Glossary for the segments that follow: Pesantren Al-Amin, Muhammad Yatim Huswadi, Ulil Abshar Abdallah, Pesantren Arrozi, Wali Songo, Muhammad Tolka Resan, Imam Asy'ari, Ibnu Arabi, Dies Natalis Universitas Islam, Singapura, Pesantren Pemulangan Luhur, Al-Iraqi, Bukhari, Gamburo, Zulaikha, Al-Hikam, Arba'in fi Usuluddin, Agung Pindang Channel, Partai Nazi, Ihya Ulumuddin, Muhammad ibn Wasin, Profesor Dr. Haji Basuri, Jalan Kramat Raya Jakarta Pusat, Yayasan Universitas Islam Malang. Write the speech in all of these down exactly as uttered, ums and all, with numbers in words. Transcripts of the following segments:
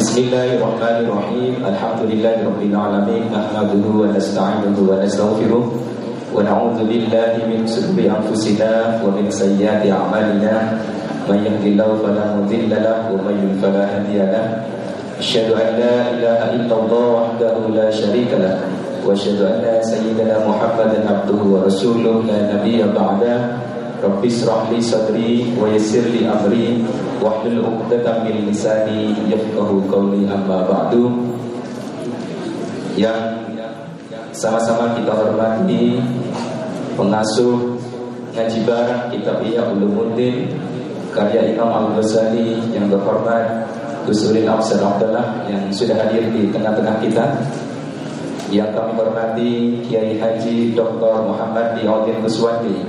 Bismillahirrahmanirrahim. Alhamdulillahirabbil alamin, nahmaduhu wa nasta'inuhu wa nastaghfiruh. ونعوذ بالله من شرور أنفسنا ومن سيئات أعمالنا من يهد الله فلا مضل له ومن يضلل فلا هادي له أشهد أن لا إله إلا الله وحده لا شريك له وأشهد أن سيدنا محمدا عبده ورسوله لا نبي بعده رب اشرح لي صدري ويسر لي أمري واحلل عقدة من لساني يفقهوا قولي أما بعد. Yang sama-sama kita hormati pengasuh ngaji bareng kitab Ihya Ulumuddin karya Imam Al-Ghazali yang berhormat Gus Ulil Abshar yang sudah hadir di tengah-tengah kita, yang kami hormati Kiai Haji Doktor Muhammad Diotul Kuswadi,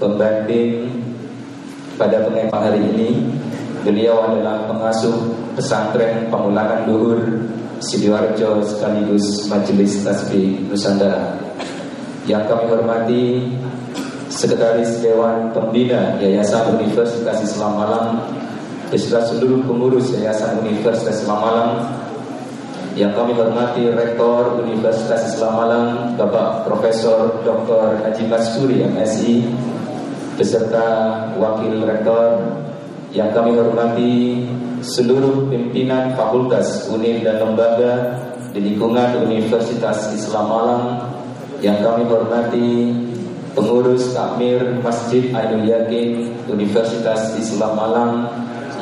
pembimbing pada pengajian hari ini. Beliau adalah pengasuh Pesantren Pemulangan Luhur Sidoarjo sekaligus Majelis Tasbih Nusantara. Yang kami hormati Sekretaris Dewan Pembina Yayasan Universitas Islam Malang beserta seluruh pengurus Yayasan Universitas Islam Malang. Yang kami hormati Rektor Universitas Islam Malang Bapak Profesor Doktor Haji Basuri M Si beserta Wakil Rektor. Yang kami hormati seluruh pimpinan fakultas, univ dan lembaga di lingkungan Universitas Islam Malang. Yang kami hormati pengurus takmir Masjid Al-Yaqub Universitas Islam Malang.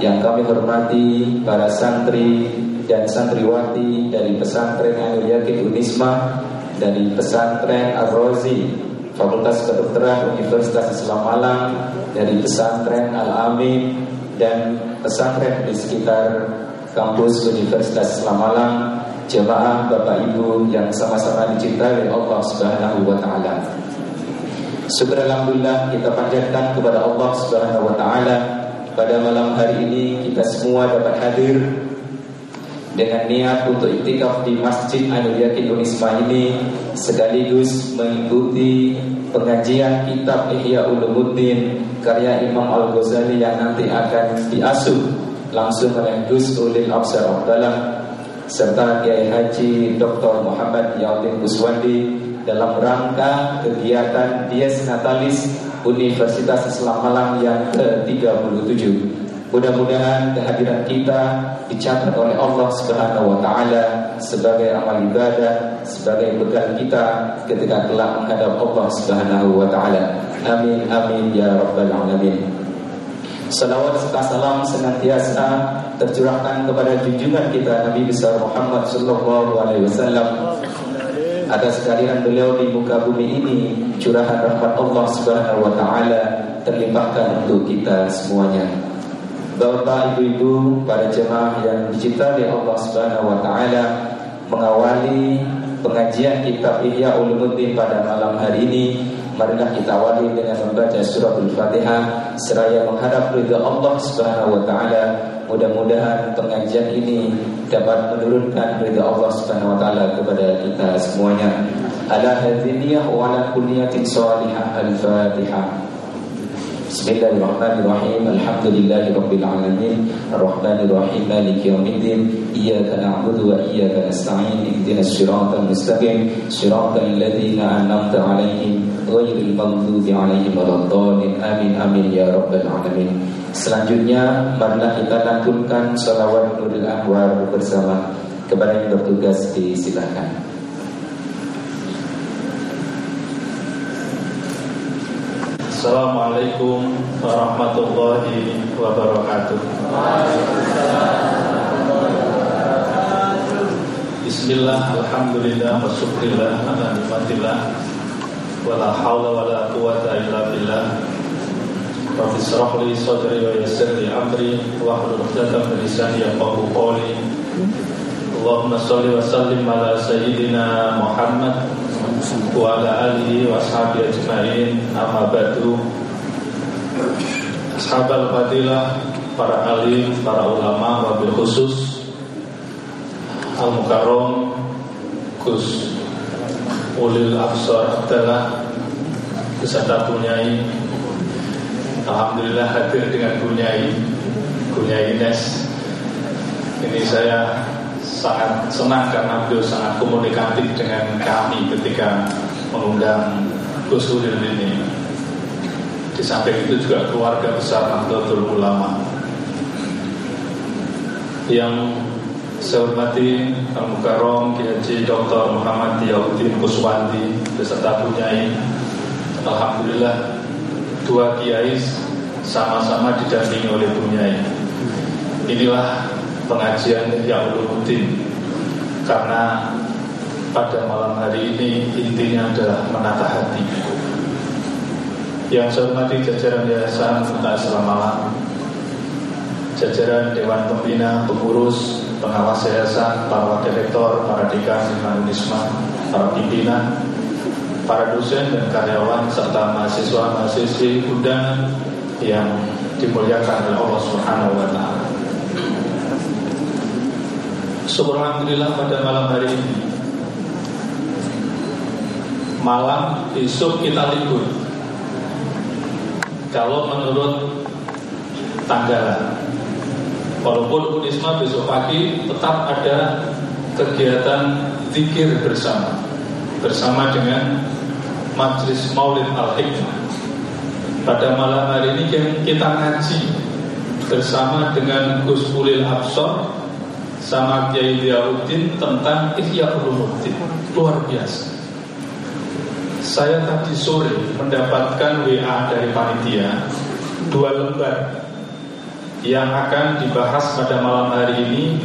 Yang kami hormati para santri dan santriwati dari Pesantren Aliyatul Hismah, dari Pesantren Arrozi Fakultas Kedokteran Universitas Islam Malang, dari Pesantren Al-Amin dan pesantren di sekitar kampus Universitas Islam Malang, jemaah Bapak Ibu yang sama-sama dicintai oleh Allah Subhanahu wa taala. Syukur alhamdulillah kita panjatkan kepada Allah Subhanahu wa taala pada malam hari ini kita semua dapat hadir dengan niat untuk iktikaf di Masjid Al-Yaqub Indonesia ini sekaligus mengikuti pengajian kitab Ihya Ulumuddin karya Imam Al-Ghazali yang nanti akan diasuh langsung oleh Gus Ulil Abshar dalam serta Kiai Haji Doktor Muhammad Yatim Huswadi dalam rangka kegiatan Dies Natalis Universitas Islam Malang yang ke tiga puluh tujuh. Mudah-mudahan kehadiran kita dicatat oleh Allah Subhanahu wa taala sebagai amal ibadah, sebagai bekal kita ketika kelak menghadap Allah Subhanahu wa taala. Amin amin ya rabbal alamin. Salawat serta salam senantiasa tercurahkan kepada junjungan kita Nabi besar Muhammad sallallahu alaihi wasallam. Atas kehadiran beliau di muka bumi ini, curahan rahmat Allah Subhanahu wa taala terlimpahkan untuk kita semuanya. Bapak, ibu-ibu, para jemaah yang dicintai oleh Allah Subhanahu wa taala, mengawali pengajian kitab Ihya Ulumuddin pada malam hari ini, marilah kita awali dengan membaca surah Al-Fatihah seraya menghadap ridha Allah Subhanahu wa taala. Mudah-mudahan pengajian ini dapat menurunkan ridha Allah Subhanahu wa taala kepada kita semuanya. Ala hadziniyah wa ala kulliyatin salihah. Al-Fatihah. Bismillahirrahmanirrahim. Alhamdulillahirabbil alamin. Arrahmanirrahim. Maliki yaumiddin. Iyyaka na'budu wa iyyaka nasta'in. Ihdinas siratal mustaqim. Siratal ladzina an'amta 'alaihim, ghairil maghdubi 'alaihim waladdallin. Amin amin ya rabbal alamin. Selanjutnya marilah kita lantunkan shalawat Nurul Anwar bersama. Kepada yang bertugas disilakan. Assalamualaikum warahmatullahi wabarakatuh. Bismillah, alhamdulillah, wasyukurillah, ala nikmatillah, wala hawla wala quwata illa billah. Rabbi syrah li sadri wa yassir li amri wahlul 'uqdatam min lisani yafqahu qawli. Allahumma shalli wa sallim ala sayyidina Muhammad wa ala alihi wa ashabihi ajma'in. Amma ba'du. Ashabul fadilah, para alim, para ulama, wabil khusus al-mukarram Gus Ulil Abshar Abdallah beserta Bunyai. Alhamdulillah hadir dengan Bunyai Bunyai Ines. Ini saya sangat senang karena beliau sangat komunikatif dengan kami ketika mengundang Gus Ulil ini. Di samping itu juga keluarga besar Nahdlatul Ulama. Yang saya hormati Al-Mukarram Kiai Haji Doktor Muhammad Yatim Huswadi beserta Bunyai. Alhamdulillah dua kiai sama-sama didampingi oleh Bunyai. Inilah pengajian Ihya Ulumuddin, karena pada malam hari ini intinya adalah menata hati. Yang saya hormati jajaran Yayasan Universitas Islam Malang, jajaran Dewan Pembina, Pengurus, Pengawas Yayasan, para Wakil Rektor, para Dekan, Imam Unisma, para pimpinan, para dosen dan karyawan, serta mahasiswa-mahasiswi undangan yang dimuliakan oleh Allah Subhanahu wa Ta'ala. Alhamdulillah pada malam hari ini, malam besok kita libur kalau menurut tanggalan. Walaupun Unisma besok pagi tetap ada kegiatan zikir bersama bersama dengan Majelis Maulid Al-Hikmah. Pada malam hari ini kita ngaji bersama dengan Gus Pulil Hafson sama Kiai Haji tentang Ihya Ulumuddin. Luar biasa. Saya tadi sore mendapatkan W A dari panitia dua lembar yang akan dibahas pada malam hari ini.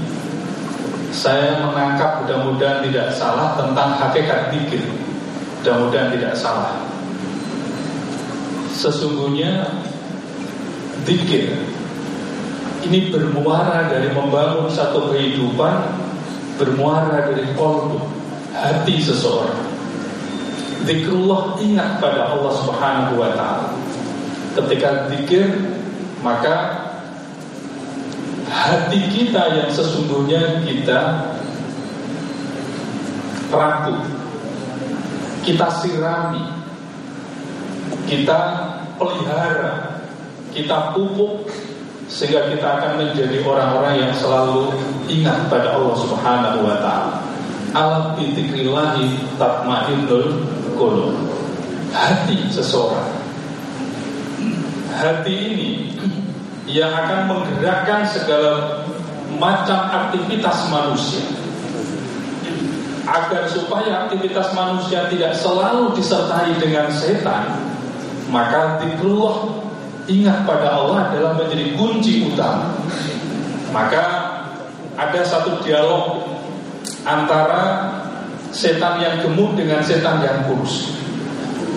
Saya menangkap, mudah-mudahan tidak salah, tentang hakikat zikir. Mudah-mudahan tidak salah. Sesungguhnya zikir ini bermuara dari membangun satu kehidupan, bermuara dari kolbu, hati seseorang. Zikrullah, ingat pada Allah Subhanahu wa Ta'ala. Ketika zikir, maka hati kita yang sesungguhnya kita ratu, kita sirami, kita pelihara, kita pupuk, sehingga kita akan menjadi orang-orang yang selalu ingat pada Allah Subhanahu wa Ta'ala. Ala bi dzikrillahi tatma'innul qulub. Hati seseorang, hati ini yang akan menggerakkan segala macam aktivitas manusia, agar supaya aktivitas manusia tidak selalu disertai dengan setan. Maka zikrullah, ingat pada Allah, adalah menjadi kunci utama. Maka ada satu dialog antara setan yang gemuk dengan setan yang kurus.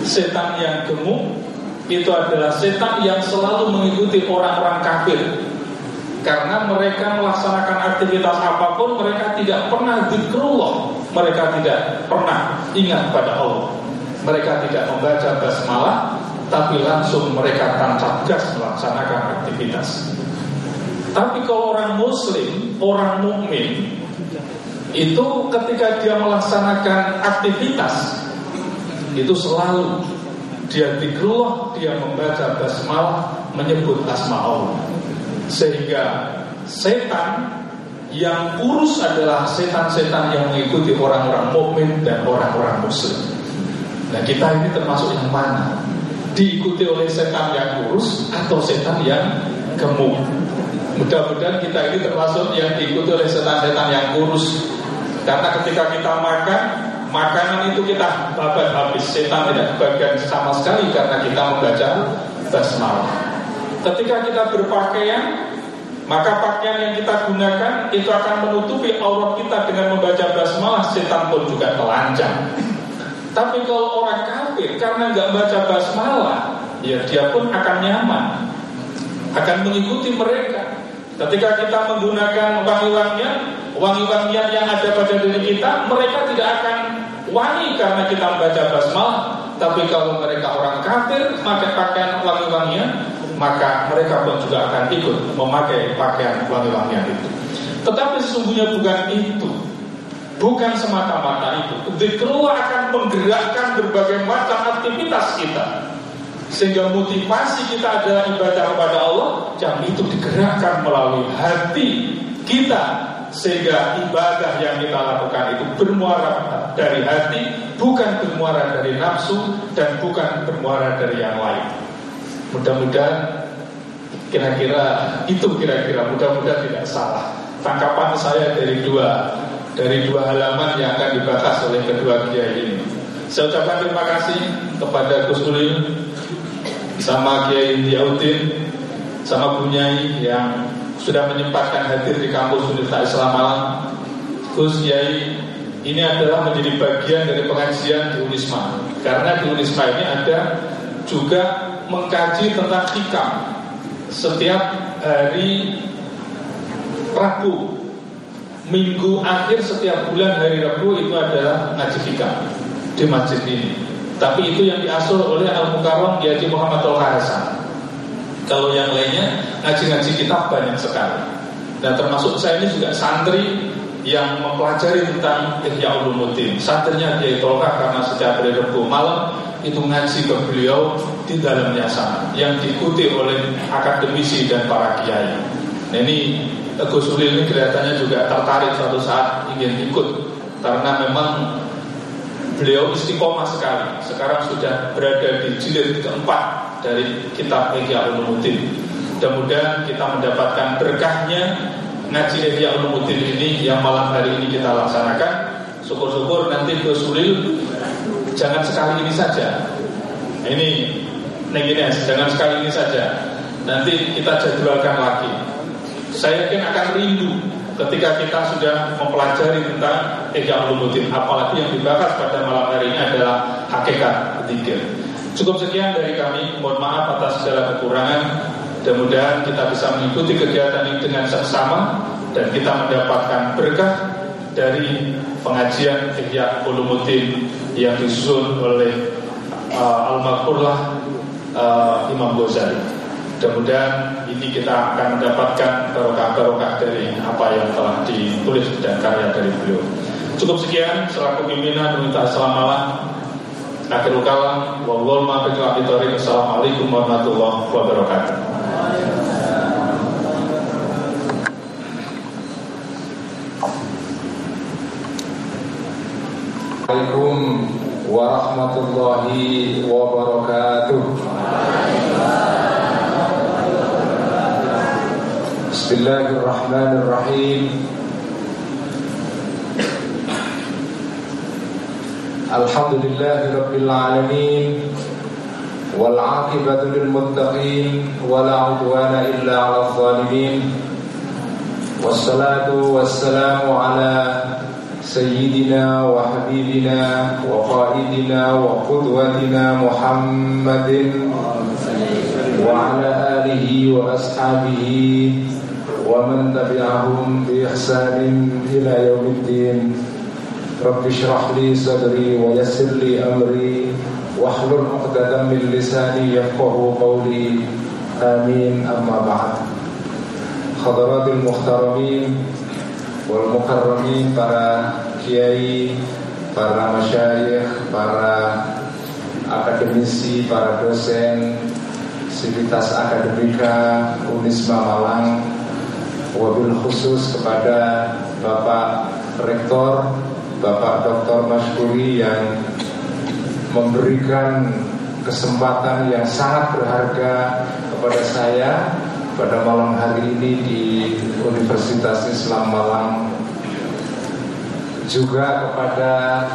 Setan yang gemuk itu adalah setan yang selalu mengikuti orang-orang kafir, karena mereka melaksanakan aktivitas apapun, mereka tidak pernah zikrullah, mereka tidak pernah ingat pada Allah, mereka tidak membaca basmalah, tapi langsung mereka tancap gas melaksanakan aktivitas. Tapi kalau orang muslim, orang mukmin, itu ketika dia melaksanakan aktivitas itu selalu dia zikrullah, dia membaca basmalah, menyebut asma Allah. Sehingga setan yang kurus adalah setan-setan yang mengikuti orang-orang mukmin dan orang-orang muslim. Nah, kita ini termasuk yang mana? Diikuti oleh setan yang kurus atau setan yang gemuk? Mudah-mudahan kita ini termasuk yang diikuti oleh setan-setan yang kurus. Karena ketika kita makan, makanan itu kita babat habis. Setan tidak bagian sama sekali karena kita membaca basmalah. Ketika kita berpakaian, maka pakaian yang kita gunakan itu akan menutupi aurat kita dengan membaca basmalah. Setan pun juga telanjang. Tapi kalau orang kafir karena nggak baca basmalah, ya dia pun akan nyaman, akan mengikuti mereka. Ketika kita menggunakan wangi-wangian, wangi-wangian yang ada pada diri kita, mereka tidak akan wangi karena kita membaca basmalah. Tapi kalau mereka orang kafir memakai pakaian wangi-wangian, maka mereka pun juga akan ikut memakai pakaian wangi-wangian itu. Tetapi sesungguhnya bukan itu, bukan semata-mata itu. Zikrullah akan menggerakkan berbagai macam aktivitas kita, sehingga motivasi kita adalah ibadah kepada Allah. Yang itu digerakkan melalui hati kita, sehingga ibadah yang kita lakukan itu bermuara dari hati, bukan bermuara dari nafsu, dan bukan bermuara dari yang lain. Mudah-mudahan kira-kira itu kira-kira mudah-mudahan tidak salah tangkapan saya dari dua dari dua halaman yang akan dibahas oleh kedua kiai ini. Saya ucapkan terima kasih kepada Gus Ulil sama Kiai Diotul sama Bunyai yang sudah menyempatkan hadir di kampus Universitas Islam Malang. Gus Kiai, ini adalah menjadi bagian dari pengajian di Unisma, karena di Unisma ini ada juga mengkaji tentang hikam setiap hari Rabu. Minggu akhir setiap bulan hari Rabu itu adalah ngaji hikam di masjid ini. Tapi itu yang diasuh oleh Al-Mukarram Kiai Haji Muhammad Tolka Resan. Kalau yang lainnya ngaji-ngaji kitab banyak sekali. Dan termasuk saya ini juga santri yang mempelajari tentang Ihya Ulumuddin. Santrinya Kiai Tolka, karena setiap hari Rabu malam itu ngaji ke beliau di dalam yayasan yang diikuti oleh akademisi dan para kiai. Nah, ini Gus Ulil ini kelihatannya juga tertarik suatu saat ingin ikut, karena memang beliau istiqomah sekali. Sekarang sudah berada di jilid keempat dari kitab Ihya Ulumuddin. Mudah-mudahan kita mendapatkan berkahnya ngaji Ihya Ulumuddin ini yang malam hari ini kita laksanakan. Syukur-syukur nanti Gus Ulil jangan sekali ini saja. Ini negines, jangan sekali ini saja. Nanti kita jadwalkan lagi. Saya yakin akan rindu ketika kita sudah mempelajari tentang Ihya Ulumuddin. Apalagi yang dibahas pada malam hari ini adalah hakikat dzikir. Cukup sekian dari kami. Mohon maaf atas segala kekurangan. Mudah-mudahan kita bisa mengikuti kegiatan ini dengan seksama dan kita mendapatkan berkah dari pengajian Ihya Ulumuddin yang disusun oleh uh, almarhumlah uh, Imam Ghazali. Mudah-mudahan ini kita akan mendapatkan barokah-barokah dari apa yang telah ditulis dan karya dari beliau. Cukup sekian selaku pimpinan Universitas Islam Malang. Akhirul kalam, wallahul muwaffiq ila aqwamit. Assalamualaikum warahmatullahi wabarakatuh. Assalamualaikum warahmatullahi wabarakatuh. Bismillahirrahmanirrahim. Alhamdulillahirabbil alamin wal 'aqibatu lil muttaqin wala 'udwana illa 'alal zalimin. Wassalatu wassalamu ala سيدنا وحبيبنا وقائدنا وقدوتنا محمد وعلى آله وأصحابه ومن تبعهم بإحسان إلى يوم الدين. رب اشرح لي صدري ويسر لي أمري واحلل عقدة من لساني يفقهوا قولي. آمين. أما بعد. حضرات المحترمين wal mukarramin, para kiai, para masyayikh, para akademisi, para dosen sivitas akademika Unisma Malang, wabil khusus kepada Bapak Rektor, Bapak Doktor Mashkuri yang memberikan kesempatan yang sangat berharga kepada saya pada malam hari ini di Universitas Islam Malang. Juga kepada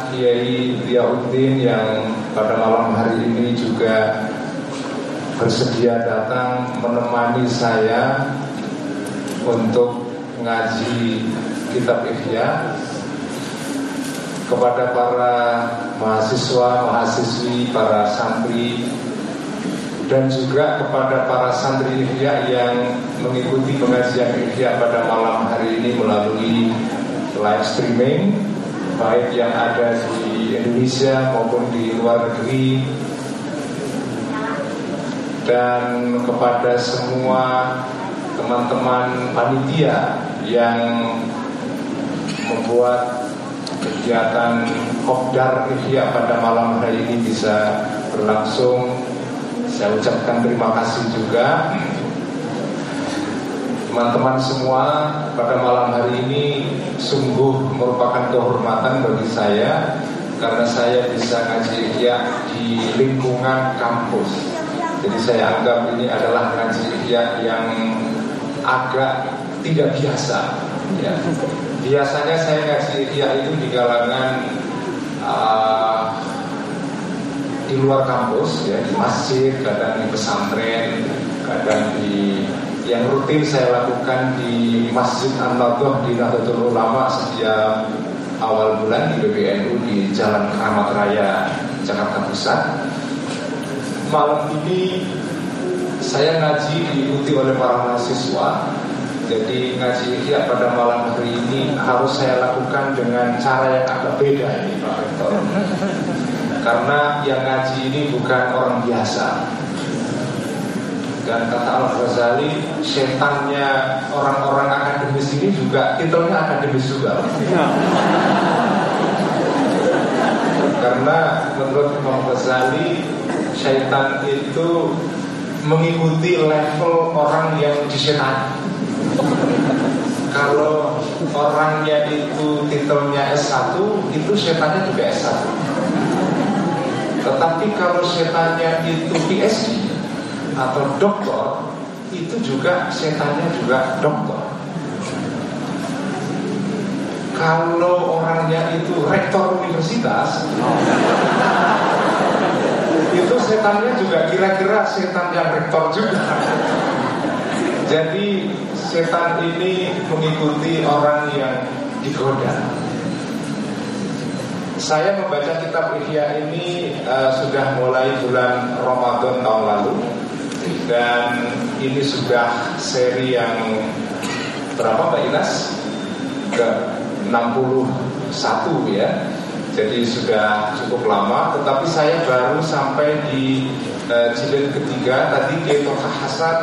Kiai Diotul yang pada malam hari ini juga bersedia datang menemani saya untuk ngaji kitab Ihya. Kepada para mahasiswa, mahasiswi, para santri, dan juga kepada para santri Ihya yang mengikuti pengajian Ihya pada malam hari ini melalui live streaming, baik yang ada di Indonesia maupun di luar negeri. Dan kepada semua teman-teman panitia yang membuat kegiatan Kopdar Ihya pada malam hari ini bisa berlangsung, saya ucapkan terima kasih juga. teman-teman semua pada malam hari ini sungguh merupakan kehormatan bagi saya karena saya bisa ngaji ihya di lingkungan kampus. Jadi saya anggap ini adalah ngaji ihya yang agak tidak biasa. Ya. Biasanya saya ngaji ihya itu di kalangan uh, di luar kampus, ya, di masjid, kadang di pesantren, kadang di yang rutin saya lakukan di Masjid Al-Maidoh di Ratu Telo Lama setiap awal bulan di B B N U di Jalan Kramat Raya Jakarta Pusat. Malam ini saya ngaji diikuti oleh para mahasiswa. Jadi ngaji ihya pada malam hari ini harus saya lakukan dengan cara yang agak beda ini Pak Rektor, karena yang ngaji ini bukan orang biasa. Dan kata Al-Ghazali, setannya orang-orang akademis ini juga titelnya akademis juga. Karena menurut Imam Al-Ghazali, setan itu mengikuti level orang yang disetan. Kalau orangnya itu titelnya S satu, itu setannya juga S satu. Tetapi kalau setannya itu P S D atau doktor, itu juga setannya juga doktor. Kalau orangnya itu rektor universitas, itu setannya juga kira-kira setan yang rektor juga. Jadi setan ini mengikuti orang yang digoda. Saya membaca kitab ihya ini uh, sudah mulai bulan Ramadan tahun lalu. Dan ini sudah seri yang berapa Mbak Inas? ke enam puluh satu ya. Jadi sudah cukup lama. Tetapi saya baru sampai di uh, jilid ketiga. Tadi Kiai Dr Hasan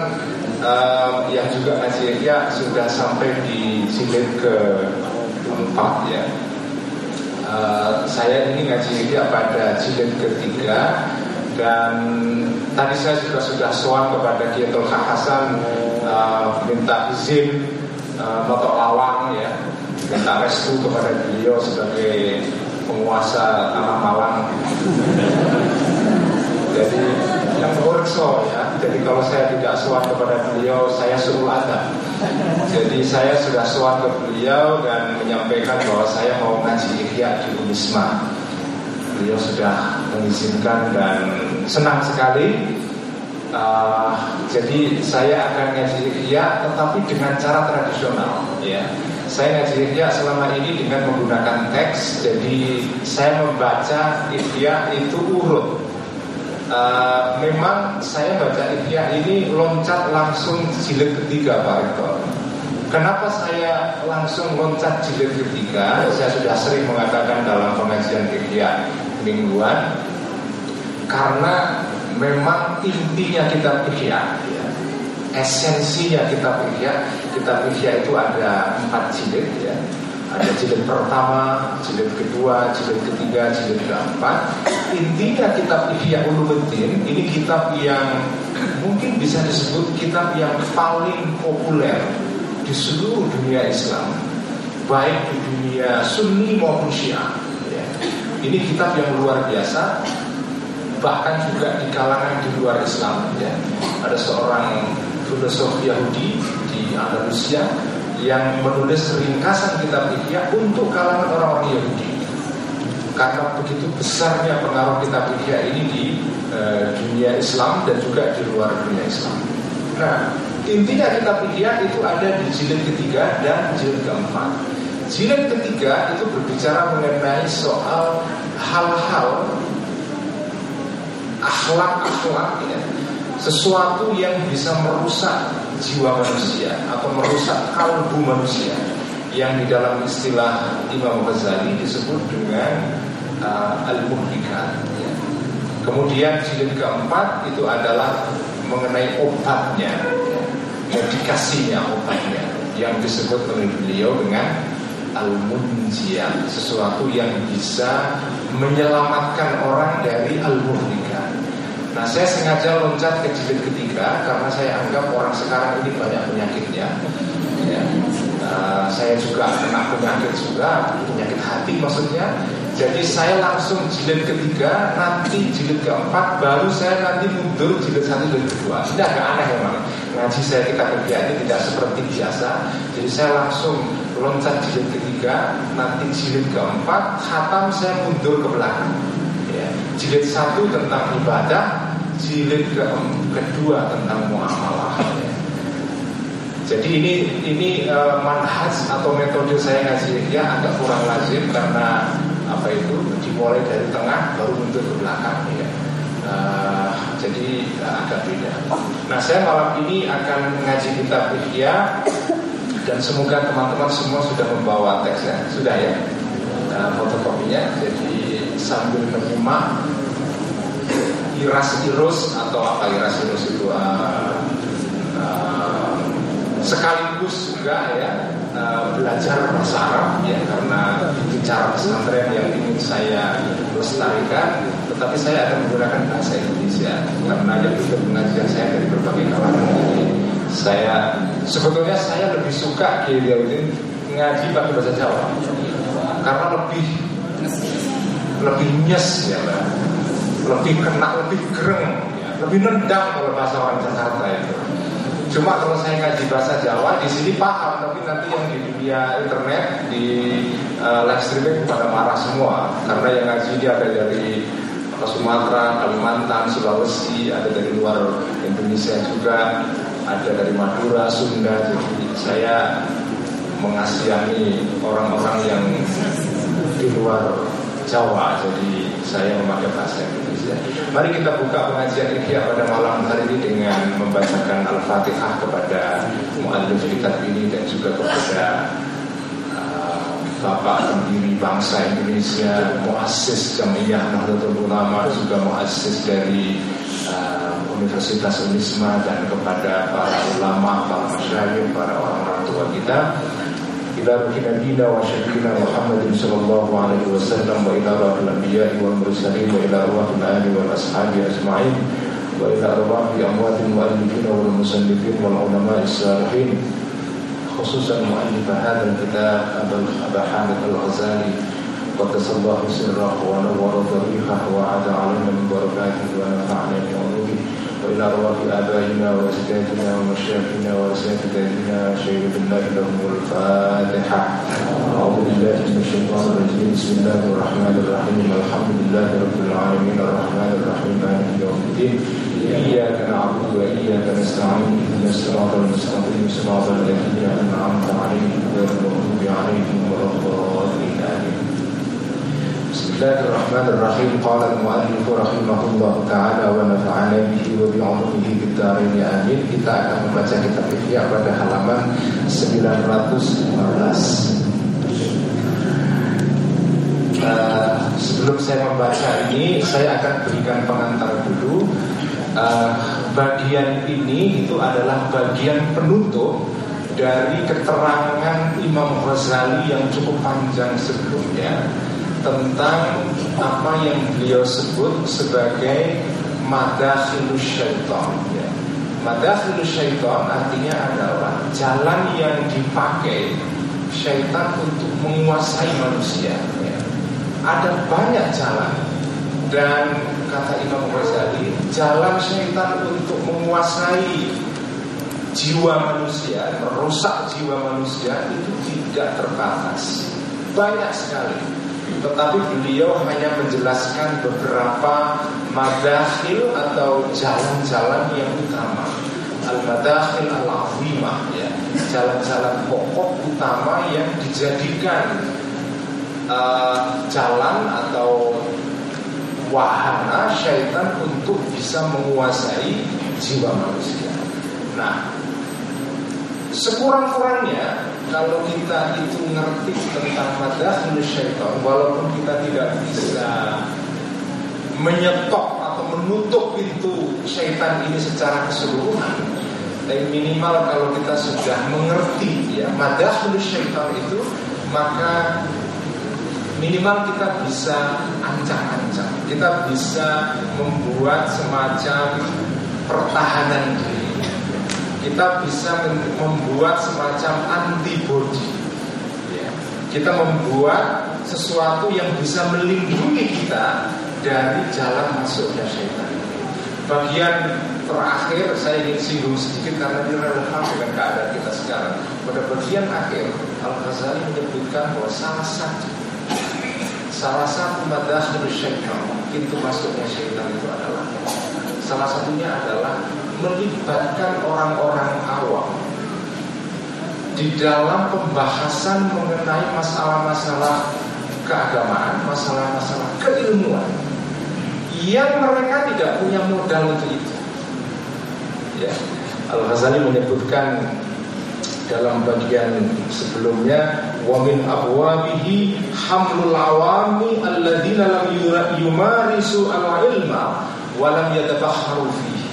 uh, yang juga ngaji ihya sudah sampai di jilid keempat ya. Uh, saya ini ngaji ihya pada jilid ketiga. Dan tadi saya juga sudah soal kepada Kiai Dr Hasan uh, minta izin uh, notok Malang ya, minta restu kepada beliau sebagai penguasa tanah Malang. Jadi yang berso ya, jadi kalau saya tidak soal kepada beliau saya suruh ada. Jadi saya sudah soal ke beliau dan menyampaikan bahwa saya mau ngaji ihya di Unisma. Beliau sudah mengizinkan dan senang sekali. uh, Jadi saya akan ngaji ihya tetapi dengan cara tradisional ya. Saya ngaji ihya selama ini dengan menggunakan teks. Jadi saya membaca ihya itu urut. uh, Memang saya baca ihya ini loncat langsung jilid ketiga Pak Rektor. Kenapa saya langsung loncat jilid ketiga? Saya sudah sering mengatakan dalam pengajian ihya mingguan, karena memang intinya kitab ihya, esensinya kitab ihya. Kitab ihya itu ada empat jilid ya. Ada jilid pertama, jilid kedua, jilid ketiga, jilid keempat. Intinya kitab Ihya Ulumuddin ini kitab yang mungkin bisa disebut kitab yang paling populer di seluruh dunia Islam, baik di dunia Sunni maupun Syiah ya. Ini kitab yang luar biasa, bahkan juga di kalangan di luar Islam ya. Ada seorang filosof Yahudi di Andalusia yang menulis ringkasan kitab ihya untuk kalangan orang-orang Yahudi, karena begitu besarnya pengaruh kitab ihya ini di uh, dunia Islam dan juga di luar dunia Islam. Nah, intinya kitab ihya itu ada di jilid ketiga dan jilid keempat. Jilid ketiga itu berbicara mengenai soal hal-hal akhlak-akhlak ya. Sesuatu yang bisa merusak jiwa manusia atau merusak kalbu manusia, yang di dalam istilah Imam Ghazali disebut dengan uh, al-muhlikat ya. Kemudian jilid keempat itu adalah mengenai obatnya, medikasinya, obatnya yang disebut oleh beliau dengan al-munjiyah, sesuatu yang bisa menyelamatkan orang dari al-muhlikah. Nah, saya sengaja loncat ke jilid ketiga karena saya anggap orang sekarang ini banyak penyakitnya. Ya. Nah, saya juga kena penyakit juga, penyakit hati maksudnya. Jadi saya langsung jilid ketiga, nanti jilid keempat, baru saya nanti mundur jilid satu dan kedua. Ini agak aneh memang. Ngaji saya kita kerja ini tidak seperti biasa. Jadi saya langsung loncat jilid ketiga, nanti jilid keempat, khatam saya mundur ke belakang. Ya. Jilid satu tentang ibadah. Jilid ke kedua tentang muamalah. Jadi ini ini uh, manhaj atau metode saya ngajinya agak kurang lazim karena apa itu dimulai dari tengah baru mundur ke belakang ya. Uh, jadi uh, agak beda. Nah saya malam ini akan ngaji kitab Ihya dan semoga teman-teman semua sudah membawa teksnya sudah ya nah, fotokopinya. Jadi sambil menerima iras-irus atau apa iras-irus itu uh, uh, sekaligus juga ya uh, belajar bahasa Arab ya karena bicara pesantren yang ingin saya lestarikan, tetapi saya akan menggunakan bahasa Indonesia karena yang ikut pengajian saya dari berbagai kalangan. Jadi saya sebetulnya saya lebih suka Kiai Haji ngaji pakai bahasa Jawa karena lebih lebih nyes ya lah. Lebih kena, lebih gereng, lebih nendang kalau bahasa orang Jakarta itu. Cuma kalau saya ngaji bahasa Jawa di sini paham, tapi nanti yang di dunia internet di uh, live streaming pada marah semua, karena yang ngaji dia ada dari Sumatera, Kalimantan, Sulawesi, ada dari luar Indonesia juga, ada dari Madura, Sunda. Jadi saya mengasihani orang-orang yang di luar Jawa, jadi saya memakai bahasa Indonesia. Mari kita buka pengajian Ihya pada malam hari ini dengan membacakan Al-Fatihah kepada muallif kitab ini dan juga kepada uh, Bapak pendiri bangsa Indonesia, muassis Jamiyah Nahdlatul Ulama, juga muassis dari uh, Universitas Unisma dan kepada para ulama, para masyarakat, para orang-orang tua kita. إلى نبينا وشفينا محمد صلى الله عليه وسلم وإلى أرواح الأنبياء والمرسلين وإلى أرواح الآل والأصحاب أجمعين وإلى أرواح أموات المؤلفين والمصنفين والعلماء الصالحين خصوصا مؤلف هذا الكتاب أبا حامد الغزالي قدس الله سره ونور ضريحه وعاد علينا من بركاته ونفعنا بعلومه وإلى أرواح آبائنا وأجدادنا ومشايخنا وأساتذتنا شهيد الله لهم الفاتحة. أعوذ بالله من الشيطان الرجيم بسم الله الرحمن الرحيم الحمد لله رب العالمين الرحمن الرحيم مالك يوم الدين إياك نعبد وإياك نستعين اهدنا الصراط المستقيم صراط الذين أنعمت عليهم غير المغضوب عليهم ولا الضالين آمين. بسم الله الرحمن الرحيم قال المؤلف رحمه الله تعالى ونفعنا به وبعلومه في الدارين آمين. Kita akan membaca kitab Ihya pada halaman sembilan ratus lima belas. Uh, sebelum saya membaca ini, saya akan berikan pengantar dulu. Uh, bagian ini itu adalah bagian penutup dari keterangan Imam Ghazali yang cukup panjang sebelumnya tentang apa yang beliau sebut sebagai madakhilus syaitan. Ya. Madakhilus syaitan artinya adalah jalan yang dipakai syaitan untuk menguasai manusia. Ya. Ada banyak jalan dan kata Imam Ghazali, jalan syaitan untuk menguasai jiwa manusia, merusak jiwa manusia itu tidak terbatas, banyak sekali. Tetapi beliau hanya menjelaskan beberapa madakhil atau jalan-jalan yang utama. Al-madakhil al-azimah ya, jalan-jalan pokok utama yang dijadikan uh, jalan atau wahana syaitan untuk bisa menguasai jiwa manusia. Nah, sekurang-kurangnya kalau kita itu ngerti tentang madakhilus syaitan, walaupun kita tidak bisa menyetop atau menutup pintu syaitan ini secara keseluruhan, tapi minimal kalau kita sudah mengerti ya madakhilus syaitan itu, maka minimal kita bisa ancah-ancah, kita bisa membuat semacam pertahanan diri, kita bisa membuat semacam antibodi, kita membuat sesuatu yang bisa melindungi kita dari jalan masuknya syaitan. Bagian terakhir saya ingin singgung sedikit karena ini relevan dengan keadaan kita sekarang. Pada bagian akhir Al-Ghazali menyebutkan bahwa salah satu salah satu madakhil syaitan, pintu masuknya syaitan itu adalah, salah satunya adalah melibatkan orang-orang awam di dalam pembahasan mengenai masalah-masalah keagamaan, masalah-masalah keilmuan yang mereka tidak punya modal untuk itu. Ya, Al-Ghazali menyebutkan dalam bagian sebelumnya, wa min abwabihi hamlul awami alladziina lam yumarisu al-ilma wa lam yatafakharu fihi,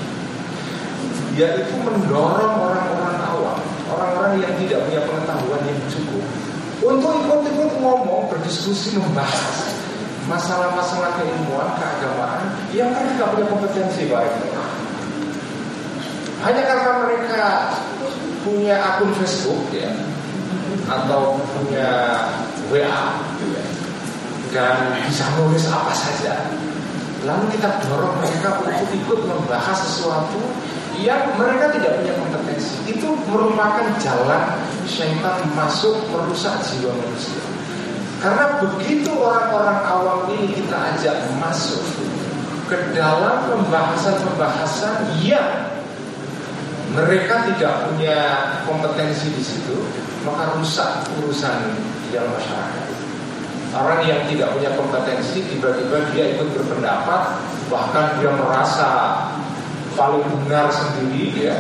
yaitu mendorong orang-orang awam, orang-orang yang tidak punya pengetahuan yang cukup untuk ikut-ikut ngomong, berdiskusi, membahas masalah-masalah keilmuan, keagamaan yang mereka punya kompetensi baik. Hanya karena mereka punya akun Facebook ya, atau punya W A ya, dan bisa nulis apa saja, lalu kita dorong mereka untuk ikut membahas sesuatu yang mereka tidak punya kompetensi. Itu merupakan jalan syaitan masuk merusak jiwa manusia. Karena begitu orang-orang awam ini kita ajak masuk ke dalam pembahasan-pembahasan yang mereka tidak punya kompetensi di situ, maka rusak urusan di dalam masyarakat. Orang yang tidak punya kompetensi tiba-tiba dia ikut berpendapat, bahkan dia merasa paling benar sendiri ya,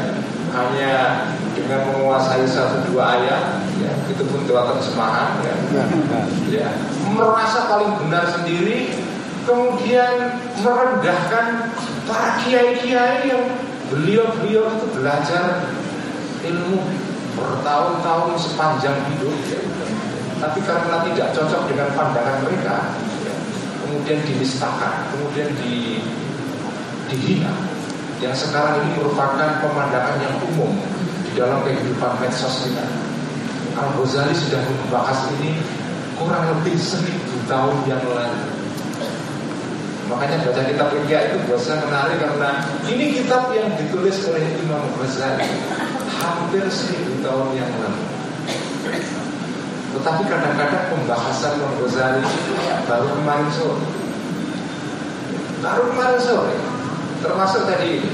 hanya dengan menguasai satu dua ayat ya, itu pun doa terjemahan ya, ya, merasa paling benar sendiri, kemudian merendahkan para kiai-kiai yang beliau-beliau itu belajar ilmu bertahun-tahun sepanjang hidup ya, tapi karena tidak cocok dengan pandangan mereka ya, kemudian dinistakan, kemudian di, dihina. Yang sekarang ini merupakan pemandangan yang umum di dalam kehidupan medsos kita. Al-Ghazali sudah membahas ini kurang lebih seribu tahun yang lalu. Makanya baca kitab Ihya itu biasa menarik karena ini kitab yang ditulis oleh Imam Al-Ghazali hampir seribu tahun yang lalu. Tetapi kadang-kadang pembahasan Al-Ghazali itu baru kemarin sore, baru kemarin sore. Termasuk tadi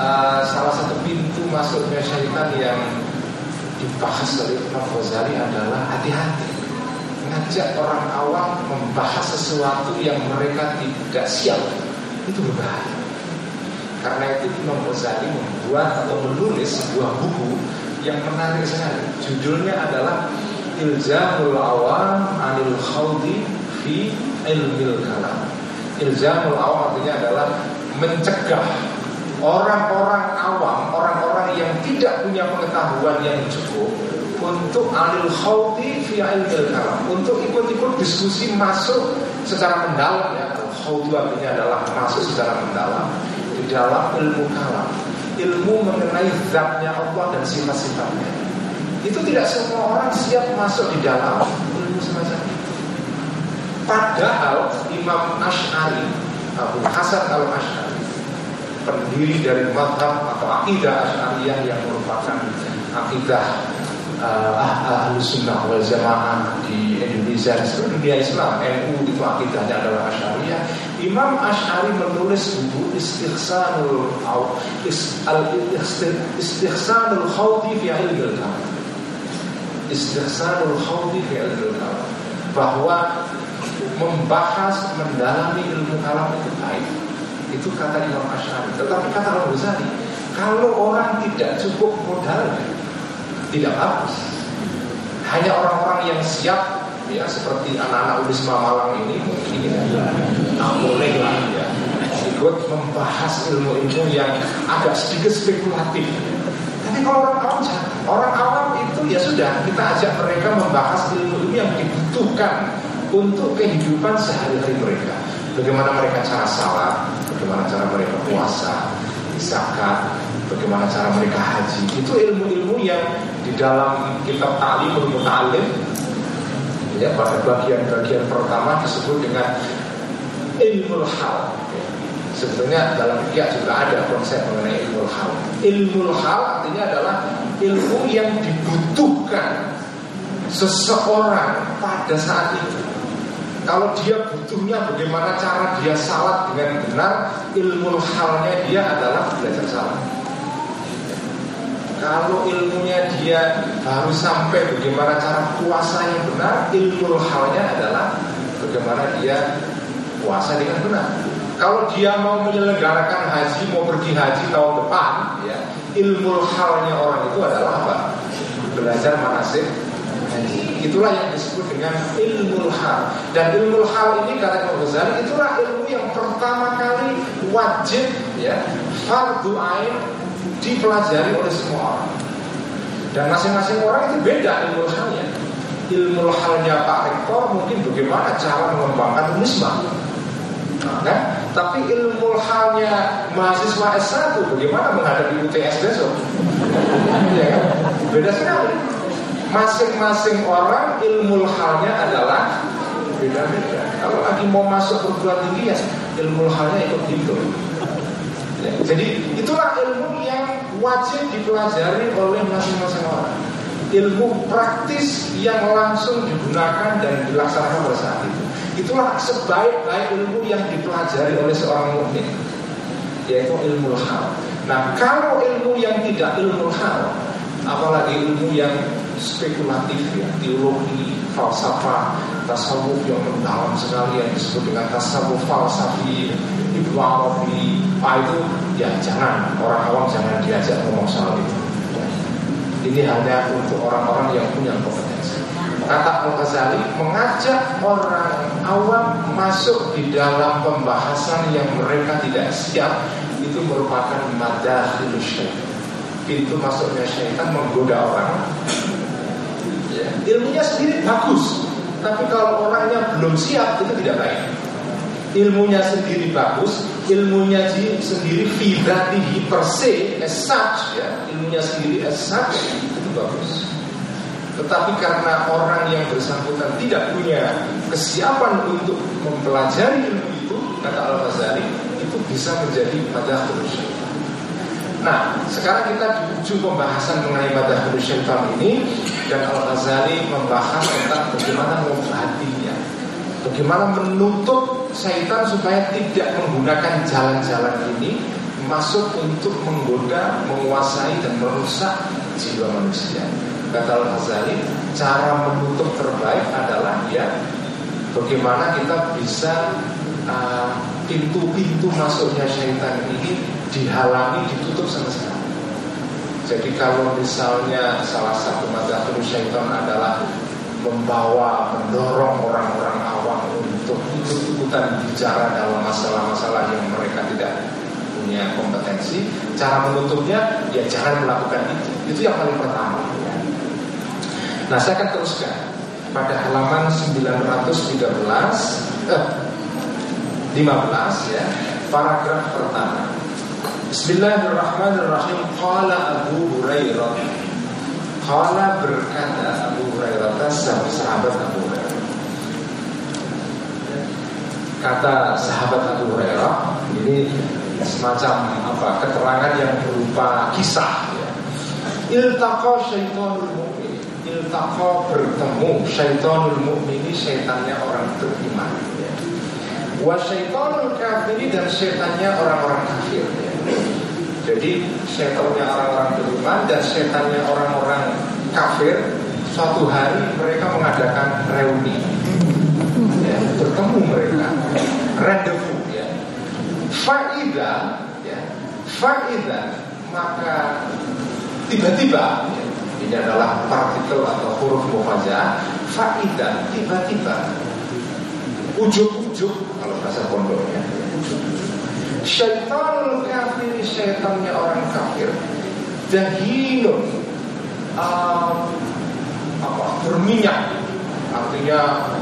uh, salah satu pintu masuknya syaitan yang dibahas oleh Imam Ghazali adalah hati-hati ngajak orang awam membahas sesuatu yang mereka tidak siap. Itu berbahaya. Karena itu Imam Ghazali membuat atau menulis sebuah buku yang menarik sekali. Judulnya adalah Iljamul Awam Anil Khawdi Fi 'Ilm al-Kalam. Iljamul Awam artinya adalah mencegah orang-orang awam, orang-orang yang tidak punya pengetahuan yang cukup untuk alil khawdi fi ilmil kalam, untuk ikut-ikut diskusi masuk secara mendalam ya. Khawdi artinya adalah masuk secara mendalam di dalam ilmu kalam, ilmu mengenai zatnya Allah dan sifat-sifatnya. Itu tidak semua orang siap masuk di dalam ilmu semacam itu. Padahal Imam Asy'ari, Abu Hasan Al-Asy'ari, pendiri dari mazhab atau akidah Asy'ariyah yang merupakan akidah uh, Ahlussunnah wal Jamaah di Indonesia dan seluruh dunia Islam. N U itu akidahnya adalah Asy'ariyah. Imam Asy'ari menulis buku Istihsanul Istihsanul Khawdi fi 'Ilmil Kalam. Istihsanul Khawdi fi 'Ilmil Kalam, bahwa membahas, mendalami ilmu kalam itu baik. Itu kata Imam Asy'ari. Tetapi kata Al-Muzani, kalau orang tidak cukup modalnya, tidak bagus. Hanya orang-orang yang siap ya, seperti anak-anak Unisma Malang ini, mungkin nah, boleh lah ya, ikut membahas ilmu-ilmu yang agak sedikit spekulatif. Tapi kalau orang awam, orang awam itu ya sudah, kita ajak mereka membahas ilmu-ilmu yang dibutuhkan untuk kehidupan sehari-hari mereka. Bagaimana mereka cara salat, bagaimana cara mereka puasa, zakat, bagaimana cara mereka haji. Itu ilmu-ilmu yang di dalam kitab Ta'limul Muta'allim ya, pada bagian-bagian pertama disebut dengan ilmu hal. Sebenarnya dalam fikih juga ada konsep mengenai ilmu hal. Ilmu hal artinya adalah ilmu yang dibutuhkan seseorang pada saat itu. Kalau dia butuhnya bagaimana cara dia salat dengan benar, ilmu halnya dia adalah belajar salat. Kalau ilmunya dia harus sampai bagaimana cara puasa yang benar, ilmu halnya adalah bagaimana dia puasa dengan benar. Kalau dia mau menyelenggarakan haji, mau pergi haji tahun depan ya, ilmu halnya orang itu adalah apa? Belajar manasik. Itulah yang disebut dengan ilmu hal. Dan ilmu hal ini kata Imam Ghazali, itulah ilmu yang pertama kali wajib ya, fardhu ain dipelajari oleh semua orang. Dan masing-masing orang itu beda ilmu halnya. Ilmu halnya Pak Rektor mungkin bagaimana cara mengembangkan Unisma, nah, kan? Tapi ilmu halnya mahasiswa S satu bagaimana menghadapi U T S besok, ya kan? Beda sekali. Masing-masing orang ilmu halnya adalah beda-beda. Kalau lagi mau masuk perguruan tinggi ya ilmu halnya ikut hidup ya. Jadi itulah ilmu yang wajib dipelajari oleh masing-masing orang. Ilmu praktis yang langsung digunakan dan dilaksanakan pada saat itu. Itulah sebaik-baik ilmu yang dipelajari oleh seorang mukmin, yaitu ilmu hal. Nah kalau ilmu yang tidak ilmu hal, apalagi ilmu yang spekulatif ya, teologi, falsafah, tasawuf yang mendalam sekali yang disebut dengan tasawuf falsafi, Ibnu Arabi, ah itu ya jangan, orang awam jangan diajak ngomong soal itu. Ini hanya untuk orang-orang yang punya kompetensi. Kata Al-Ghazali mengajak orang awam masuk di dalam pembahasan yang mereka tidak siap, itu merupakan madakhilus syaitan. Pintu masuknya syaitan menggoda orang. Ya, ilmunya sendiri bagus, tapi kalau orangnya belum siap itu tidak baik. Ilmunya sendiri bagus, ilmunya sendiri fitratihi per se as such ya, ilmunya sendiri as such itu bagus. Tetapi karena orang yang bersangkutan tidak punya kesiapan untuk mempelajari ilmu itu, kata Al-Ghazali, itu bisa menjadi madakhilus syaitan. Nah, sekarang kita di ujung pembahasan mengenai madakhilus syaitan ini, dan Al-Ghazali membahas tentang bagaimana mengobatinya, bagaimana menutup syaitan supaya tidak menggunakan jalan-jalan ini masuk untuk menggoda, menguasai dan merusak jiwa manusia. Kata Al-Ghazali, cara menutup terbaik adalah ya, bagaimana kita bisa uh, pintu-pintu masuknya syaitan ini dihalangi, ditutup sama sekali. Jadi kalau misalnya salah satu madakhilus syaitan adalah membawa, mendorong orang-orang awam untuk ikut-ikutan bicara dalam masalah-masalah yang mereka tidak punya kompetensi, cara menutupnya ya jangan melakukan itu. Itu yang paling pertama. Nah saya akan teruskan pada halaman sembilan ratus tiga belas, eh, lima belas ya, paragraf pertama. Bismillahirrahmanirrahim. Qala Abu Hurairah. Qala berkata Abu Hurairah, sahabat Abu Hurairah. Kata sahabat Abu Hurairah, ini semacam apa? Keterangan yang berupa kisah. Iltaqa syaitanul mu'min. Iltaqa bertemu syaitanul mu'min, ini syaitannya orang beriman. Wa syaitanul kafiri, dan syaitannya orang-orang kafir. Jadi setannya orang-orang beriman dan setannya orang-orang kafir suatu hari mereka mengadakan reuni ya, bertemu mereka rendezvous ya. Faida ya, faida maka tiba-tiba ya, ini adalah partikel atau huruf mufajaah. Faida tiba-tiba, ujuk-ujuk kalau bahasa pondoknya. Syaitanul kafir, syaitannya orang kafir, dahinun um, apa berminyak, artinya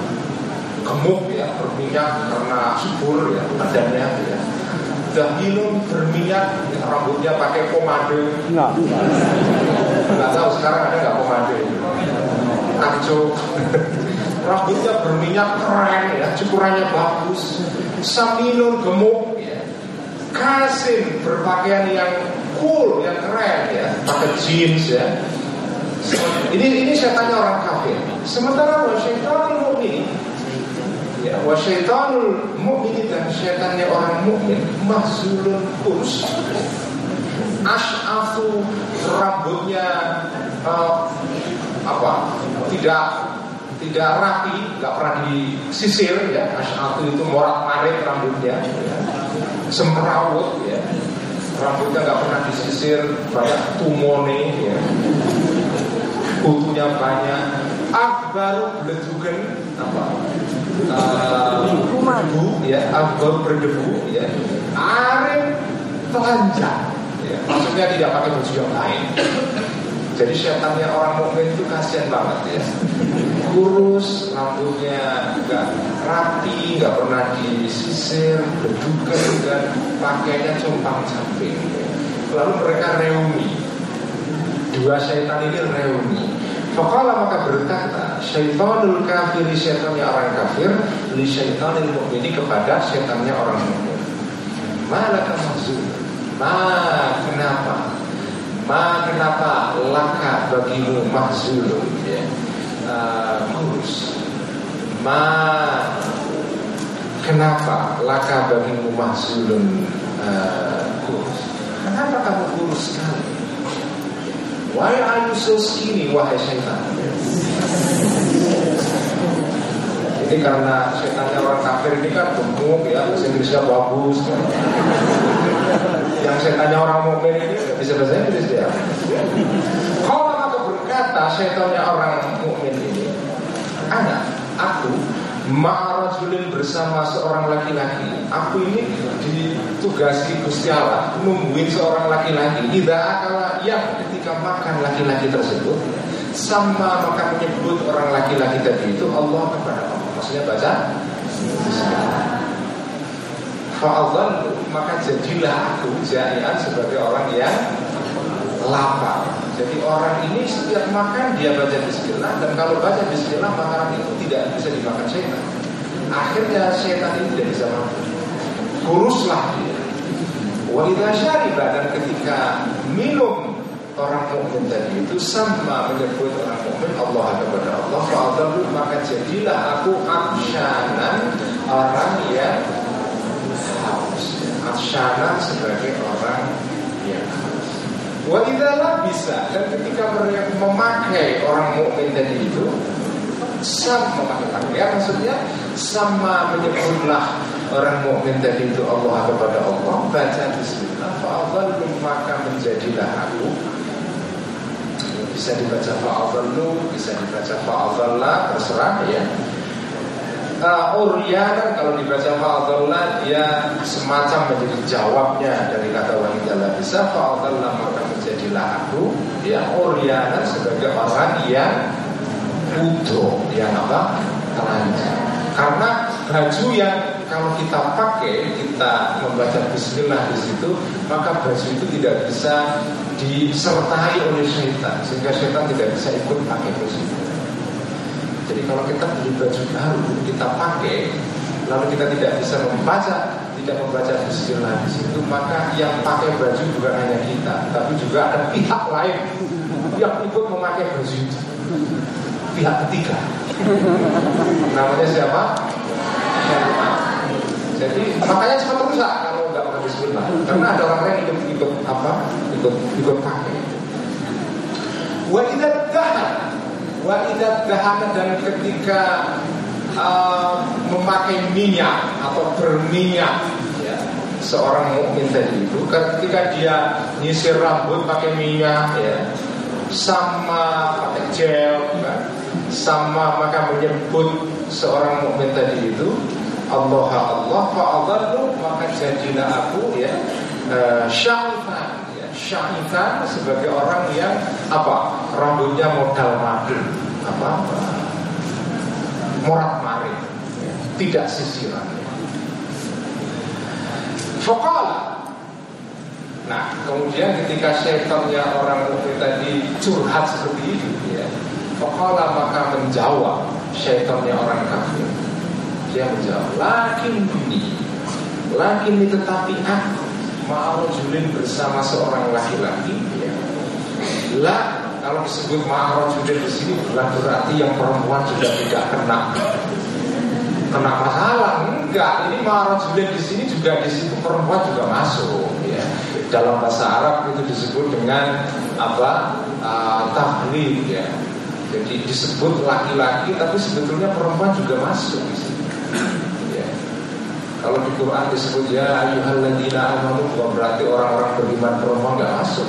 gemuk ya, berminyak karena subur ya, badannya ya. Dahilun berminyak, rambutnya pakai pomade. Nah, nggak tahu sekarang ada nggak pomade? Acok. Rambutnya berminyak keren ya, cukurannya bagus. Saminun gemuk ya. Kasim berpakaian yang cool, yang keren ya, pakai jeans ya. Ini ini setannya orang kafir. Sementara wa syaitanul mu'min, ya, wa syaitanul mu'min, dan setannya orang mukmin, mahzulun kurs, ashafu, rambutnya uh, apa? Tidak tidak rapi, nggak pernah disisir ya. Ashafu itu morak-marik rambutnya, ya. Semrawut ya. Rambutnya nggak pernah disisir, banyak tumone ya. Kutunya banyak. Akbar berdebukan apa? Berdebu uh, ya. Akbar berdebu ya. Arim telanjang ya. Maksudnya tidak pakai baju yang lain. Jadi setannya orang mukmin itu kasihan banget ya. Kurus, rambutnya nggak rapi, nggak pernah disisir, berdebukan, dan pakainya compang-camping. Lalu mereka reuni. Dua syaitan ini reuni. Faqala, maka berkata, syaitanul kafir, syaitannya orang kafir, li syaitanil mu'mini, kepada syaitannya orang mukmin. Malaka mahzun. Ma kenapa? Ma kenapa laka bagimu mahzun ya. Uh, kurus. Ma kenapa laka bagimu mahzun uh, kurus. Kenapa kamu kurus sekali? Why are you so skinny, wahai syaitan? Ini karena syaitannya orang kafir ini kan gemuk ya, bahasa Inggrisnya bagus kan. Yang syaitannya orang mukmin ini nggak bisa bahasa Inggris ya. Kalau aku berkata syaitannya orang mukmin ini, anak aku ma'arajulin, bersama seorang laki-laki. Aku ini ditugasi Gusti Allah nungguin seorang laki-laki. Idza akala, yang makan laki-laki tersebut, sama maka menyebut orang laki-laki tadi itu Allah kepada Allah. Maksudnya baca fa'adhan, maka jadilah aku jaian, sebagai orang yang lapar. Jadi orang ini setiap makan dia baca bismillah, dan kalau baca bismillah makanan itu tidak bisa dimakan setan. Akhirnya setan ini tidak bisa makan, kuruslah dia. Wa idza syariba, dan ketika minum orang mukmin tadi itu, sama menyebut orang mukmin Allah kepada Allah. Fa'adzalu, maka jadilah aku absyanan, orang yang haus. Absyanan sebagai orang yang haus. Wa idzalah bisa, dan ketika memakai orang mukmin tadi itu, sama memakai ya, maksudnya sama menyebutlah orang mukmin tadi itu Allah kepada Allah. Baca bismillah. Fa'adzalu, maka menjadilah aku. Bisa dibaca fa'adhallu, bisa dibaca fa'adhallah, terserah ya. uh, Uryan, kalau dibaca fa'adhallah dia semacam menjadi jawabnya dari kata wa'idhallah. Bisa fa'adhallah, maka menjadilah aku ya, uryan, sebagai orang yang udo, yang apa? Telanjang. Karena baju yang kalau kita pakai, kita membaca bismillah di situ, maka baju itu tidak bisa disertai oleh syaitan, sehingga syaitan tidak bisa ikut pakai baju. Jadi kalau kita beli baju baru, kita pakai, lalu kita tidak bisa membaca, tidak membaca bismillah di situ, maka yang pakai baju bukan hanya kita, tapi juga ada pihak lain yang ikut memakai baju itu, pihak ketiga. Namanya siapa? Jadi makanya cepat rusak kalau nggak pakai bismillah, karena ada orang lain ikut ikut apa ikut ikut pakai. Wa idza dahan, wa idza dahan, dan ketika uh, memakai minyak atau berminyak ya, seorang mukmin tadi itu, ketika dia nyisir rambut pakai minyak ya, sama pakai gel kan? Sama maka menyebut seorang mukmin tadi itu Allah Allah. Fa'adhallu, maka jadilah aku ya syaitan ya, syaitan sebagai orang yang apa? Rambutnya modal madu, apa? Morat-marit ya. tidak sisiran. Faqala. Nah, kemudian ketika syaitannya orang mukmin tadi curhat seperti itu, ya, faqala, maka menjawab syaitannya orang kafir. Dia menjawab, lakin ini, lakin ini tetapi aku ma'al julin bersama seorang laki-laki, ya. La, kalau disebut ma'al julin di sini berarti yang perempuan juga tidak kena. Kena masalah enggak? Ini ma'al julin di sini juga di situ perempuan juga masuk, ya. Dalam bahasa Arab itu disebut dengan apa? Uh, Tahlil, ya. Jadi disebut laki-laki tapi sebetulnya perempuan juga masuk di sini. Kalau di Quran disebut ya ayyuhalladzina amanu, berarti orang-orang beriman perempuan enggak masuk.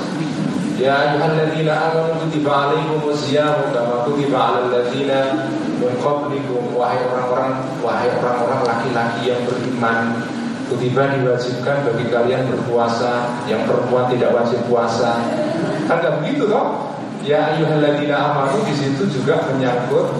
Ya ayyuhalladzina amanu kutiba alaikumus siyam kama kutiba alal ladzina min qablikum, wahai orang-orang wahai orang-orang laki-laki yang beriman, kutiba diwajibkan bagi kalian berpuasa, yang perempuan tidak wajib puasa. Kan enggak begitu toh? Ya ayyuhalladzina amanu di situ juga menyangkut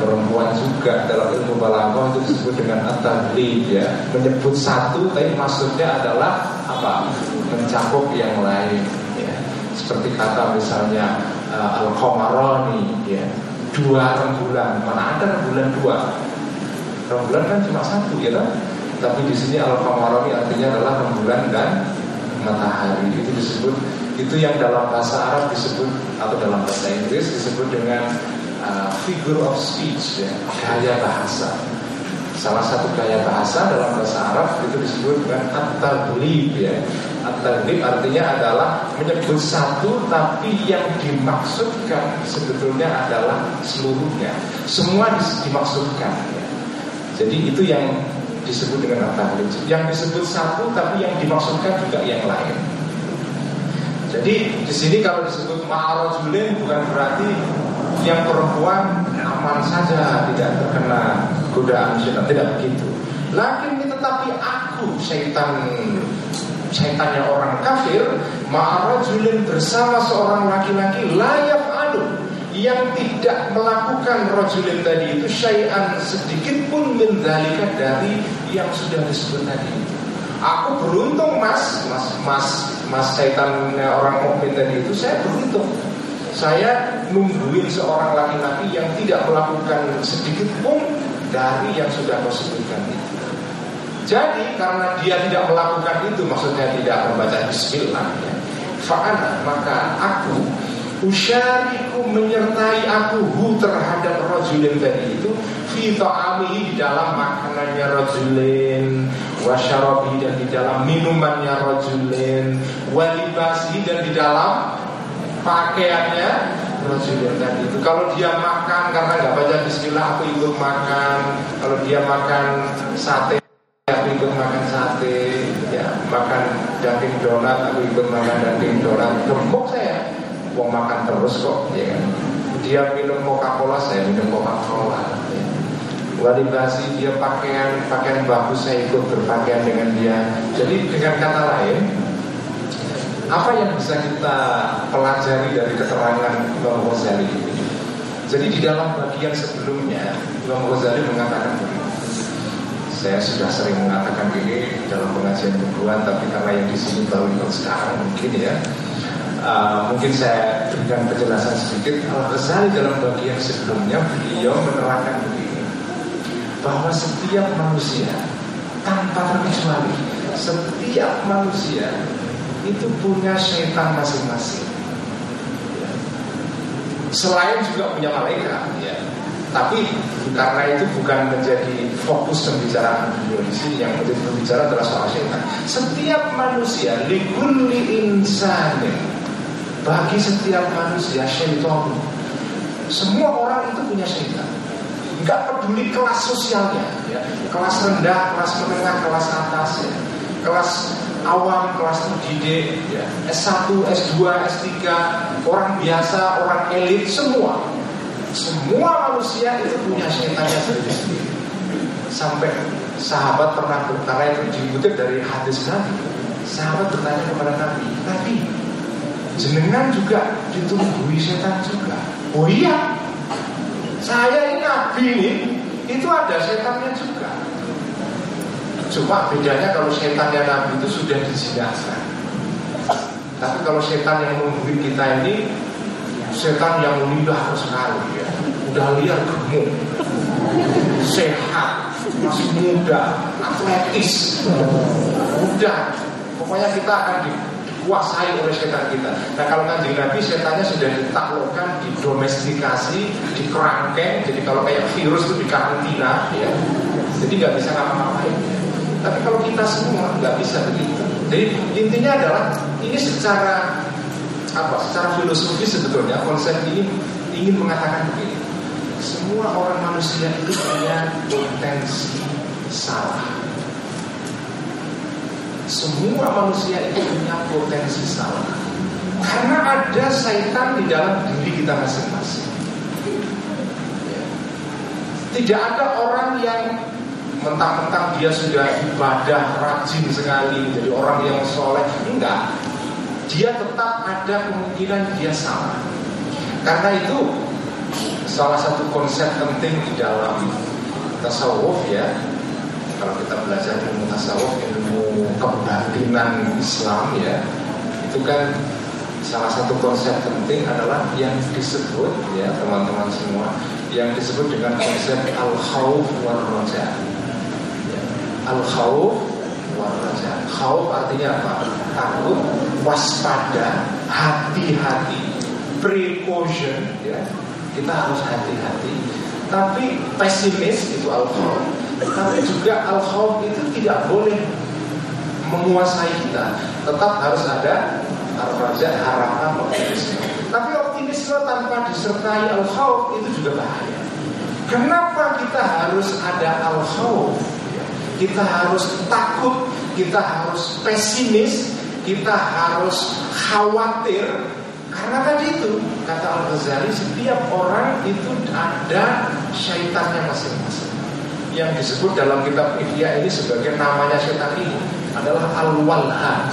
perempuan juga. Dalam ilmu balaghah itu disebut dengan at-tahlil, ya, menyebut satu tapi maksudnya adalah apa? Mencakup yang lain, ya. Seperti kata misalnya uh, al-qamarani, ya, dua rembulan. Mana ada rembulan dua? Rembulan kan cuma satu, ya kan? Tapi di sini al-qamarani artinya adalah rembulan dan matahari. Itu disebut, itu yang dalam bahasa Arab disebut atau dalam bahasa Inggris disebut dengan Uh, figure of speech, ya, gaya bahasa. Salah satu gaya bahasa dalam bahasa Arab itu disebut dengan at-taglib, ya. At-taglib artinya adalah menyebut satu tapi yang dimaksudkan sebetulnya adalah seluruhnya. Semua dimaksudkan, ya. Jadi itu yang disebut dengan at-taglib. Yang disebut satu tapi yang dimaksudkan juga yang lain. Jadi di sini kalau disebut ma'arajulin bukan berarti yang perempuan aman saja, tidak terkena godaan syaitan, tidak begitu. Lakin tetapi aku, syaitan, syaitannya orang kafir, ma'arajulin bersama seorang laki-laki layak adu, yang tidak melakukan rajulin tadi itu syai'an sedikitpun min dzalika dari yang sudah disebut tadi. Aku beruntung mas, mas, mas, mas syaitannya orang mukmin tadi itu, saya beruntung. Saya nungguin seorang laki-laki yang tidak melakukan sedikit pun dari yang sudah kau sebutkan itu. Jadi karena dia tidak melakukan itu, maksudnya tidak membaca bismillah, ya. Fa'ana, maka aku usyariku menyertai aku hu terhadap rajulin tadi itu fi ta'amihi, di dalam makanannya rajulin, wa syarabihi, dan di dalam minumannya rajulin, wa libasihi, dan di dalam pakaiannya rajulin tadi itu. Kalau dia makan karena nggak baca bismillah, aku ikut makan. Kalau dia makan sate, aku ikut makan sate, ya. Makan daging donat, aku ikut makan daging donat. Kok saya mau makan terus kok, ya kan? Dia minum Coca-Cola, saya minum Coca-Cola, ya. Walibasi, dia pakaian pakaian bagus, saya ikut berpakaian dengan dia. Jadi dengan kata lain, apa yang bisa kita pelajari dari keterangan Imam Ghazali ini? Jadi di dalam bagian sebelumnya Imam Ghazali mengatakan begini. Saya sudah sering mengatakan ini dalam pengajian mingguan, tapi karena yang di sini baru ikut sekarang mungkin, ya, uh, mungkin saya berikan penjelasan sedikit. Al-Ghazali dalam bagian sebelumnya beliau menerangkan begini, bahwa setiap manusia tanpa terkecuali, setiap manusia itu punya syaitan masing-masing, ya. Selain juga punya malaikat, ya. Tapi karena itu bukan menjadi fokus pembicaraan di sini, yang menjadi pembicaraan adalah soal syaitan. Setiap manusia likulli insani, bagi setiap manusia syaitan. Semua orang itu punya syaitan. Enggak peduli kelas sosialnya, ya. Kelas rendah, kelas menengah, kelas atas, ya. Kelas awam, kelas terdidik, ya. S satu, S dua, S tiga, orang biasa, orang elit, semua Semua manusia itu punya syaitannya sendiri. Sampai sahabat pernah bertanya, itu dikutip dari hadis Nabi. Sahabat bertanya kepada Nabi, Nabi, jenengan juga ditunggui syaitan juga? Oh iya, saya ini Nabi ini, itu ada syaitannya juga. Cuma bedanya kalau setannya Nabi itu sudah dijelaskan. Tapi kalau setan yang menggigit kita ini, setan yang liar sekali ya. Udah liar gemuk, sehat, masih muda, atletis, muda. Pokoknya kita akan dikuasai oleh setan kita. Nah kalau Kanjeng Nabi setannya sudah ditaklukkan, didomestikasi, dikerangkeng. Jadi kalau kayak virus itu dikarantina ya. Jadi nggak bisa ngapa-ngapain. Tapi kalau kita semua nggak bisa begitu. Jadi intinya adalah ini secara apa? Secara filosofis sebetulnya konsep ini ingin mengatakan begini: semua orang manusia itu punya potensi salah. Semua manusia itu punya potensi salah karena ada setan di dalam diri kita masing-masing. Tidak ada orang yang mentang-mentang dia sudah ibadah rajin sekali jadi orang yang soleh, enggak. Dia tetap ada kemungkinan dia salah. Karena itu salah satu konsep penting di dalam tasawuf ya. Kalau kita belajar ilmu tasawuf, ilmu kebatinan Islam ya, itu kan salah satu konsep penting adalah yang disebut ya teman-teman semua, yang disebut dengan konsep al-khawf war-raja. Al-khawf war-raja. Khawf artinya apa? Takut, waspada, hati-hati, precaution ya. Kita harus hati-hati. Tapi pesimis itu al-khawf. Tapi juga al-khawf itu tidak boleh menguasai kita. Tetap harus ada ar-raja, harapan, optimisme. Tapi optimisme tanpa disertai al-khawf itu juga bahaya. Kenapa kita harus ada al-khawf? Kita harus takut, kita harus pesimis, kita harus khawatir. Karena tadi itu, kata Al-Ghazali, setiap orang itu ada syaitannya masing-masing. Yang disebut dalam kitab Ihya ini sebagai namanya syaitan ini adalah al-walha.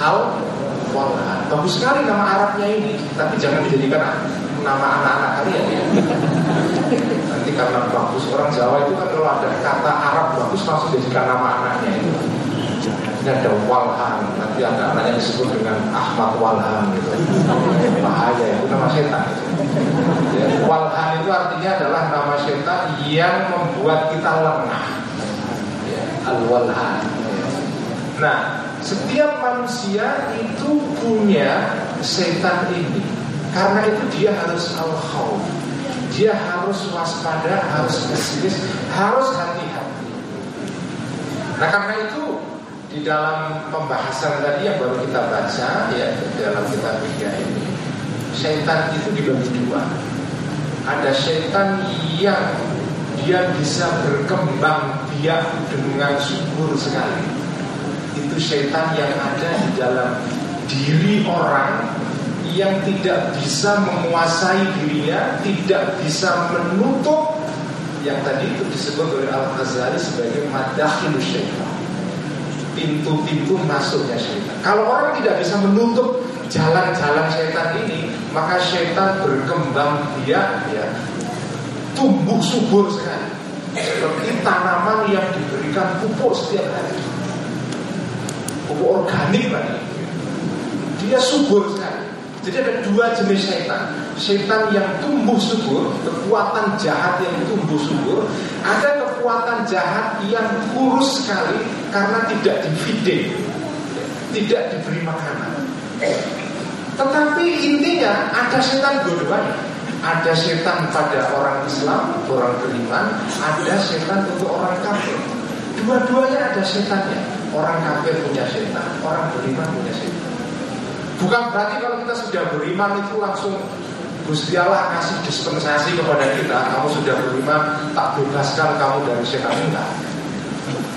Al-walha. Bagus sekali nama Arabnya ini, tapi jangan dijadikan nama anak-anak kalian ya. Nanti karena bagus, orang Jawa itu kan kalau ada kata Arab bagus langsung dijadikan nama anaknya itu. Ini ada Walhan, nanti ada anaknya disebut dengan Ahmad Walhan gitu. Bahaya ya, itu nama setan itu. Ya, Walhan itu artinya adalah nama setan yang membuat kita lengah. Ya, Al-Walhan. Nah, setiap manusia itu punya setan ini. Karena itu dia harus al-khawf. Dia harus waspada, harus pesimis, harus hati-hati. Nah karena itu di dalam pembahasan tadi yang baru kita baca ya, di dalam kitab Ihya ini, setan itu dibagi dua. Ada setan yang dia bisa berkembang biak dengan subur sekali. Itu setan yang ada di dalam diri orang yang tidak bisa menguasai dirinya, tidak bisa menutup, yang tadi itu disebut oleh Al-Ghazali sebagai madakhilu syaitan, pintu-pintu masuknya setan. Kalau orang tidak bisa menutup jalan-jalan setan ini, maka setan berkembang biak ya, tumbuh subur sekali seperti tanaman yang diberikan pupuk setiap hari, pupuk organik lagi. Dia subur sekali. Jadi ada dua jenis setan. Setan yang tumbuh subur, kekuatan jahat yang tumbuh subur. Ada kekuatan jahat yang kurus sekali karena tidak difiding, tidak diberi makanan. Tetapi intinya ada setan dua-duanya. Ada setan pada orang Islam, orang beriman. Ada setan untuk orang kafir. Dua-duanya ada setannya. Orang kafir punya setan, orang beriman punya setan. Bukan berarti kalau kita sudah beriman itu langsung Gusti Allah kasih dispensasi kepada kita, kamu sudah beriman, tak bebaskan kamu dari setan. Enggak.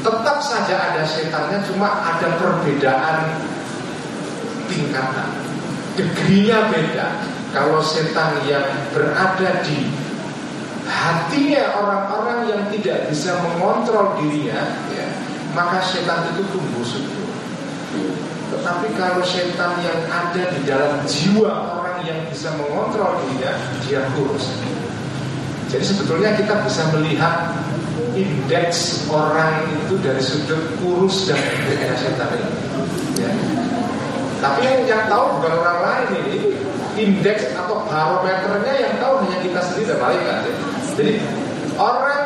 Tetap saja ada setannya, cuma ada perbedaan tingkatan. Degree-nya beda. Kalau setan yang berada di hatinya orang-orang yang tidak bisa mengontrol dirinya, ya, maka setan itu tumbuh subur. Tetapi kalau setan yang ada di dalam jiwa orang yang bisa mengontrol dirinya, dia kurus. Jadi sebetulnya kita bisa melihat indeks orang itu dari sudut kurus dan integritas tadi. Ya. Tapi yang, yang tahu bukan orang lain ini, indeks atau barometernya yang tahu hanya kita sendiri dan malaikat. Ya. Jadi orang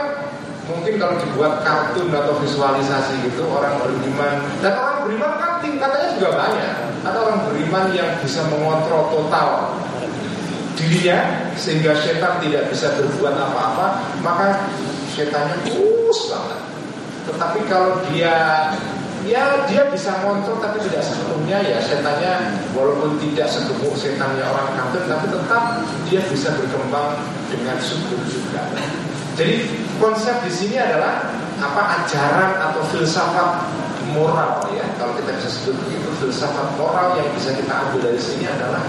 mungkin kalau dibuat kartun atau visualisasi gitu, orang beriman, dan orang beriman kan tingkatannya juga banyak. Ada orang beriman yang bisa mengontrol total dirinya sehingga setan tidak bisa berbuat apa-apa, maka setannya kurus banget. Tetapi kalau dia ya dia bisa kontrol tapi tidak sepenuhnya, ya setannya walaupun tidak segemuk setannya orang kafir, tapi tetap dia bisa berkembang dengan subur juga. Jadi konsep di sini adalah apa, ajaran atau filsafat moral ya, kalau kita bisa sebut begitu. Filsafat moral yang bisa kita ambil dari sini adalah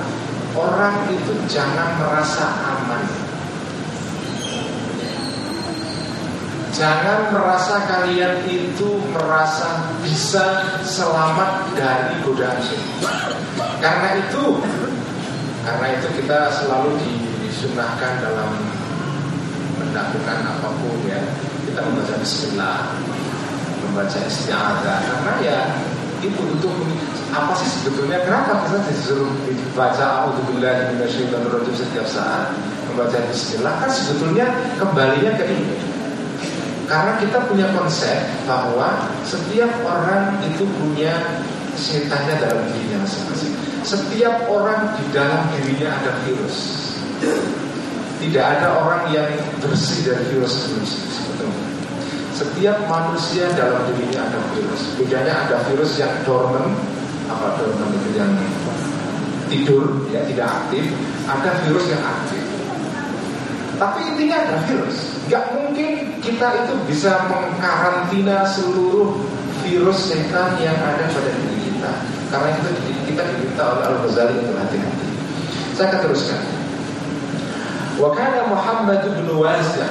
orang itu jangan merasa aman, jangan merasa kalian itu merasa bisa selamat dari godaan setan. Karena itu, karena itu kita selalu disunahkan dalam melakukan apapun ya, kita membaca bismillah, membaca isti'adzah, karena ya itu untuk apa sih sebetulnya, kenapa kita disuruh baca a'udzubillahi minasyaitonir rajim setiap saat, membaca bismillah, kan sebetulnya kembalinya ke ini. Karena kita punya konsep bahwa setiap orang itu punya setannya dalam dirinya masing-masing. Setiap orang di dalam dirinya ada virus. Tidak ada orang yang bersih dari virus itu sebetulnya. Setiap manusia dalam dirinya ada virus. Bedanya ada virus yang dormant, apa dormant itu yang tidur, ya tidak aktif. Ada virus yang aktif. Tapi intinya ada virus. Gak mungkin kita itu bisa mengkarantina seluruh virus setan yang ada pada diri kita. Karena itu kita diminta oleh Al-Ghazali untuk hati-hati. Saya akan teruskan. Wa kana Muhammad bin Wazir.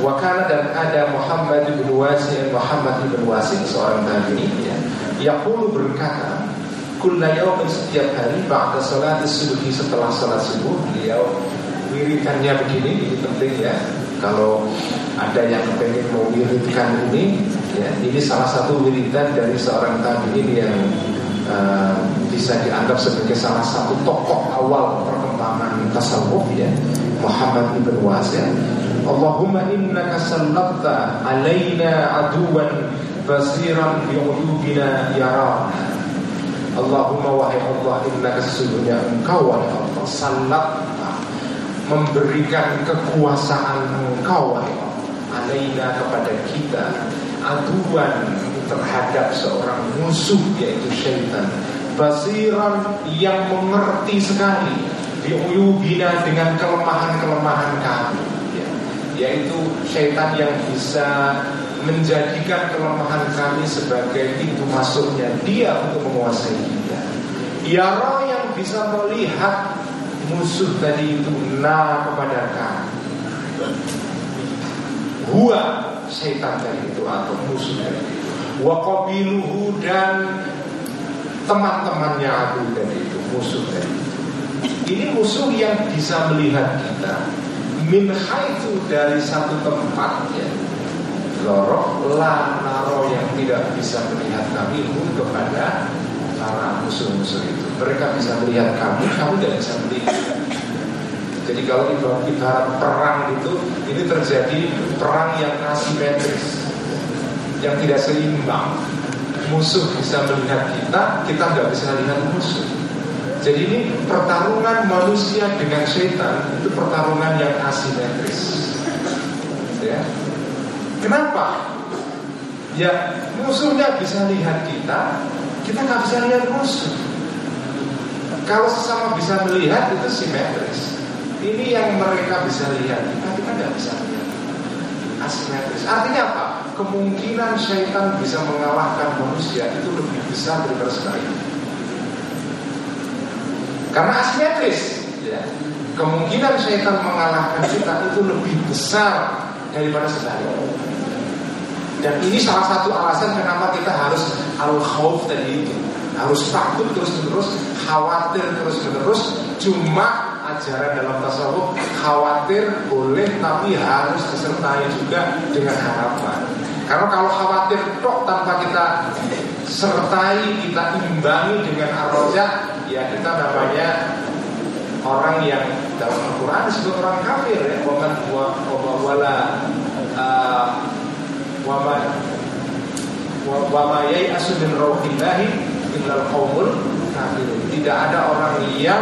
Wakana dan ada Muhammad ibn Wasin, Muhammad ibn Wasin seorang tabi'in ya, yaqulu berkata, kulla yawmin setiap hari ba'da salat subuhi setelah salat subuh, beliau wiridannya begini. Ini penting ya, kalau ada yang pengen mewiridkan ini ya, ini salah satu wiridan dari seorang tabi'in yang uh, bisa dianggap sebagai salah satu tokoh awal perkembangan tasawuf ya, Muhammad ibn Wasin. Allahumma innaka sallabta alaina aduwan basiran bi'uyubina yarana. Allahumma wahai Allah, innaka sesungguhnya engkau wahai Allah, sallabta, memberikan kekuasaan engkau wahai Allah, alaina kepada kita, aduwan terhadap seorang musuh yaitu syaitan, basiran yang mengerti sekali, bi'uyubina dengan kelemahan-kelemahan kami, yaitu syaitan yang bisa menjadikan kelemahan kami sebagai pintu masuknya dia untuk menguasai kita. Ya roh yang bisa melihat musuh tadi itu nah kepada kami. Hua syaitan tadi itu atau musuh tadi itu. Wa qabiluhu dan teman-temannya aku tadi itu, musuh tadi itu. Ini musuh yang bisa melihat kita. Min itu dari satu tempat ya, lorok la naro yang tidak bisa melihat kami kepada para musuh-musuh itu. Mereka bisa melihat kami, kami tidak bisa melihat. Jadi kalau ibarat perang itu, ini terjadi perang yang asimetris, yang tidak seimbang. Musuh bisa melihat kita, kita tidak bisa melihat musuh. Jadi ini pertarungan manusia dengan setan itu pertarungan yang asimetris. Ya. Kenapa? Ya musuhnya bisa lihat kita, kita nggak bisa lihat musuh. Kalau sesama bisa melihat itu simetris. Ini yang mereka bisa lihat kita, kita nggak bisa lihat. Asimetris. Artinya apa? Kemungkinan setan bisa mengalahkan manusia itu lebih besar daripada sebaliknya. Karena asimetris ya. Kemungkinan syaitan mengalahkan kita itu lebih besar daripada sebaliknya. Dan ini salah satu alasan kenapa kita harus al-khawf tadi itu, harus takut terus-terus, khawatir terus-terus. Cuma ajaran dalam tasawuf khawatir boleh, tapi harus disertai juga dengan harapan. Karena kalau khawatir tok tanpa kita sertai, kita imbangi dengan arroja, ya kita namanya orang yang dalam Al-Quran disebut orang kafir, ya. Waman wawala waman wamayai asudin rawhillahi illal qawmul kafir. Tidak ada orang yang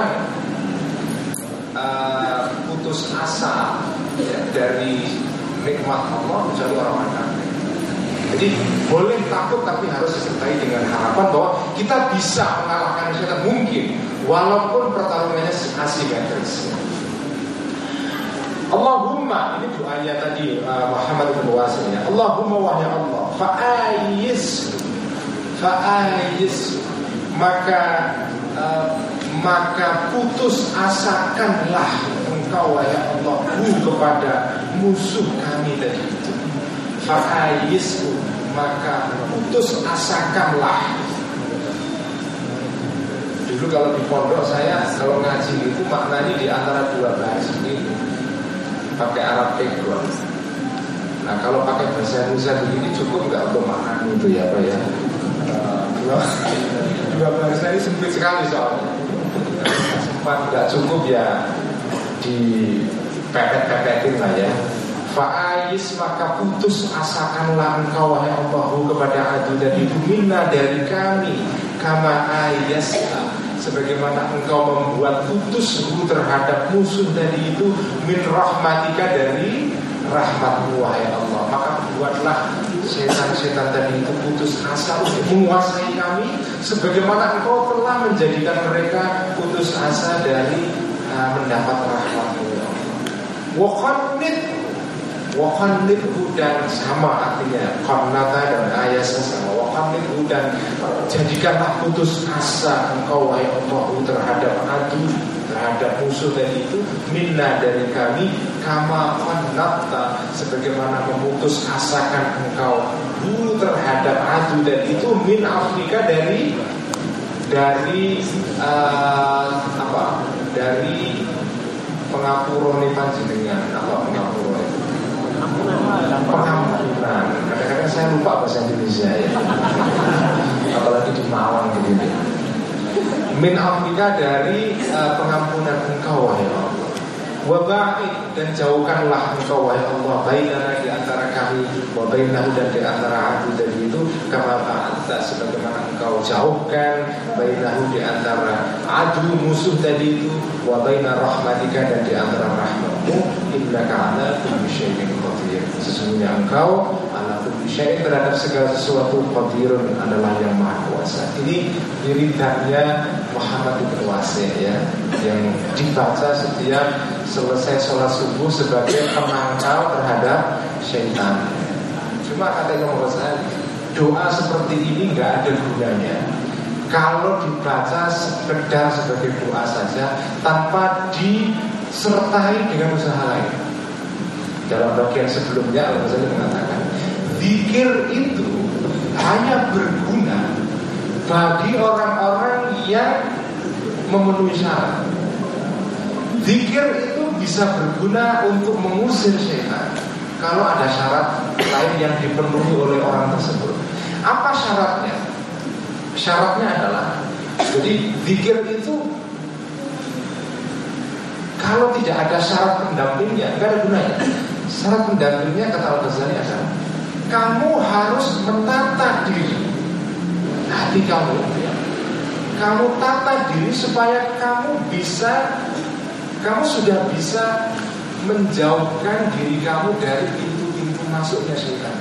uh, putus asa ya, dari nikmat Allah kecuali orang kafir. Jadi boleh takut tapi harus disertai dengan harapan bahwa kita bisa mengalahkan setan mungkin, walaupun pertarungannya asimetris. Allahumma, ini doanya tadi uh, Muhammad bin Wasil, ya. Allahumma wahai Allah, fa'ayis, fa'ayis, maka uh, maka putus asakanlah engkau wahai Allah kepada musuh kami tadi itu. Fa'ayis, maka putus asakanlah. Dulu kalau di pondok saya kalau ngaji itu maknanya di antara dua bahasa ini pakai Arab background. Nah kalau pakai bahasa Indonesia begini cukup nggak untuk makna itu ya pak ya. Dua, dua bahasa ini sempit sekali soalnya. Sempat nggak cukup ya di pepet-pepetin lah ya. Fa'ais, maka putus asakanlah engkau wahai Allah kepada adu dan itu minna dari kami kama ayasna, sebagaimana engkau membuat putusku terhadap musuh tadi itu min rahmatika dari rahmatmu wahai Allah. Maka buatlah setan-setan tadi itu putus asa untuk menguasai kami sebagaimana engkau telah menjadikan mereka putus asa dari uh, mendapat rahmatmu ya Allah. Wa qannit, wakan lid hudan, sama artinya konata dan ayasa sama. Wakan lid hudan, jadikanlah putus asa engkau wahai Allah terhadap adu, terhadap musuh tadi itu minna dari kami kama konata, sebagaimana memutus asakan engkau hu terhadap adu dan itu min Afrika dari dari uh, apa dari pengapura nih panjenengan apa pengapura itu. Pengampunan, kadang-kadang saya lupa bahasa Indonesia ya. Apalagi di Malang begini. Min Afrika dari uh, pengampunan engkau wahai Allah. Waba'id, dan jauhkanlah engkau wahai Allah bainana di antara kami wa bainahu dan di antara aku dari itu kama ba'adta, sebagaimana engkau jauhkan bainahu di antara adu musuh tadi itu wa baina rahmatika dan di antara rahmatmu innaka ala kulli syai'in qadir, sesungguhnya engkau ala kulli syai'in terhadap segala sesuatu qadirun adalah yang maha kuasa. Ini wiridnya Muhammad bin Wasil ya, yang dibaca setiap selesai sholat subuh sebagai penangkal terhadap syaitan. Cuma katanya menurut saya doa seperti ini nggak ada gunanya kalau dibaca sekedar sebagai doa saja tanpa disertai dengan usaha lain. Dalam bagian sebelumnya Al-Muzani mengatakan zikir itu hanya berguna bagi orang-orang yang memenuhi syarat. Zikir itu bisa berguna untuk mengusir syaitan kalau ada syarat lain yang dipenuhi oleh orang tersebut. Apa syaratnya? Syaratnya adalah, jadi zikir itu kalau tidak ada syarat pendampingnya tidak ada gunanya. Syarat pendampingnya kata Al-Ghazali adalah kamu harus menata diri, hati kamu, kamu tata diri supaya kamu bisa, kamu sudah bisa menjauhkan diri kamu dari pintu-pintu masuknya syaitan.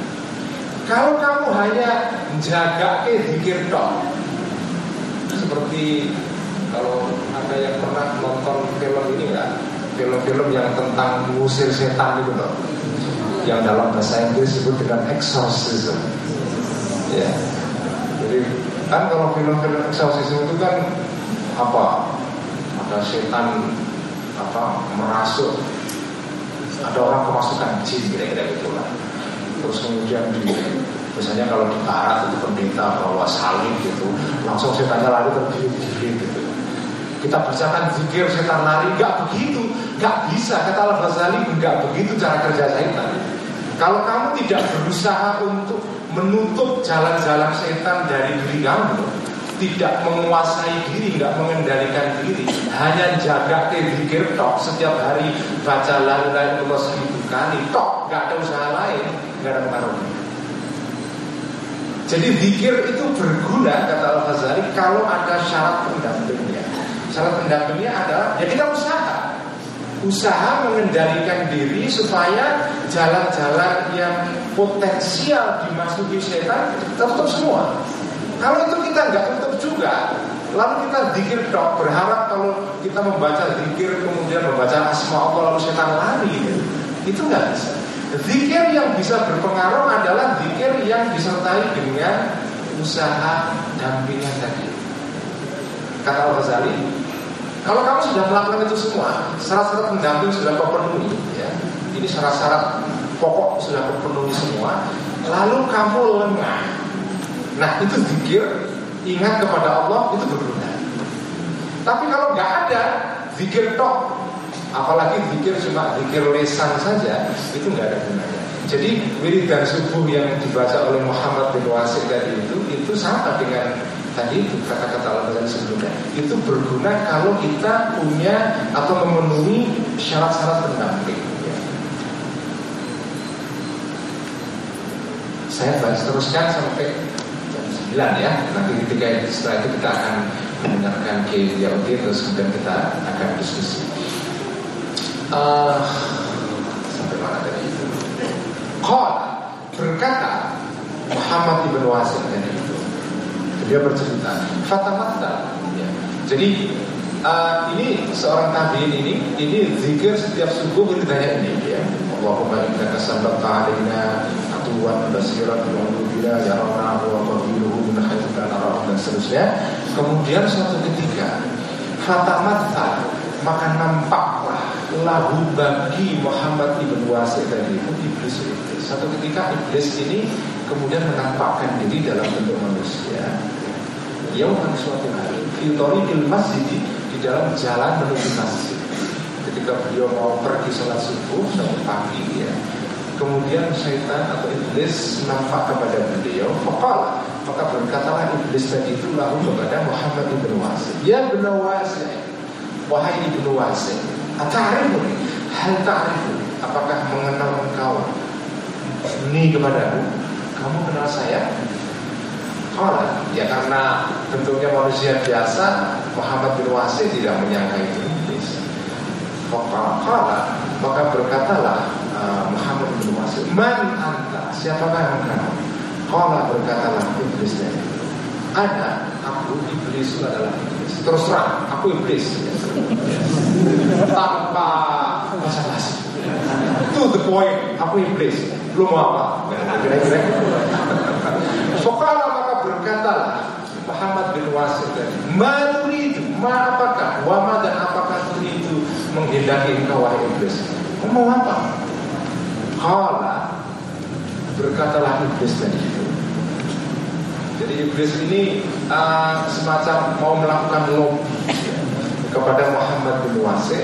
Kalau kamu hanya menjaga zikir dong, seperti kalau ada yang pernah nonton film ini nggak, film-film yang tentang mengusir setan itu dong, yang dalam bahasa Inggris disebut dengan exorcism. Ya, jadi kan kalau film-film exorcism itu kan apa? Ada setan apa merasuk, ada orang kemasukan jin kira-kira gitulah. Terus kemudian di, biasanya kalau di barat itu pendeta bawa salib gitu, langsung setannya lari terbiut-biut gitu. kita bacakan zikir setan lari, gak begitu, gak bisa. Kata Al-Ghazali, gak begitu cara kerja setan. Kalau kamu tidak berusaha untuk menutup jalan-jalan setan dari diri kamu, tidak menguasai diri, gak mengendalikan diri, hanya jaga zikir tok, setiap hari baca la ilaha illallah seribu kali tok, gak ada usaha lain, gak ada pengaruhnya. Jadi zikir itu berguna, kata Al-Ghazali, kalau ada syarat pendampingnya. Syarat pendampingnya adalah ya kita usaha, usaha mengendalikan diri supaya jalan-jalan yang potensial dimasuki setan tertutup semua. Kalau itu kita nggak tutup juga, lalu kita zikir dok, berharap kalau kita membaca zikir kemudian membaca asma Allah lalu setan lari, itu nggak bisa. Zikir yang bisa berpengaruh adalah zikir yang disertai dengan usaha dampingan tadi. Kata Al-Ghazali, kalau kamu sudah melakukan itu semua, syarat-syarat pendamping sudah terpenuhi, ya. Ini syarat-syarat pokok sudah terpenuhi semua, lalu kamu lengah. Nah itu zikir, ingat kepada Allah, itu berguna. Tapi kalau nggak ada zikir tok, apalagi zikir cuma zikir lesan saja, itu nggak ada gunanya. Jadi wiridan subuh yang dibaca oleh Muhammad bin Wasik tadi itu, itu sama dengan tadi itu kata-kata Al-Ghazali sebelumnya. Itu berguna kalau kita punya atau memenuhi syarat-syarat pendamping. Ya. Saya bahas teruskan sampai jam sembilan ya. Nanti ketika itu, setelah itu kita akan mendengarkan Kiai Haji, terus kemudian kita akan diskusi. Uh, sampai mana tadi itu? Qala, berkata Muhammad ibn Wasik tadi itu. Dia bercerita fatamatta. Ya. Jadi uh, ini seorang tabiin ini, ini zikir setiap subuh ditanya ini ya. Allahumma inna kasabta alaina atuwan basiran wa nubila ya rabbana wa qabiluhu min haytana rabb dan seterusnya. Kemudian suatu ketika fatamatta, maka nampaklah lahu bagi Muhammad ibn Wasik tadi itu iblis itu. Satu ketika iblis ini kemudian menampakkan diri dalam bentuk manusia. Yauman suatu hari fi thariqil masjid, di dalam jalan menuju masjid. Ketika beliau mau pergi salat subuh suatu pagi ya. Kemudian setan atau iblis nampak kepada beliau. Faqala, maka berkatalah iblis tadi itu lahu kepada Muhammad ibn Wasik. Ya ibn Wasik, wahai ibn Wasik, ata'arifuni, hal ta'arifuni, apakah mengenal engkau? Ini kepadamu, kamu kenal saya? Kalau ya karena bentuknya manusia biasa, Muhammad bin Wasik tidak menyangka itu iblis. Maka maka berkatalah uh, Muhammad bin Wasik, man anta, siapakah engkau? Kalau berkatalah iblis dan itu, ada aku iblis itu adalah iblis. Terus terang, aku iblis. Tanpa masalah. To the point, aku iblis. Belum apa? Kira-kira. Faqala, maka berkatalah Muhammad bin Wasik tadi, ma turidu, ma apakah, wa ma dan apakah turidu menghendaki engkau wahai iblis? Mau apa? Qala, berkatalah iblis tadi itu. Jadi iblis ini uh, semacam mau melakukan lobby ya, kepada Muhammad bin Wasik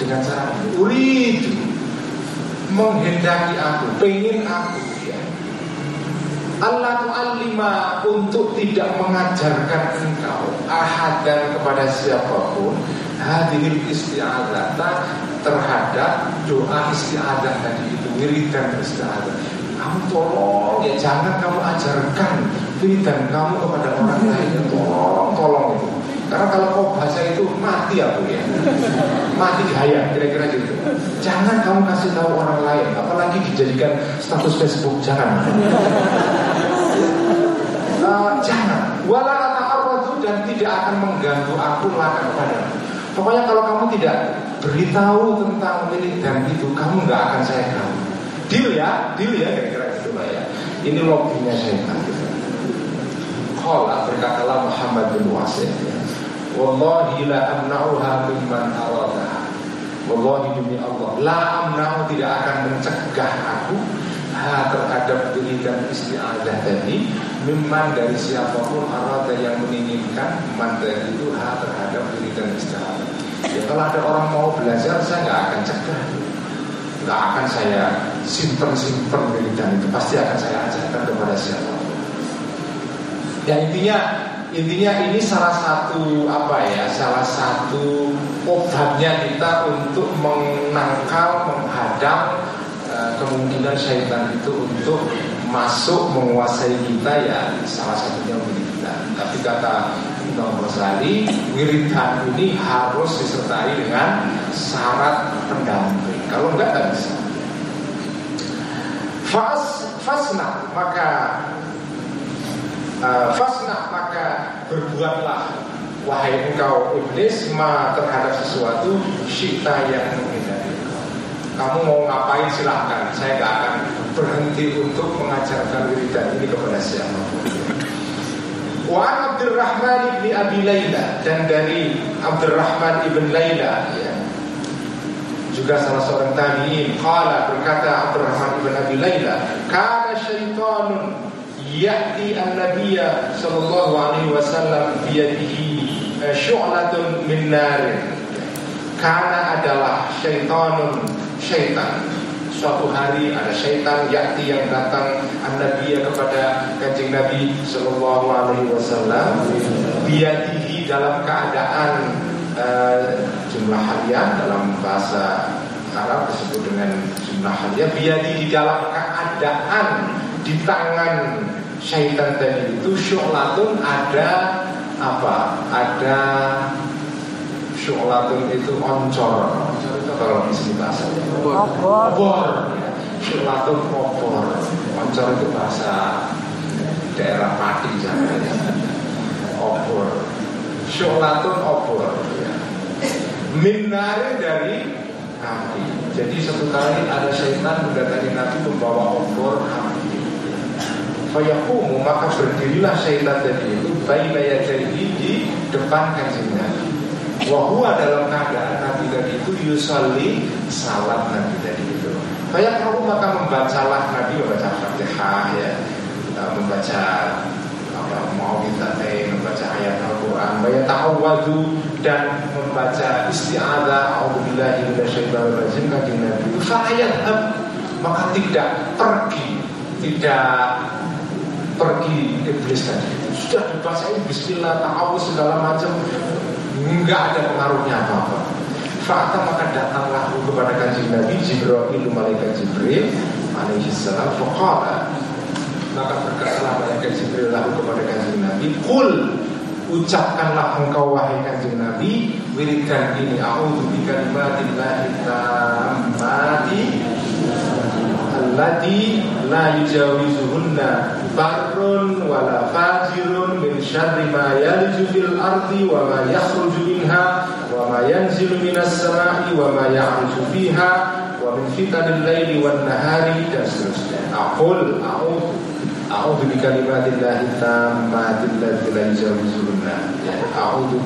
dengan cara uridu, menghendaki aku, pengen aku ya. Allah tu'allima, untuk tidak mengajarkan engkau ahadan kepada siapapun hadhil isti'adzah, terhadap doa isti'adzah tadi itu, wiridan isti'adzah. Kamu tolong ya, jangan kamu ajarkan wiridan kamu kepada orang lain, tolong, tolong itu. Karena kalau kau baca itu mati aku ya, mati gaya, kira-kira gitu. Jangan kamu kasih tahu orang lain, apalagi dijadikan status Facebook, jangan. uh, jangan. Wala ta'arradu, dan tidak akan mengganggu aku laka kepadamu. Pokoknya kalau kamu tidak beritahu tentang milik dan itu, kamu nggak akan saya ganggu. Deal ya, deal ya, kira-kira gitu lah ya. Ini lobbynya saya gitu. Qala, berkatalah Muhammad bin Wasik ya. Wallahi la amna'uha mimman arada, wallahi demi Allah, la amna'u, tidak akan mencegah aku ha, terhadap diri dan isti'adah tadi Mimma dari siapapun arada yang menginginkan, manda itu hak terhadap diri dan istihad. Ya, kalau ada orang mau belajar, saya nggak akan cegah, nggak akan saya simpen-simpen diri dan itu pasti akan saya ajarkan kepada siapapun. Ya intinya, intinya ini salah satu apa ya, salah satu obatnya kita untuk menangkal, menghadang eh, kemungkinan syaitan itu untuk masuk menguasai kita, ya salah satunya wiridan. Tapi kata Imam Al-Ghazali, wiridan ini harus disertai dengan syarat pendamping. Kalau enggak, enggak bisa. Fas, fasna maka uh, fasna maka berbuatlah wahai engkau iblis ma terhadap sesuatu syita yang menghindari. Kamu mau ngapain silahkan, saya gak akan berhenti untuk mengajarkan wiridan ini kepada siapapun. Wa Abdurrahman ibn Abi Laila, dan dari Abdurrahman ibn Laila, ya, juga salah seorang tabi'in, qala berkata Abdurrahman ibn Abi Laila, kana syaitanun ya'ti an-nabiyya sallallahu alaihi wasallam biyadihi syu'latun min narin. Kana adalah syaitanun, syaitan. Suatu hari ada syaitan yakti yang datang an-nabiyya kepada kanjeng Nabi sallallahu alaihi wasallam biyadihi dalam keadaan uh, jumlah harian, dalam bahasa Arab disebut dengan jumlah harian, biyadihi dalam keadaan di tangan syaitan tadi itu syu'latun, ada apa? Ada syu'latun itu oncor, kalau di sini bahasa obor, syu'latun obor, oncor itu bahasa daerah Pati jadinya, obor, syu'latun obor, ya. Minari dari api. Jadi satu kali ada syaitan mendatangi Nabi membawa obor api. Fayaqumu, maka berdirilah syaitan tadi itu baina yadayhi di depan kanjeng Nabi. Wahua dalam keadaan Nabi tadi itu yusalli, salat Nabi tadi itu. Kayak kamu maka membacalah Nabi, membaca Fatihah, ya, membaca apa, mau kita teh, membaca ayat Al-Quran, membaca ta'awwadu dan membaca isti'adzah, a'udzubillahi minasyaitonir rajim kaki Nabi. Fa'ayat ab, maka tidak pergi, tidak pergi iblis tadi itu. Sudah dibacain bismillah, ta'awud segala macam. Enggak ada pengaruhnya apa-apa. Fakta maka datanglah kepada kanjeng Nabi Jibril, malaikat Jibril alaihi salam, faqala, maka berkatalah malaikat Jibril lalu kepada kanjeng Nabi, qul, ucapkanlah engkau wahai kanjeng Nabi wiridan ini, a'udzu bikalimatillahi tammati allati la yujawizuhunna barrun wala fajirun min syarri ma yaliju fil ardi wa ma yakhruju minha wa ma yanzilu minas sama'i wa ma ya'ruju fiha wa min fitanil laili wan nahari dan seterusnya. Aqul a'udzu a'udzu bi kalimatillahi tammati allati la yujawizuhunna. A'udzu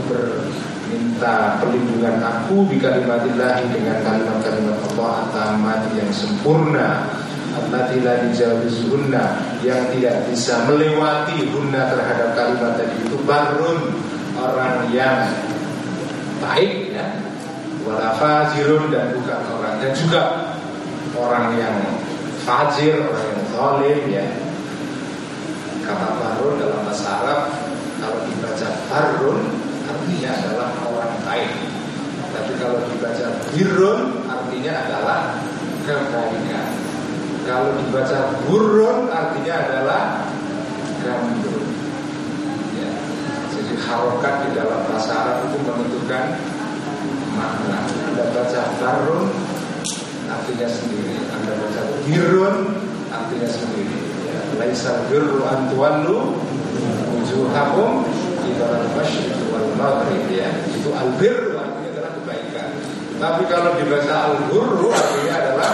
minta perlindungan aku bi kalimatillahi dengan kalimat-kalimat Allah tammati yang sempurna. Allati la yujawizuhunna yang tidak bisa melewati hunna terhadap kalimat tadi itu barun, orang yang baik, ya, wala fajirun dan bukan orang, dan juga orang yang fajir, orang yang zalim, ya. Kata barun dalam bahasa Arab kalau dibaca barun artinya adalah orang baik, tapi kalau dibaca birun artinya adalah kebaikan. Kalau dibaca burun artinya adalah gambur, ya. Jadi harokat di dalam bahasa Arab itu menentukan makna. Anda baca barun artinya sendiri, Anda baca birun artinya sendiri, ya. Laisa birru an tuwallu wujuhakum qibala al-masyriq wal maghrib, ya. Itu albirru artinya adalah kebaikan. Tapi kalau dibaca al-burru artinya adalah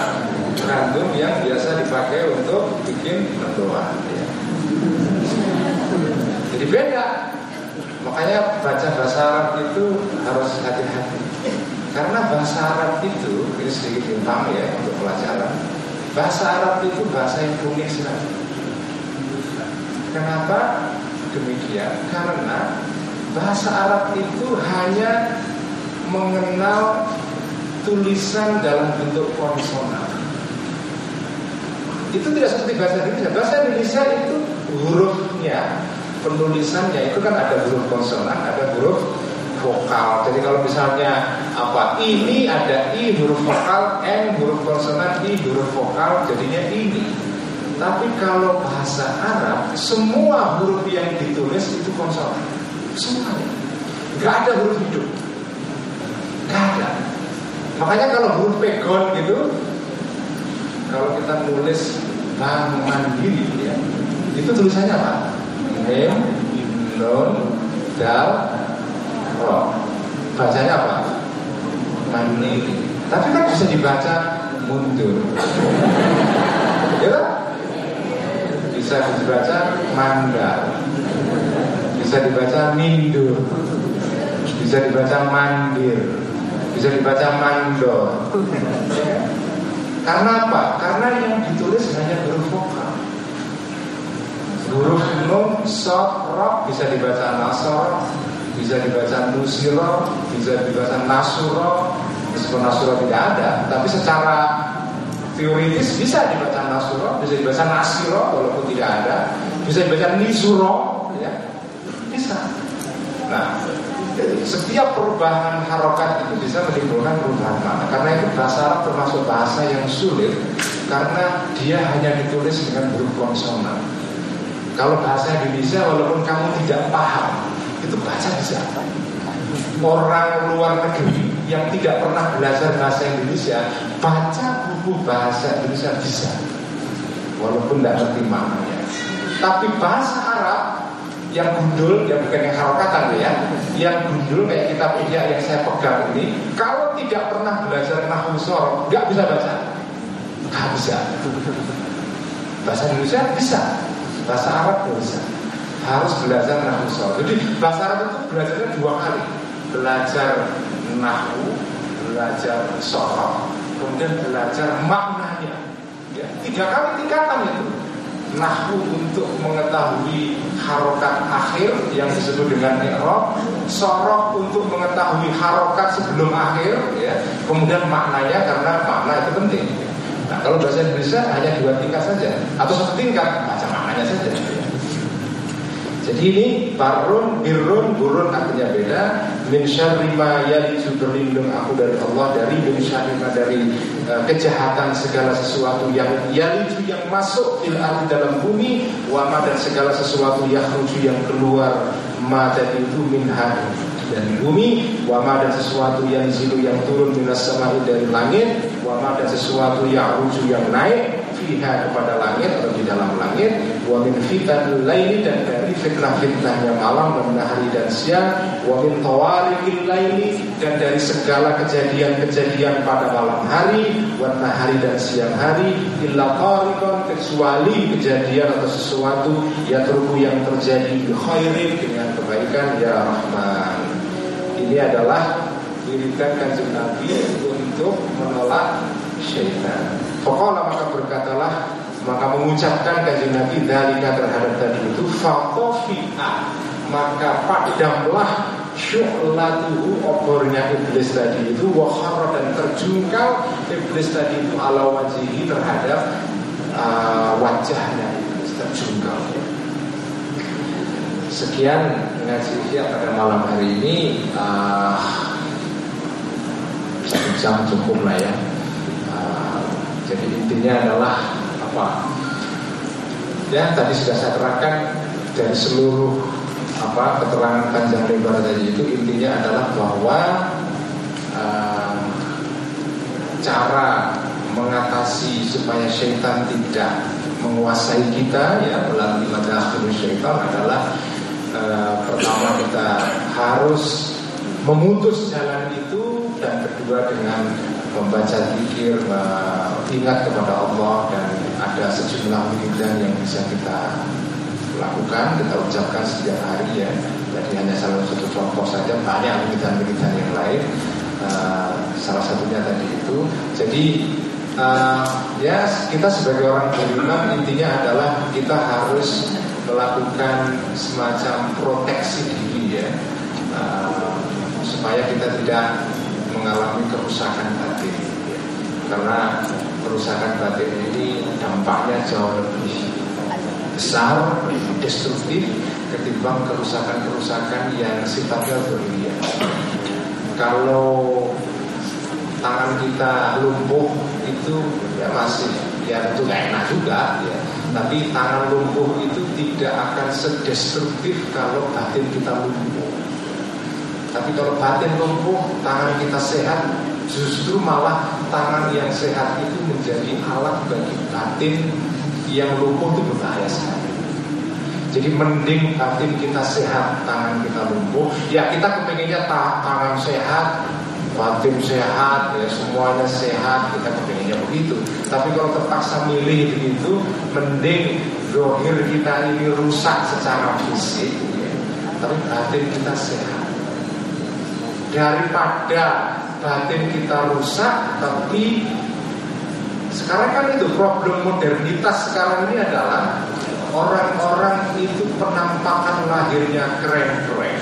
random yang biasa dipakai untuk bikin berdoa, ya. Jadi beda. Makanya baca bahasa Arab itu harus hati-hati. Karena bahasa Arab itu, ini sedikit bintang ya untuk pelajaran. Bahasa Arab itu bahasa yang unik sekali. Kenapa demikian? Karena bahasa Arab itu hanya mengenal tulisan dalam bentuk konsonan. Itu tidak seperti bahasa Indonesia. Bahasa Indonesia itu hurufnya, penulisannya itu kan ada huruf konsonan, ada huruf vokal. Jadi kalau misalnya apa ini ada i huruf vokal, n huruf konsonan, i huruf vokal, jadinya ini. Tapi kalau bahasa Arab, semua huruf yang ditulis itu konsonan, semuanya. Gak ada huruf hidup, gak ada. Makanya kalau huruf pegon gitu, kalau kita nulis Bank Mandiri ya, itu tulisannya apa? Mim, Nun, Dal, Ro. Bacanya apa? Mandiri. Tapi kan bisa dibaca mundur, gitu. Bisa dibaca mandar, bisa dibaca mindur, bisa dibaca mandir, bisa dibaca mandor. Karena apa? Karena yang ditulis hanya huruf vokal. Huruf nun, sod, rob bisa dibaca nasor, bisa dibaca nusiro, bisa dibaca nasuro. Meskipun nasuro tidak ada, tapi secara teoritis bisa dibaca nasuro, bisa dibaca nasiro walaupun tidak ada, bisa dibaca nisuro, ya bisa. Nah, setiap perubahan harokat itu bisa menimbulkan perubahan makna. Karena itu bahasa Arab termasuk bahasa yang sulit, karena dia hanya ditulis dengan huruf konsonan. Kalau bahasa Indonesia walaupun kamu tidak paham, itu baca bisa. Orang luar negeri yang tidak pernah belajar bahasa Indonesia baca buku bahasa Indonesia bisa, walaupun tidak ngerti maknanya. Tapi bahasa Arab yang gundul, yang bukan yang harokatan ya, yang gundul kayak kitab Ihya yang saya pegang ini, kalau tidak pernah belajar nahwu sorof nggak bisa baca, nggak bisa. Bahasa Indonesia bisa, bahasa Arab bisa. Harus belajar nahwu sorof. Jadi bahasa Arab itu belajarnya dua kali, belajar nahwu, belajar sorof, kemudian belajar maknanya ya. Tiga kali tingkatan itu. Nahwu untuk mengetahui harokat akhir yang disebut dengan i'rab, sorof untuk mengetahui harokat sebelum akhir ya. Kemudian maknanya, karena makna itu penting. Nah kalau bahasa Indonesia hanya dua tingkat saja, atau satu tingkat, baca maknanya saja. Jadi ini barun, birun, burun artinya beda. Min syarri ma yalizu, berlindung aku dari Allah dari min syarri ma, dari uh, kejahatan segala sesuatu yang yalizu, yang masuk fil ardi, dalam bumi, wa ma, dan segala sesuatu yakhruju, yang keluar, ma dari itu minha, dari bumi, wa ma, dan sesuatu yang zilu, yang turun, minas sama'i, dari langit, wa ma, dan sesuatu ya'ruju, yang naik, fiha, kepada langit atau di dalam langit, wa min fitnahil laili, dan dari fitnah-fitnahnya malam dan hari dan siang, wa min tawariqil laili, dan dari segala kejadian-kejadian pada malam hari, wa nahari, dan siang hari, illa tariqan, kecuali kejadian atau sesuatu yatruku, yang terjadi bi khairin, dengan kebaikan, ya Rahman. Ini adalah wiridan Kanjeng Nabi untuk menolak syaitan. Faqala, maka berkatalah, maka mengucapkan Kanjeng Nabi, dzalika, terhadap tadi itu, faqafi'a, maka padamlah syu'latuhu, obornya iblis tadi itu, wa kharra, dan terjungkal iblis tadi itu, ala wajhihi, terhadap uh, wajahnya iblis, terjungkal. Sekian ngaji Ihya pada malam hari ini. uh, Satu jam cukup lah ya. uh, Jadi intinya adalah apa? Ya tadi sudah saya terangkan dari seluruh apa keterangan panjang lebar tadi itu. Intinya adalah bahwa uh, cara mengatasi supaya syaitan tidak menguasai kita ya, melalui madahul syaitan adalah Uh, pertama kita harus memutus jalan itu, dan kedua dengan membaca zikir, uh, ingat kepada Allah, dan ada sejumlah wiridan yang bisa kita lakukan, kita ucapkan setiap hari ya. Jadi hanya salah satu contoh saja, banyak wiridan-wiridan yang lain. Uh, salah satunya tadi itu. Jadi uh, ya kita sebagai orang beriman intinya adalah kita harus melakukan semacam proteksi diri ya, uh, supaya kita tidak mengalami kerusakan batin, karena kerusakan batin ini dampaknya jauh lebih besar, destruktif ketimbang kerusakan-kerusakan yang sifatnya dunia. Kalau tangan kita lumpuh itu ya masih ya itu gak enak juga ya. Tapi tangan lumpuh itu tidak akan sedestruktif kalau batin kita lumpuh. Tapi kalau batin lumpuh, tangan kita sehat, justru malah tangan yang sehat itu menjadi alat bagi batin yang lumpuh itu berbahaya sekali. Jadi mending batin kita sehat, tangan kita lumpuh. Ya kita kepengennya tangan sehat, batin sehat, ya semuanya sehat, kita kepengennya begitu. Tapi kalau terpaksa milih begitu, mending zahir kita ini rusak secara fisik, ya, tapi batin kita sehat. Daripada batin kita rusak, tapi sekarang kan itu problem modernitas sekarang ini adalah orang-orang itu penampakan lahirnya keren-keren.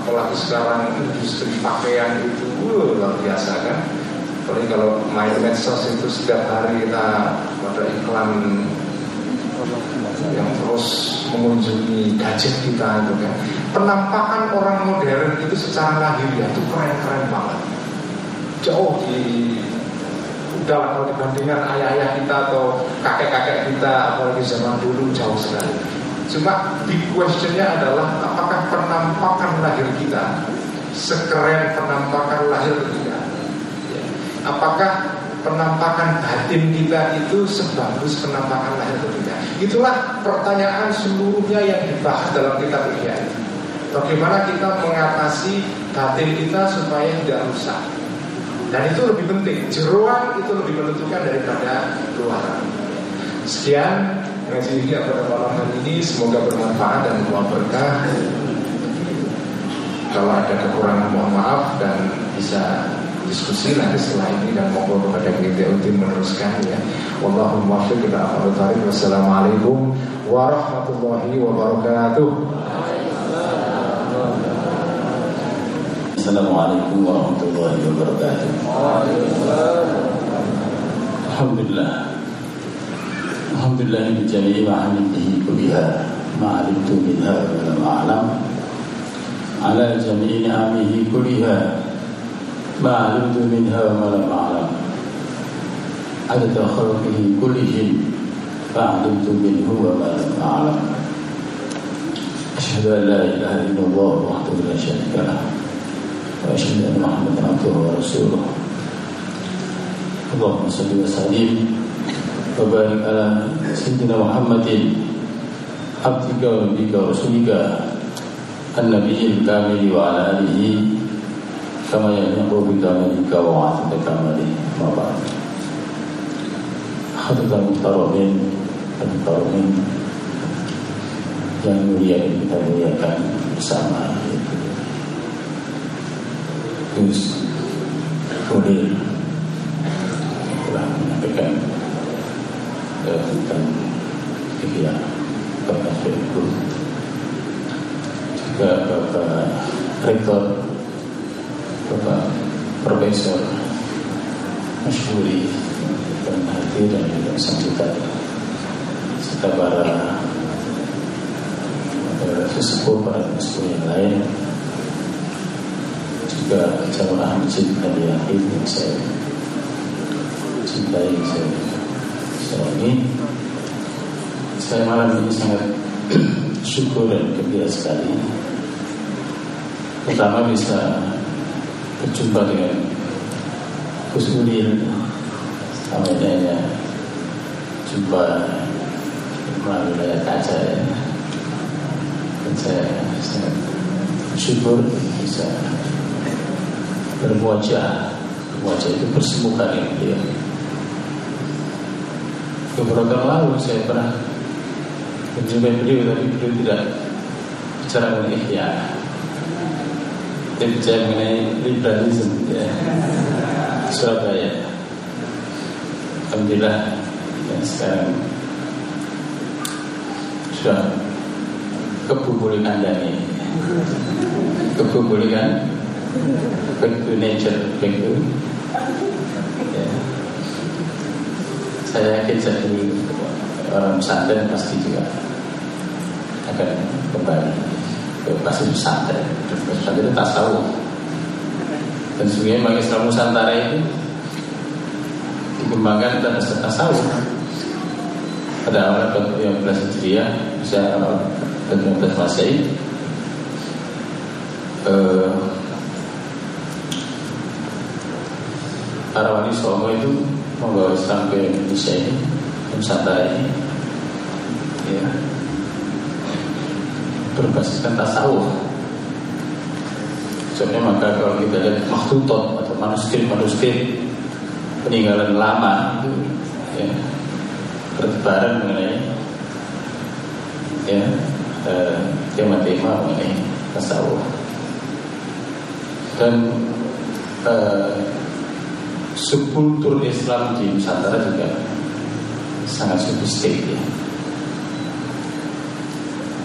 Apalagi sekarang industri pakaian itu uh, luar biasa kan. Apalagi kalau main medsos itu setiap hari kita pada iklan yang terus mengunjungi gadget kita itu kan. Penampakan orang modern itu secara lahiriah itu keren-keren banget. Jauh di udah kalau dibandingkan ayah-ayah kita atau kakek-kakek kita apalagi zaman dulu jauh sekali. Cuma big question-nya adalah apakah penampakan lahir kita sekeren penampakan lahir kita? Apakah penampakan batin kita itu sebagus penampakan lahir kita? Itulah pertanyaan seluruhnya yang dibahas dalam kitab Ihya. Bagaimana kita mengatasi batin kita supaya tidak rusak? Dan itu lebih penting. Jeroan itu lebih menentukan daripada luaran. Sekian ngaji ini pada malam hari ini, semoga bermanfaat dan membawa berkah. Kalau ada kekurangan mohon maaf dan bisa diskusi nanti setelah ini, dan mohon kepada Ihya Ulumuddin meneruskan ya. Wallahu muwaffiq ila aqwamit thariq. Wassalamualaikum warahmatullahi wabarakatuh. Assalamualaikum warahmatullahi wabarakatuh. Alhamdulillah. Alhamdulillah bijami ma'amilihi kuliha ma'alimtu minha wa ma'alam ala jami'i amihi kuliha ma'alimtu minha wa ma'alam adada khalqihi kulihim fa'alimtu minhu wa ma'alam ashadu an la ilaha illallah wahdahu la syarika lah wa ashadu anna muhammadan abduhu wa rasuluh. Allahumma salli wa sallim wabarik ala sayyidina Muhammadin abdika wa bika rasulika an-nabiyil kamili wa ala alihi kama ya'lamu bikamilika wa asadika kamali wa ba'd. Hadirin muhtaramin, muhtaramin yang mulia kita muliakan bersama Gus Pulil telah menyampaikan tentang Ihya Bapak Syekhu, juga Bapak Rektor, Bapak Profesor Mashkuri dan hadir dan juga sambutan serta para sesepuh, para sesepuh yang lain, juga jamaah Masjid Al-Yaqub yang saya cintai, saya ini, saya malam ini sangat syukur dan gembira sekali. Pertama bisa berjumpa dengan Gus Ulil, namanya jumpa melalui layar kaca ya. Dan saya sangat syukur bisa berwajah, wajah itu bersemuka dengan dia. Beberapa lalu saya pernah menjumpai beliau, tapi beliau tidak bicara mengenai Ihya, dia bicara mengenai liberalism ya, Surabaya. Alhamdulillah yang sekarang sudah kebubulikan dari kebubulikan bentuk nature bentuk. Ya. Saya yakin jadi orang pesantren pasti juga akan kembali ke pasir pesantren. Pesantren itu tasawuf. Dan sebenarnya bagi Islam Nusantara itu dikembangkan dan tasawuf. Pada awal tahun lima belas Hijriah, misalnya awal tahun lima belas Masehi, eh, para wali Songo itu membawa Islam ke Indonesia ini, Nusantara ini, ya, berbasiskan tasawuf. Soalnya maka kalau kita lihat maktutot atau manuskrip-manuskrip peninggalan lama, ya, bertebaran mengenai ya eh, tema-tema mengenai tasawuf dan eh, subkultur Islam di Nusantara juga sangat sofistik. Ya.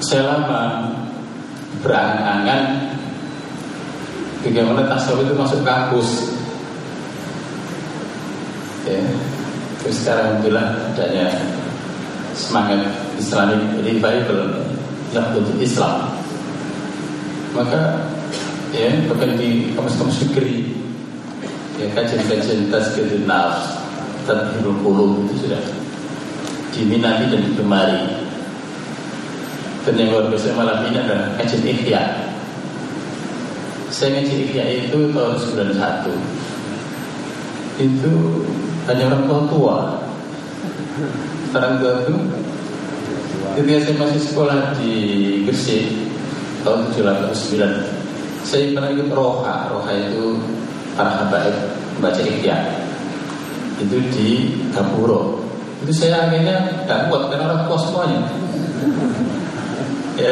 Saya lama berangan-angan bagaimana tasawuf itu masuk kampus. Ya. Terus sekarang alhamdulillah adanya semangat Islamic revival yang butuh Islam, maka ya bahkan di kamus-kamus fikri ya kajian-kajian tazkiyatun nafs, tadhirul qulub itu sudah diminati dan digemari. Dan yang luar biasa malam ini adalah kajian Ihya. Saya ngaji Ihya itu tahun sembilan puluh satu itu hanya orang tua tua. Orang tua itu ketika saya masih sekolah di Gresik tahun tujuh puluh sembilan, saya pernah ikut roha. Roha itu para habaib membaca Ihya itu di Gamburo. Itu saya akhirnya gak kuat karena orang tua semuanya. Ya,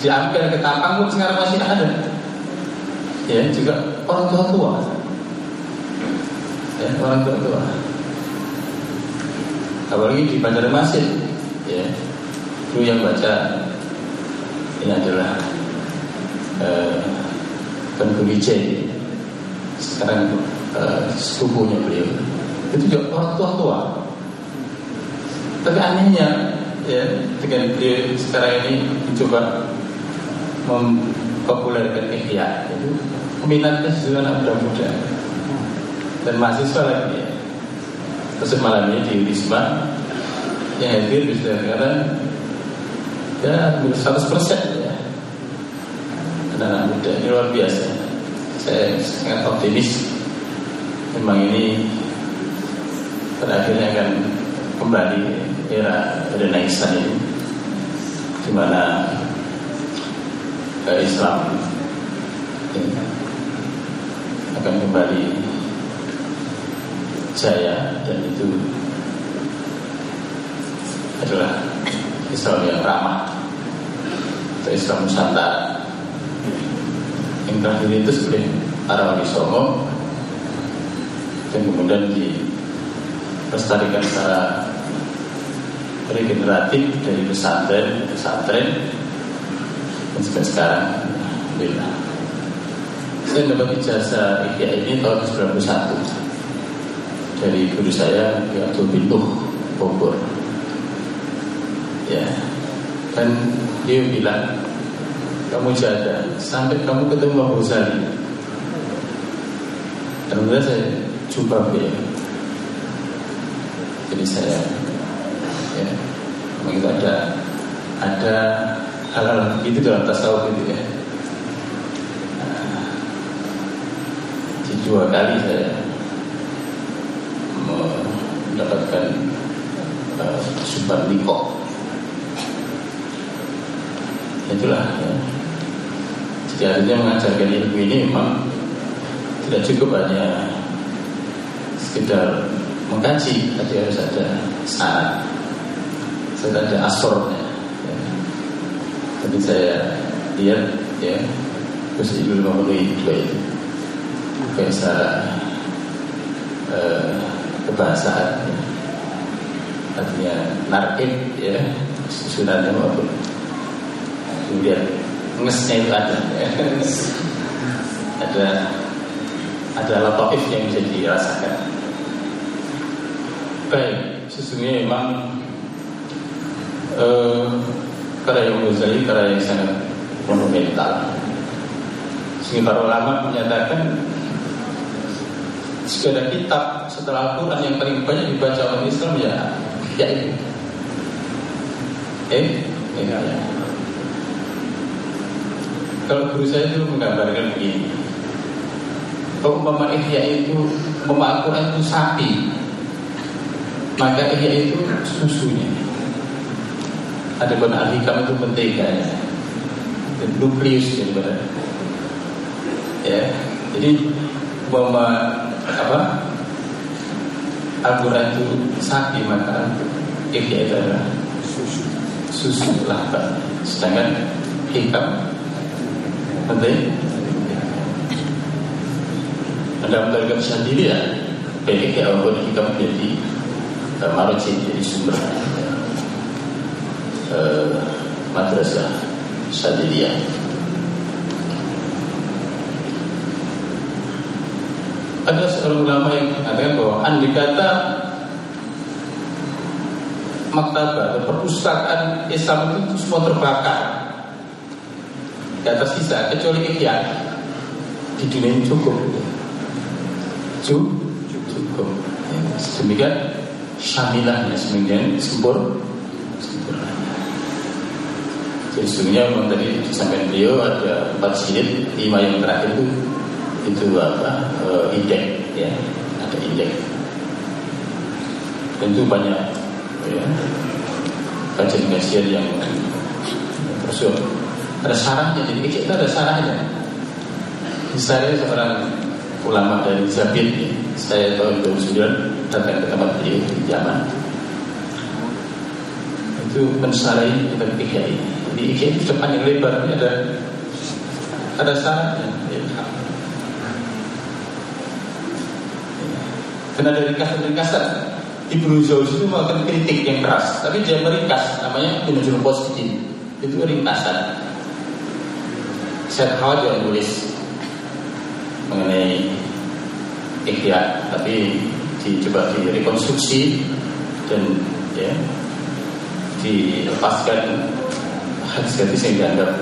diambil ke Tapang pun sekarang masih ada. Ya, juga orang tua tua. Ya, orang tua-tua. Apalagi di Bandar Masjid, ya, itu yang baca ini adalah Tengku eh, Wijay. Sekarang eh, sepupunya beliau itu juga orang tua-tua. Tapi anehnya, ya, dengan beliau sekarang ini mencoba mempopulerkan Ihya, itu minatnya juga anak muda-muda. Dan mahasiswa lagi ya. Terus malamnya di Unisma yang hadir bisa dikatakan ya hampir seratus persen ya. Anak-anak muda ini luar biasa. Saya sangat optimis memang ini terakhirnya akan kembali era Renaissance ini di mana Islam ya, akan kembali jaya dan itu adalah Islam yang ramah atau Islam Nusantara yang terakhir itu oleh para wali Songo yang kemudian dilestarikan secara regeneratif dari pesantren ke pesantren dan sampai sekarang alhamdulillah saya dapat ijazah Ihya ini tahun sembilan puluh satu dari guru saya yaitu Bintuh Bogor, ya. Dan dia bilang kamu jaga sampai kamu ketemu Imam Al-Ghazali. Terus saya jumpa dia. Jadi saya, ya, memang itu ada ada hal-hal itu dalam tasawuf itu ya. Jadi dua kali saya mendapatkan uh, sumber nikok. Itulah ya. Jadi artinya mengajarkan ilmu ini memang tidak cukup hanya sekedar mengkaji, tapi harus ada saran, harus ada asornya ya. Tapi saya lihat ya Gus Ulil memenuhi dua itu kayak secara uh, kebahasaan, artinya narkib ya, Sunan Abu. Kemudian ngesnya itu ada, ada ada lataif yang bisa dirasakan. Baik, sesungguhnya memang eh, karya Al-Ghazali karya yang sangat monumental. Sehingga para ulama menyatakan segala kitab setelah Al-Quran yang paling banyak dibaca oleh Islam ya ya itu. Eh, eh ya. Kalau guru saya itu menggambarkan begini, umpama Ihya itu, umpama Al-Quran itu sapi, maka Ihya itu susunya. Ada benar Al-Hikmah itu menteganya, nukleus daripada. Ya, jadi umpama apa? Al-Quran itu sapi, maka Ihya itu adalah susu, susu laba. Sedangkan Hikam penting. Anda mendalam sendiri ya, baik ya Allah Hikam menjadi marji, jadi sumber eh, madrasah Syadiliyah. Ada seorang ulama yang mengatakan bahwa andai kata maktabah atau perpustakaan Islam itu semua terbakar di atas sisa kecuali Ihya, di dunia ini cukup cukup, cukup. Ya, demikian syamilahnya, demikian sempurna. Jadi sebenarnya memang tadi disampaikan beliau ada empat jilid, lima yang terakhir itu itu apa uh, indeks ya, ada indeks tentu banyak ya, kajian-kajian yang tersusun ada sarahnya, jadi kita ada sarahnya. Misalnya seorang ulama dari Zabit ya, saya tahun dua ribu sembilan datang ke tempat beliau di Yaman itu mensarahi kita Ihya ini. Jadi Ihya itu depan yang lebar ini ada ada sarahnya ya. Karena dari kasar-kasar Ibnu Tufail itu melakukan kritik yang keras, tapi dia meringkas, namanya penjuru positif. Itu ringkasan. Saya khawatir yang tulis mengenai Ihya, tapi dicoba direkonstruksi dan ya, dilepaskan hadis-hadis yang dianggap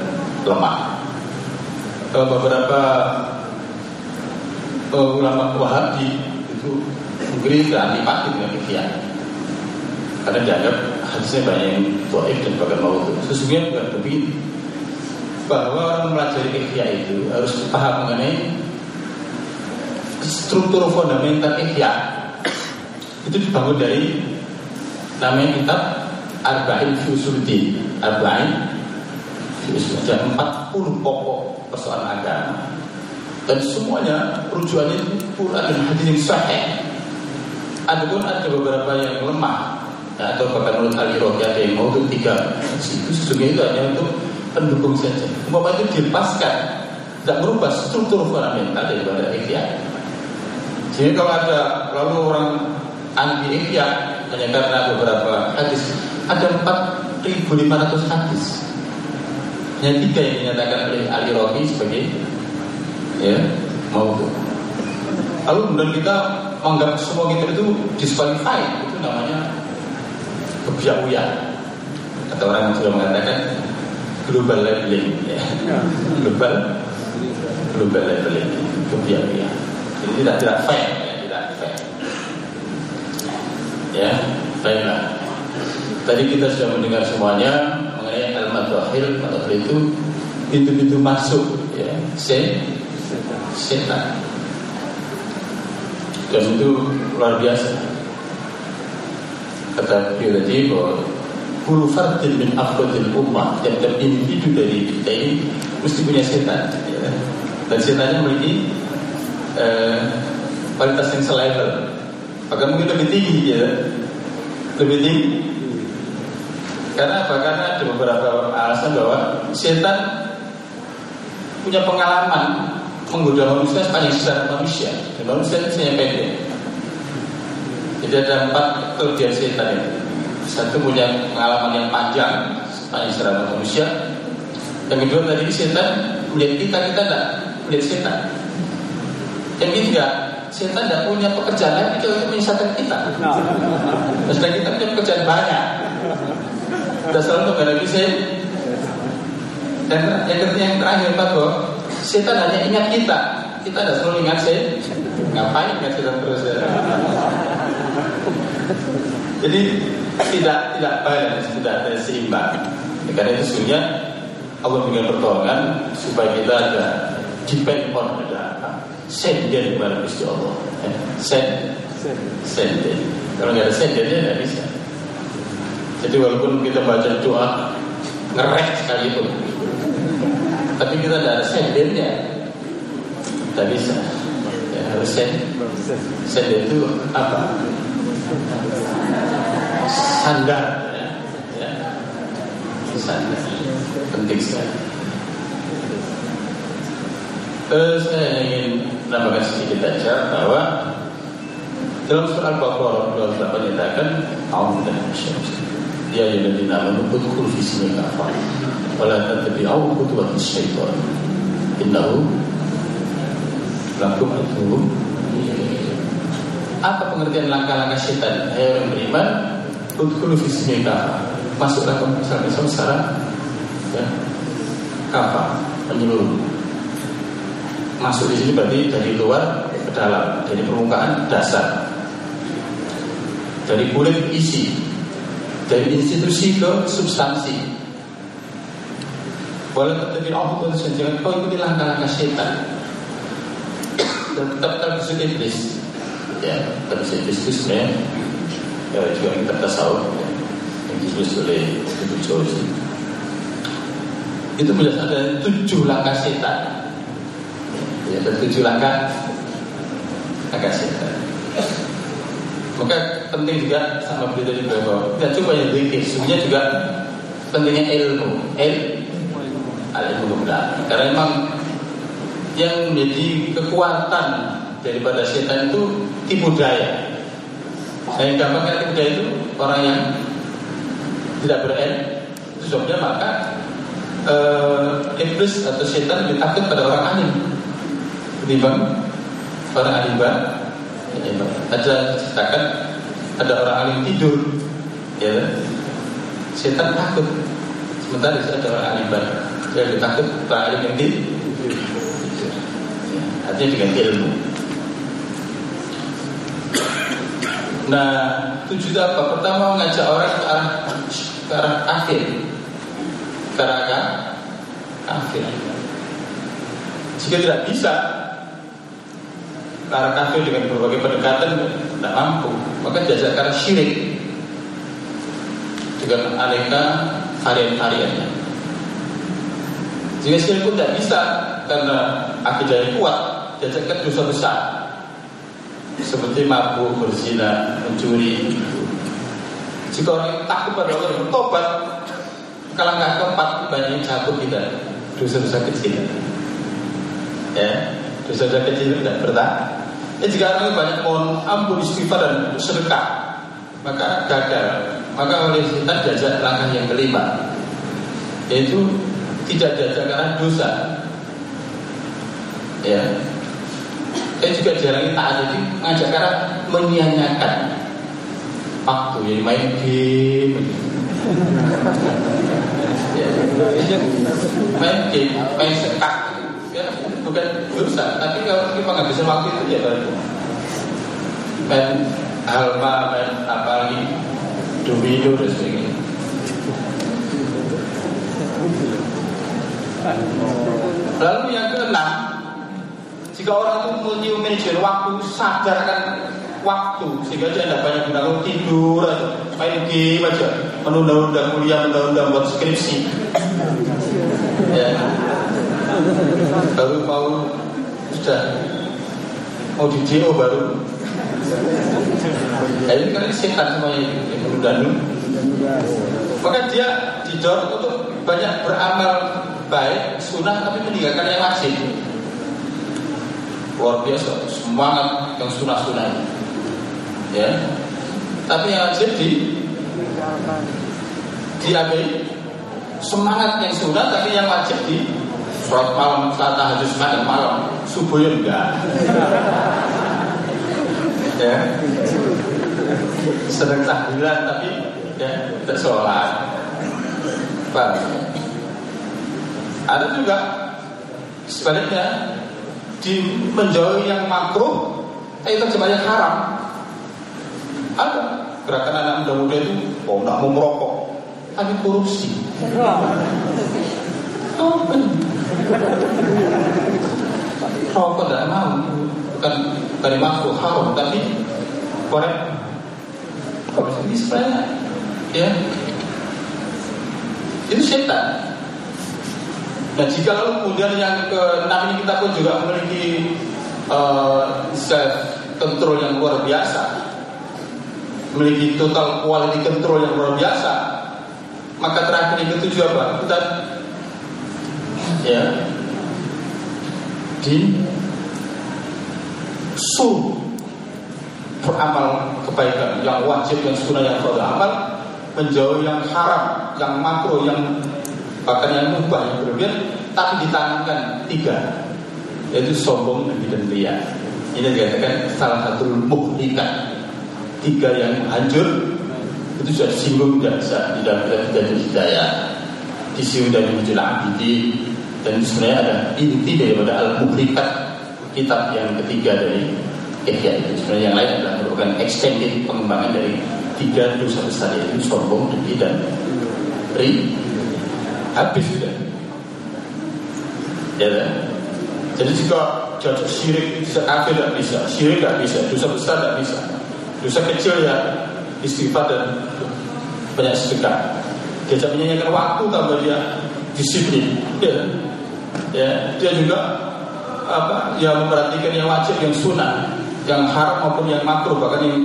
lemah. Beberapa ulama Wahabi itu mungkin anti pakai dengan Ihya karena dianggap hadisnya banyak yang dhaif dan bahkan maudhu. Sesungguhnya bukan begitu, bahwa orang mempelajari Ihya itu harus paham mengenai struktur fundamental Ihya. Itu dibangun dari namanya kitab Arba'in fi Usuluddin, Arba'in fi Usuluddin, empat puluh pokok persoalan agama. Dan semuanya rujukannya Quran dan hadis yang sahih. Adapun ada beberapa yang lemah ya, atau bahkan menurut Al-Iraqi ada yang maudhu tiga. Itu sesungguhnya itu hanya untuk pendukung saja. Umpama itu dilepaskan, tidak merubah struktur fundamental daripada Ihya. Jadi kalau ada lalu orang anti Ihya hanya karena beberapa hadis, ada empat ribu lima ratus hadis. Hanya tiga yang dinyatakan oleh Al-Iraqi sebagai ya maudhu. Lalu kemudian kita menganggap semua kita itu disqualified, itu namanya kebiakuan. Atau orang sudah mengatakan global labeling, ya. global global labeling, kebiakuan. Jadi tidak tidak fair, ya. tidak fair. Ya, fair lah. Tadi kita sudah mendengar semuanya mengenai al-madahil, madahil itu pintu-pintu masuk, ya. C setan. Dan itu luar biasa. Kata beliau tadi bahwa kullu fardin min afradil ummah, setiap individu dari kita ini mesti punya setan ya. Dan setannya memiliki eh, kualitas yang selevel, bahkan mungkin lebih tinggi ya. Lebih tinggi. Karena apa? Karena ada beberapa alasan bahwa setan punya pengalaman menggoda manusia sepanjang sejarah manusia, dan manusia itu hanya pendek. Jadi ada empat kelebihan setan itu. Satu punya pengalaman yang panjang sepanjang sejarah manusia. Yang kedua tadi setan melihat kita, kita tidak melihat setan. Yang ketiga, setan tidak punya pekerjaan lain kecuali menyesatkan kita. Setelah kita punya pekerjaan banyak. Sudah selalu menghadapi setan. Dan yang terakhir Pak Bo, setan hanya ingat kita. Kita tidak selalu ingat setan. Ngapain ingat setan terus? Ya? Jadi tidak tidak balance, tidak seimbang. Karena itu sebenarnya Allah ingin pertolongan supaya kita ada depend on ada sendiri kepada Gusti Allah. Send, sendiri. Kalau nggak ada sendirinya nggak bisa. Jadi walaupun kita baca doa ngerek sekalipun, tapi kita tidak ada sendirinya nggak bisa. Ya, harus send. Send itu apa? Sandar, ya, ya. Sandar penting sekali. Eh, saya ingin menambahkan sedikit aja bahwa dalam surah Al-Baqarah dua puluh delapan dikatakan, "A'udzu billahi ya ayyuhalladzina amanu udkhulu fi silmi al-kafar wa la tattabi'u khutuwatis syaitan innahu lakum aduwwun." Apa pengertian langkah-langkah syaitan? Hai orang beriman, udkhulu fi silmi al-kafar, masuklah ke dalam Islam secara ya, kafah menyeluruh. Masuk di sini berarti dari luar ke dalam, dari permukaan dasar, dari kulit isi, dari institusi ke substansi. Walaupun tetapi Allah pun jangan kau ikuti langkah-langkah setan dan tetap terusut iblis. Ya, terusut iblis itu sebenarnya ya, juga kita tasawuf ya, yang ditulis oleh Ibnu Tufail. Itu melihat ada tujuh langkah setan. Ya, ada tujuh langkah langkah setan. Maka penting juga sama berita di bawah. Kita coba yang berikir. Sebenarnya juga pentingnya ilmu, il, ilmu agama. Karena memang yang menjadi kekuatan daripada setan itu tipu daya. Saya gambarkan tipu daya itu orang yang tidak berilmu, sebabnya maka Uh, iblis atau setan lebih takut pada orang alim ketimbang orang alim beriman. Ada ceritakan ada orang alim tidur, ya, setan takut. Sementara ada orang alim beriman, dia lebih takut orang alim yang tidur. Artinya dengan ilmu. Nah, tujuan apa? Pertama mengajak orang ke arah, ke arah akhir. Karena kafir. Jika tidak bisa karena kafir dengan berbagai pendekatan tidak mampu, maka diajak karena syirik dengan aneka varian-variannya. Jika syirik pun tidak bisa karena akidahnya kuat, diajak ke dosa besar seperti mabuk, berzina, mencuri. Jika orang takut pada Allah bertobat, langkah keempat banyak jatuh kita dosa-dosa kecil, ya dosa-dosa kecil tidak bertahan. Ya jika orang banyak mohon ampun istighfar dan sedekah maka gagal. Maka oleh kita diajak langkah yang kelima, yaitu tidak diajak karena dosa, ya. Dan juga dihalangi taat, jadi mengajak karena menyia-nyiakan waktu, jadi main game. Ya, main game, main setak, ya, bukan dosa. Tapi kalau kita nggak bisa waktu itu ya baru main halma, main apa lagi, domino dan sebagainya. Lalu yang keenam, jika orang itu multi-manager waktu, sadarkan waktu sehingga dia tidak banyak menanggung tidur aja, main game aja, menunda-unda kuliah, menunda-unda buat skripsi, ya. Baru mau sudah mau di D O baru. Nah, ini kan setan semua yang menunda-nunda. Maka dia didorong untuk banyak beramal baik sunah tapi meninggalkan yang wajib. Luar biasa semangat yang sunah-sunah. Ya, tapi yang wajib di diambil semangat yang sunat, tapi yang wajib di sholat malam, sholat tahajud malam, malam subuh enggak. Ya, sedang tahlilan tapi ya tidak sholat. Paham? Ada juga sebaliknya di menjauhi yang makruh, eh terjemahan yang haram. Ada gerakan anak muda-muda itu, oh nak mau merokok, tapi korupsi. Oh, rokok tidak mau, bukan dari makruh haram, tapi korek. Korupsi ini sebenarnya, ya, itu setan. Nah, jika lalu kemudian yang keenam ini kita pun juga memiliki uh, self-control yang luar biasa, memiliki total quality control yang luar biasa, maka terakhir yang ketujuh apa? Kita, ya, di su beramal kebaikan, yang wajib, yang sunnah, yang fardu amal, menjauhi yang haram, yang makruh, yang bahkan yang mubah, yang berlebihan, tapi ditanamkan tiga, yaitu sombong, dengki, dan riya. Ini dikatakan salah satu muhlikat, tiga yang hancur. Itu sudah singgung dan tidak tidak tidak didaya disinggung dari muncul abdi, dan sebenarnya ada inti daripada al-muhlikat, kitab yang ketiga dari Ihya. Sebenarnya yang lain adalah merupakan extended pengembangan dari tiga dosa besar, yaitu sombong, dengki, dan riya. Habis sudah, ya kan? Jadi jika jatuh syirik, kafir tidak bisa, syirik tidak bisa, dosa besar tidak bisa, dosa kecil ya istighfar dan banyak sedekah. Dia menyanyikan waktu tambah dia disiplin, ya, ya. Dia juga apa? Dia memperhatikan yang wajib, yang sunnah, yang haram maupun yang makruh, bahkan yang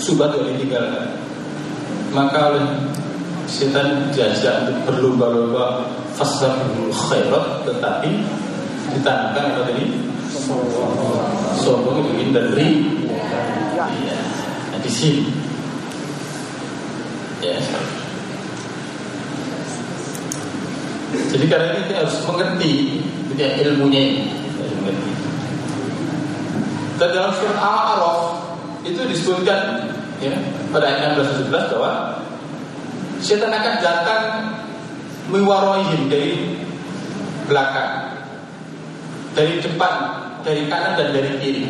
subhat yang ditinggalkan. Maka oleh setan diajak untuk berlomba-lomba fastabul khairat, tetapi ditanamkan apa tadi? Sombong, ingin dan ri. Ya, nah, di sini. Ya. Jadi karena ini kita harus mengerti dia ilmunya ini. Dan dalam surat Al-A'raf itu disebutkan ya, pada ayat enam belas tujuh belas bahwa setan akan datang mewarohim dari belakang, dari depan, dari kanan dan dari kiri.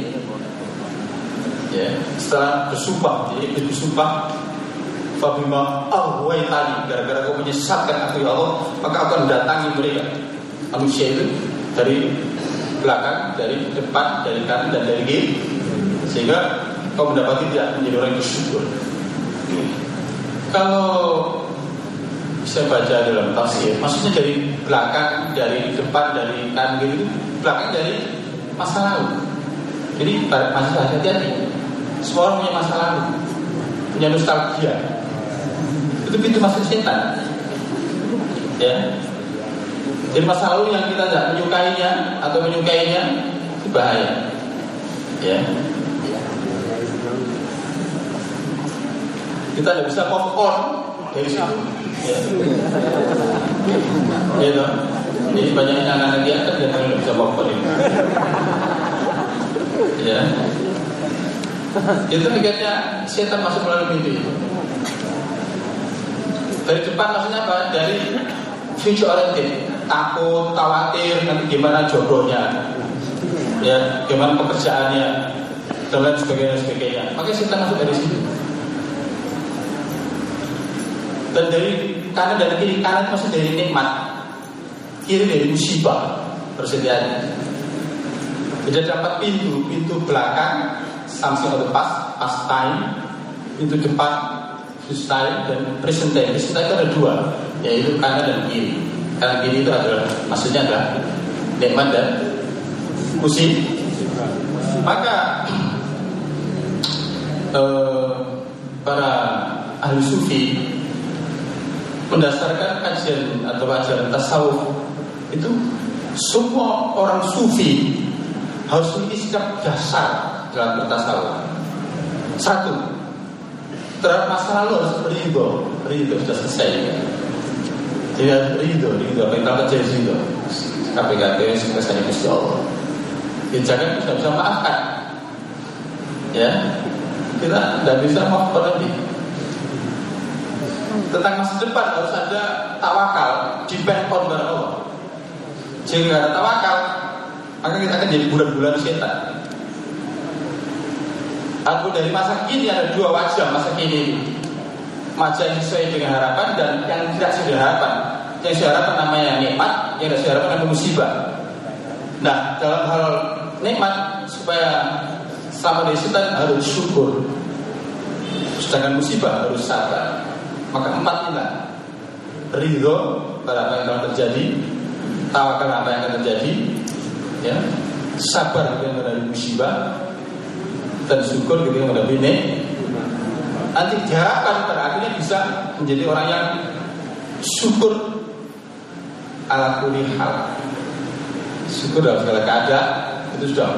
Ya, setelah bersumpah, jadi bersumpah, fabima ahwaitani, gara-gara kau menyesatkan aku ya Allah, maka aku akan datangi mereka. Manusia itu dari belakang, dari depan, dari kanan dan dari kiri, sehingga kau mendapati tidak menjadi orang bersyukur. Kalau saya baca dalam tafsir, maksudnya dari belakang, dari depan, dari kanan, gitu, belakang dari masa lalu. Jadi masih hati-hati. Semua orang punya masa lalu, punya nostalgia. Itu pintu masuk setan. Ya. Jadi masa lalu yang kita tidak menyukainya atau menyukainya itu bahaya. Ya. Kita tidak bisa move on dari situ. Ya. Ya, no? Jadi banyak anak-anak di atas yang tidak bisa move on. Ya. Itu akhirnya setan masuk melalui pintu itu. Dari depan maksudnya apa? Dari future oriented, takut, khawatir nanti gimana jodohnya, ya, gimana pekerjaannya, dan lain sebagainya, sebagainya. Makanya setan masuk dari situ. Dan dari kanan dan kiri, kanan masih dari nikmat, kiri dari musibah, persediaan. Jadi ada empat pintu, pintu belakang something of the past, past time, pintu depan this time, dan present time. Present time itu ada dua, yaitu kanan dan kiri. Kanan kiri itu adalah maksudnya adalah nikmat dan musibah. Maka eh, para ahli sufi berdasarkan kajian atau ajaran tasawuf itu, semua orang sufi harus memiliki sikap dasar dalam bertasawuf. Satu, terhadap masa lalu harus beridho. ridho, sudah selesai ya. Ya ridho, ridho, kita kerja ridho K P K T sekretaris Masya Allah. Ya jangan kita bisa maafkan. Ya, kita tidak bisa maafkan lagi. Tentang masa depan harus ada tawakal, depend on Allah. Jika tidak ada tawakal, maka kita akan jadi bulan-bulan setan. Aku dari masa kini ada dua wajah masa kini, wajah yang sesuai dengan harapan dan yang tidak sesuai harapan. Yang sesuai harapan namanya nikmat, yang tidak sesuai harapan namanya musibah. Nah, dalam hal nikmat supaya sama dari setan harus syukur, sedangkan musibah harus sabar. Maka empat inilah: ridho pada apa yang telah terjadi, tawakal apa yang akan terjadi, ya, sabar ketika menghadapi musibah, dan syukur ketika menghadapi nikmat. Nanti diharapkan terakhirnya bisa menjadi orang yang syukur ala kulli hal. Syukur dalam segala keadaan itu sudah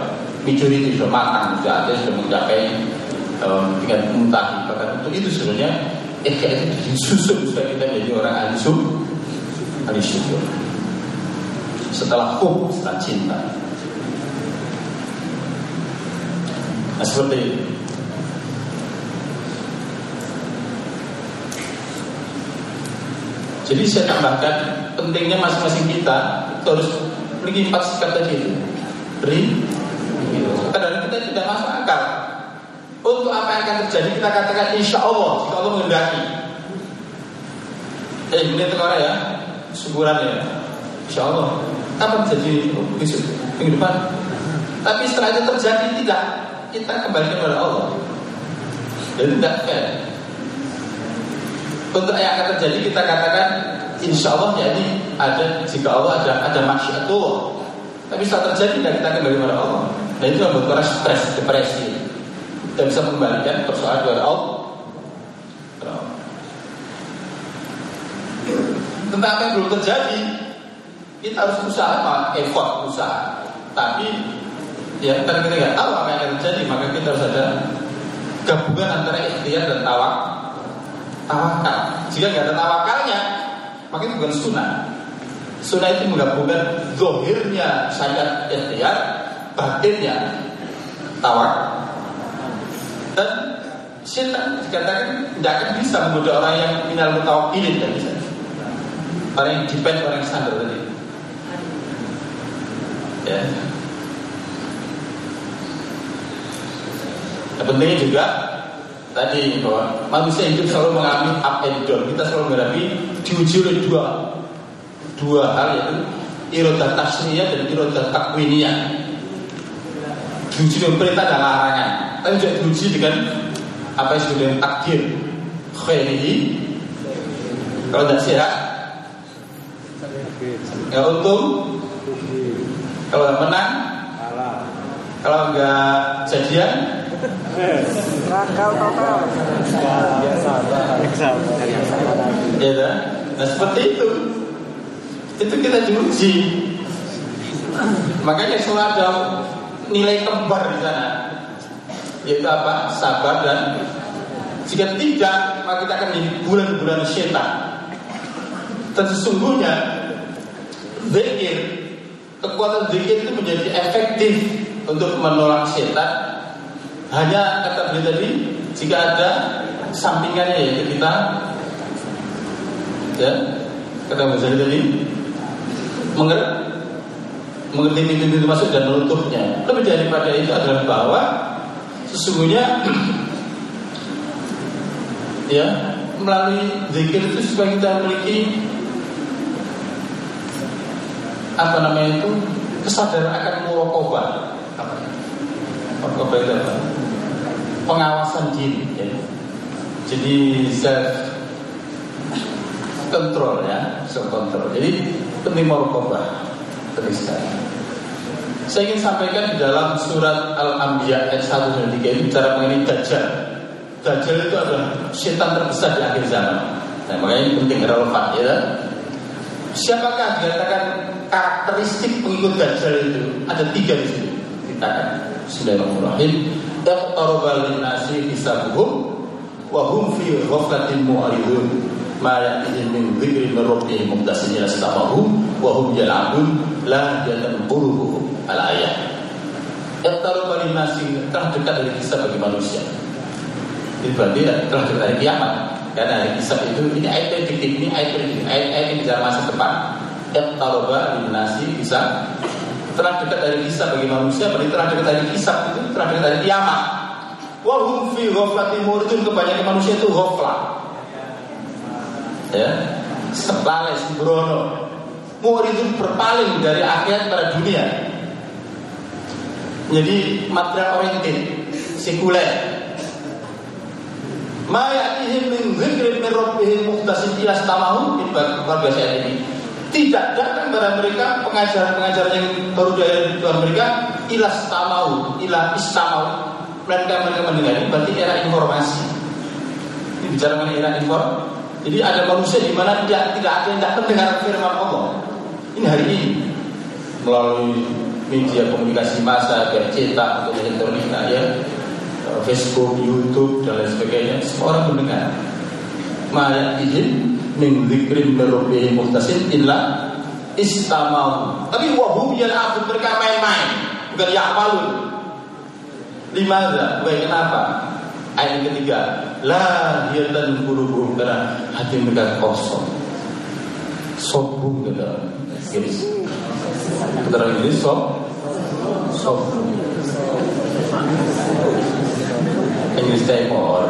majority, sudah matang, sudah ada, sudah mencapai um, tingkat mutahi. Bahkan untuk itu sebenarnya eh kayak itu disusun supaya kita menjadi orang ahli syukur, ahli syukur. Setelah hub, setelah cinta. Nah, seperti itu. Jadi saya tambahkan pentingnya masing-masing kita terus memiliki empat sikap tadi itu. Beri, kadang-kadang kita tidak masuk akal. Untuk apa yang akan terjadi kita katakan insya Allah jika Allah menghendaki. Eh, melihat orang ya, syukuran ya, insya Allah. Apa terjadi besok, minggu depan? Tapi setelah itu terjadi tidak. Kita kembali kepada Allah. Dan tidak fair. Untuk yang akan terjadi kita katakan insya Allah, jadi ada jika Allah ada ada masyiatullah. Tapi setelah terjadi tidak, kita kembali kepada Allah. Dan itu membuat orang stres, depresi. Kita bisa mengembalikan persoalan kepada Allah. Tentang apa yang belum terjadi, kita harus usaha, effort usaha. Tapi ya, karena kita tidak tahu apa yang akan terjadi, maka kita harus ada gabungan antara ikhtiar dan tawak, tawakal. Jika tidak ada tawakalnya, maka itu bukan sunnah. Sunnah itu menggabungkan zahirnya syariat ikhtiar, batinnya tawak. Dan syaitan dikatakan tidak akan bisa menggoda orang yang minal mutawakkilin, tidak bisa. Orang yang depend, orang yang standar tadi. Ya. Nah, pentingnya juga tadi bahwa manusia hidup selalu mengalami up and down. Kita selalu mengalami diuji oleh dua dua hal, yaitu iradah tasyriyah dan iradah takwiniyah. Diuji dengan perintah dan larangan, tapi juga diuji dengan apa yang disebut dengan takdir khairihi. Kalau tidak sehat ya untung, kalau tidak menang, kalau tidak jadian rakal total. Ya, nah seperti itu. Itu kita diuji. Makanya selalu ada nilai kembar di sana. Yaitu apa? Sabar. Dan jika tidak, maka kita akan menjadi bulan-bulan syaitan. Dan sesungguhnya zikir, kekuatan zikir itu menjadi efektif untuk menolak syaitan. Hanya kata beliau tadi, jika ada sampingannya, yaitu kita ya, kata Gus Ulil tadi, mengerti pintu-pintu masuk dan menutupnya. Lebih daripada itu adalah bahwa sesungguhnya ya, melalui zikir itu supaya kita memiliki apa namanya itu kesadaran akan muraqabah. Pengawasan diri ya. Jadi self control ya, self control. Jadi penting muraqabah terus. Saya ingin sampaikan di dalam surat Al-Anbiya ayat satu dan tiga ini bicara mengenai Dajjal. Dajjal itu adalah setan terbesar di akhir zaman. Nah, makanya ini penting relevan ya. Siapakah dikatakan karakteristik pengikut Dajjal itu? Ada tiga di sini. Dikatakan bismillahirrahmanirrahim, taqarrabal linnasi hisabuhum wa hum fi ghaflatin mu'ridun. mala min dzikri rabbihim muqtasidina istamahum wa hum yal'abun la yataqurruhum al-ayat. Ektaro masih telah dekat dari hisab bagi manusia. Ini berarti telah dekat dari kiamat. Karena dari hisab itu ini ayat prediktif, ini ayat prediktif, ayat ini dalam masa depan. Ektaro masih bisa telah dekat dari hisab bagi manusia, berarti telah dekat dari hisab itu telah dekat dari kiamat. Wa hum fi ghaflatin muridun, kebanyakan manusia itu ghaflah. Ya, sepales brono. Muridun berpaling dari akhirat pada dunia. Jadi material oriented, sekuler. Ma'atihim min dzikri min rabbihim muqtasid ila tamahu ini. Tidak datang kepada mereka pengajaran-pengajaran yang baru dari Tuhan mereka ila tamahu, ila istamau. Mereka mendengar berarti era informasi. Ini bicara mengenai era informasi. Jadi ada manusia di mana tidak tidak ada yang mendengar firman Allah. Ini hari ini melalui media komunikasi massa, bercetak atau elektronik, ya, Facebook, YouTube dan lain sebagainya. Semua orang mendengar. Ma'at izin min dzikrin rabbihi muqtasid illa istamau. Tapi wahum yal'abun, mereka main-main, bukan ya'malun. Limadza? Baik, kenapa? Ayat ketiga, la yatan qulubuhum, karena hati mereka kosong. Sombong kata Inggris. Kata Inggris sob, sob. Inggris Timor.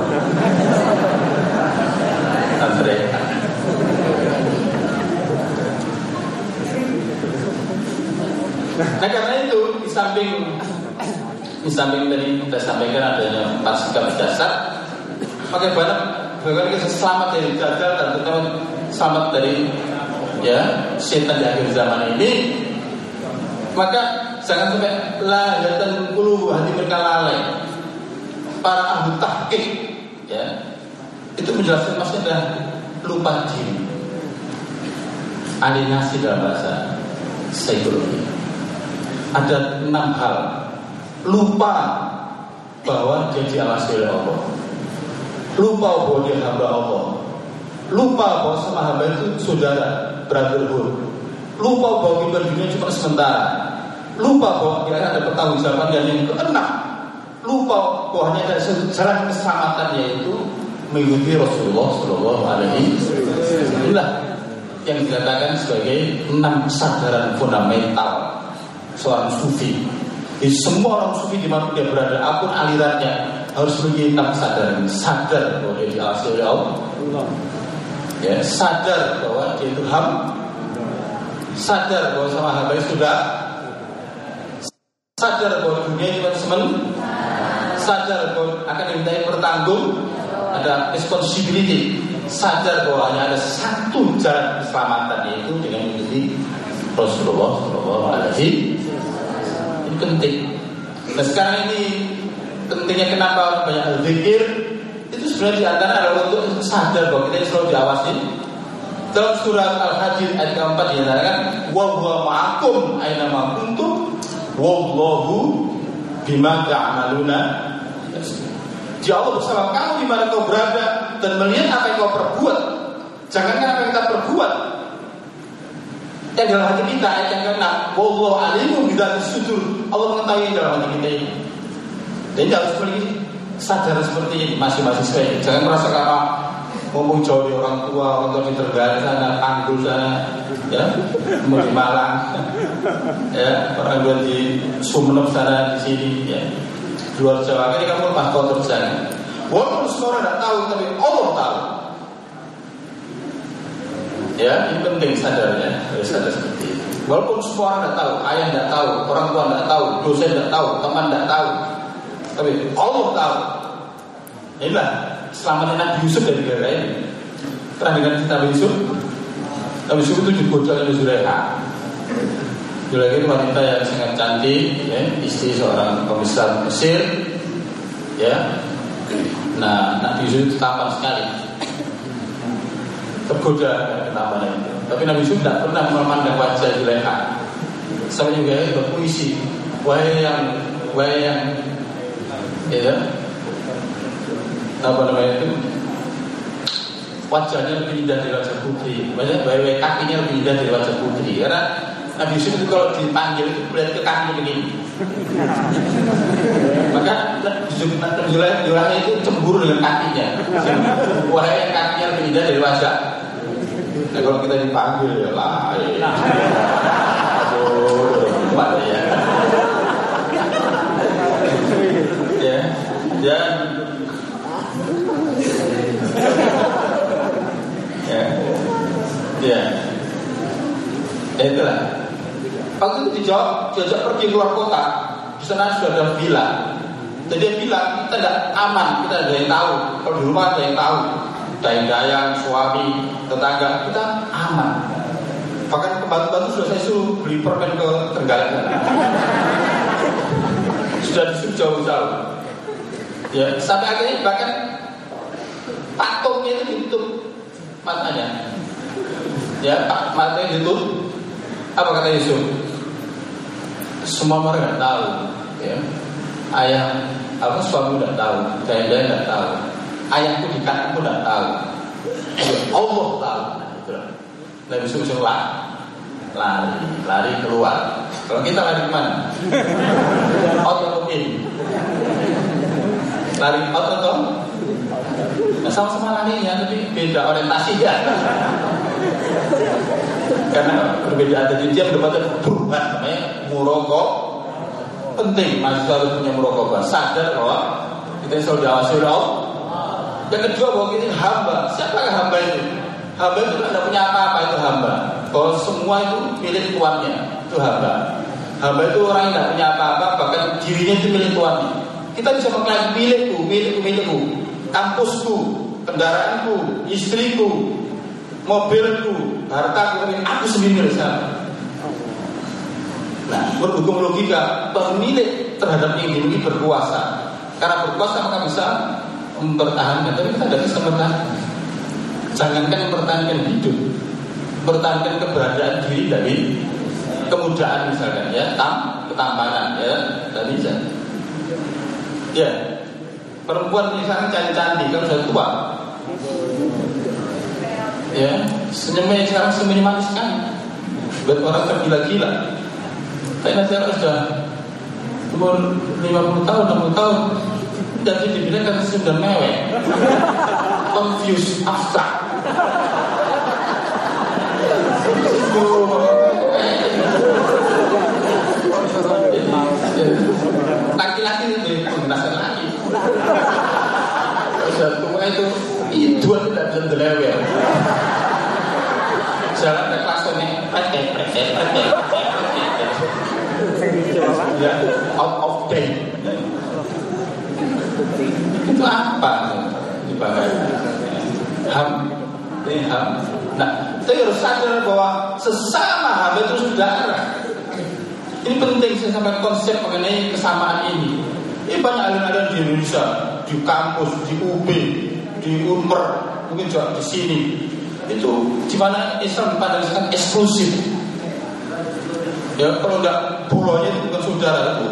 Andre. Nah karena itu di samping di samping tadi kita sampaikan adanya empat sikap dasar. Pakai banyak bagaimana kita selamat dari gagal dan tetap selamat dari ya setan di akhir zaman ini. Maka jangan sampai lahatan quluh, hati mereka lalai. Para ahli tahqiq ya itu menjelaskan maksudnya adalah lupa diri, alienasi dalam bahasa psikologi. Ada enam hal. Lupa bahwa dia diawasi oleh Allah, lupa bahwa dia hamba Allah, lupa bahwa sama hamba itu saudara brotherhood, lupa bahwa kita dunia cuma sementara, lupa bahwa kita ada pertanggung jawaban dan yang keenam, lupa bahwa hanya ada jalan keselamatan yaitu mengikuti Rasulullah Shallallahu Alaihi Wasallam. Inilah yang dikatakan sebagai enam kesadaran fundamental seorang sufi. Jadi semua orang sufi dimanapun dia berada, apapun alirannya, harus memiliki enam kesadaran. Sadar bahwa dia diawasi oleh Allah, ya, sadar bahwa dia itu hamba, sadar bahwa sama hamba itu sudah, sadar bahwa dunia ini semen, sadar bahwa akan dimintai pertanggung, ada responsibility, sadar bahwa hanya ada satu jalan keselamatan yaitu dengan mengikuti Rasulullah Shallallahu Alaihi Wasallam. Ini penting. Nah sekarang ini pentingnya kenapa banyak berpikir itu sebenarnya diantara adalah untuk sadar bahwa kita selalu diawasi. Dalam surat Al-Hadid ayat keempat dinyatakan wa huwa ma'akum aina ma kuntum wallahu bima ta'maluna. Dia Allah bersama kamu di mana kau berada dan melihat apa yang kau perbuat. Jangankan apa yang kita perbuat. Yang dalam hati kita ayat yang keenam wallahu alimun bidzatis sudur. Allah mengetahui dalam hati kita ini. Jadi harus memiliki sadar seperti ini masing-masing saya. Jangan merasa apa ngomong jauh di orang tua, orang tua di Terengganu sana, Panggul sana, ya, mau di Malang, ya, orang tua di Sumeneb sana, di sini, ya, di luar Jawa. Ini kamu pas kau terjadi. Walaupun semua orang tidak tahu, tapi Allah tahu. Ya, ini penting sadarnya, harus sadar seperti itu. Walaupun semua orang tidak tahu, ayah tidak tahu, orang tua tidak tahu, dosen tidak tahu, teman tidak tahu, tapi Allah tahu. Inilah selamatnya Nabi Yusuf dari gara-gara ini. Pernah dengar cerita Nabi Yusuf? Nabi Yusuf itu digoda oleh Zulaikha. Zulaikha itu wanita yang sangat cantik, ya, istri seorang pembesar Mesir, ya. Nah, Nabi Yusuf itu tampan sekali. Tergoda ketampanan itu. Tapi Nabi Yusuf tidak pernah memandang wajah Zulaikha. Sama juga ya, berpuisi. Wahai yang, wahai yang ya, apa namanya itu wajahnya lebih indah dari wajah putri, banyak bayi kakinya lebih indah dari wajah putri, karena Nabi Yusuf itu kalau dipanggil itu melihat ke kaki begini. Maka Zulaiha itu cemburu dengan kakinya, wahai kakinya lebih indah dari wajah. Nah, kalau kita dipanggil ya lah, kuat ya. Ya, dan ya, ya, ya itulah. Waktu itu dijawab, diajak pergi keluar kota, di sana sudah ada villa. Jadi dia bilang kita tidak aman, kita ada yang tahu. Kalau di rumah ada yang tahu, dayang-dayang, suami, tetangga, kita aman. Bahkan kebantu-bantu sudah saya suruh beli permen ke Trenggalek. Sudah disuruh jauh-jauh. Ya, sampai akhirnya bahkan patungnya itu ditutup matanya. Ya, matanya ditutup. Apa kata Yusuf? Semua orang tidak tahu. Ya. Ayah, apa suami tidak tahu, dayang-dayang tidak tahu. Ayahku di kakiku tidak tahu. Ya, Allah tahu. Nabi Yusuf lah, lari, lari keluar. Kalau kita lari kemana? Out in, lari out atau? Nah, sama-sama larinya, tapi beda orientasinya. Karena perbedaan dari tiap debatnya berubah, namanya murokok. Penting, masih harus punya murokok. Sadar bahwa kita selalu diawasi Allah. Dan kedua bahwa kita hamba. Siapakah hamba itu? Hamba itu tidak punya apa-apa, itu hamba. Kalau semua itu milik tuannya, itu hamba. Hamba itu orang yang tidak punya apa-apa, bahkan dirinya itu milik tuannya. Kita bisa mengklaim milikku, milikku, milikku, kampusku, kendaraanku, istriku, mobilku, hartaku, aku sendiri milik saya. Nah, berhukum logika, pemilik terhadap ini ini berkuasa. Karena berkuasa maka bisa mempertahankan, tapi kita tidak bisa mempertahankan. Jangankan mempertahankan hidup, mempertahankan keberadaan diri dari kemudahan misalkan ya, tam, ketampanan ya, tidak bisa. Ya, perempuan misalnya cantik-cantik kalau sudah tua, ya senyumnya sekarang senyum manis kan, buat orang tergila-gila. Tapi nanti kalau sudah umur lima puluh tahun, enam puluh tahun, jadi dibilang kan sudah mewek. Confused abstrak. Laki-laki itu menggunakan laki. Semua itu iduan tidak bisa dilewel. Jalan ke klaksonnya pecek pecek pecek pecek. Out of date. Itu apa? Bahaya. Ham, ini ham. Nah, kita harus sadar bahwa sesama hamba itu saudara. Ini penting saya sampaikan konsep mengenai kesamaan ini. Ini banyak aliran di Indonesia, di kampus, di U B, di Unmer, mungkin juga di sini. Itu di mana Islam dipandang eksklusif. Ya, kalau enggak buruhnya itu bukan saudara itu,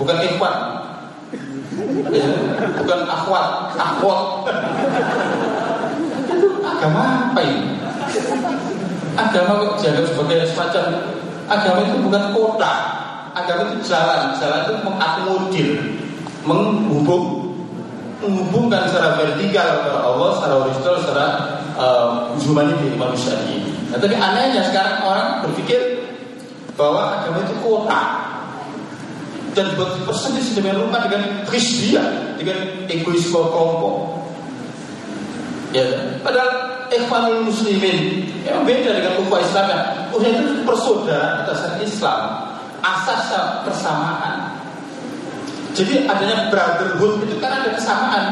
bukan ikhwan. Ya, bukan akhwat, akhwat. Itu agama apa ini? Agama dianggap sebagai semacam agama itu bukan kota, agama itu jalan, jalan itu mengakomodir, menghubung, menghubungkan secara vertikal kepada Allah, secara horizontal, secara jumani um, di manusia ini. Nah, tapi anehnya sekarang orang berpikir bahwa agama itu kota. Dan berpersentis dengan lupa dengan Hizbiyah, dengan egois kelompok. Ya, padahal Ikhwanul Muslimin yang beda dengan ukhuwah Islamnya. Ukhuwah itu persaudaraan atas Islam, asas persamaan. Jadi adanya brotherhood itu kan ada kesamaan.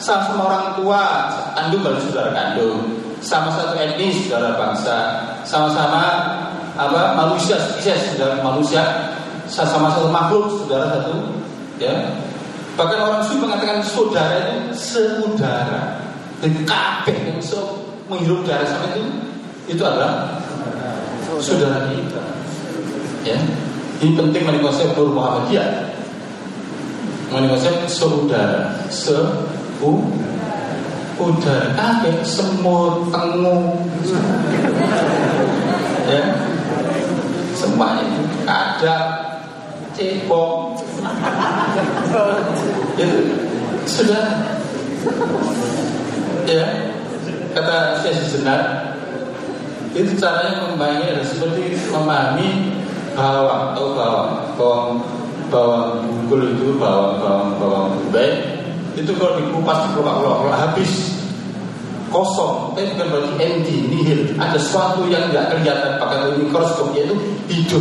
Sama-sama orang tua, kandung dan saudara kandung, sama satu etnis, saudara bangsa, sama-sama apa manusia, saudara manusia. Sama satu makhluk, saudara satu, ya. Bahkan orang Sufi mengatakan saudara itu seudara. Dan kabeh yang menghirup darah sama itu, itu adalah saudara kita. Ya, ini penting dari konsep Muhammadiyah. Dari konsep saudara, se u udah kaget semut, tengu, ya, semua itu ada cebong, itu sudah, ya, kata saya sejenak, itu caranya memahaminya seperti memahami bawang atau bawang, bawang, bawang bungkul itu bawang, bawang, bawang baik. Itu kalau dikupas dikeluar keluar habis kosong, tapi bukan berarti empty, nihil. Ada sesuatu yang tidak kelihatan pakai mikroskop, yaitu hidup.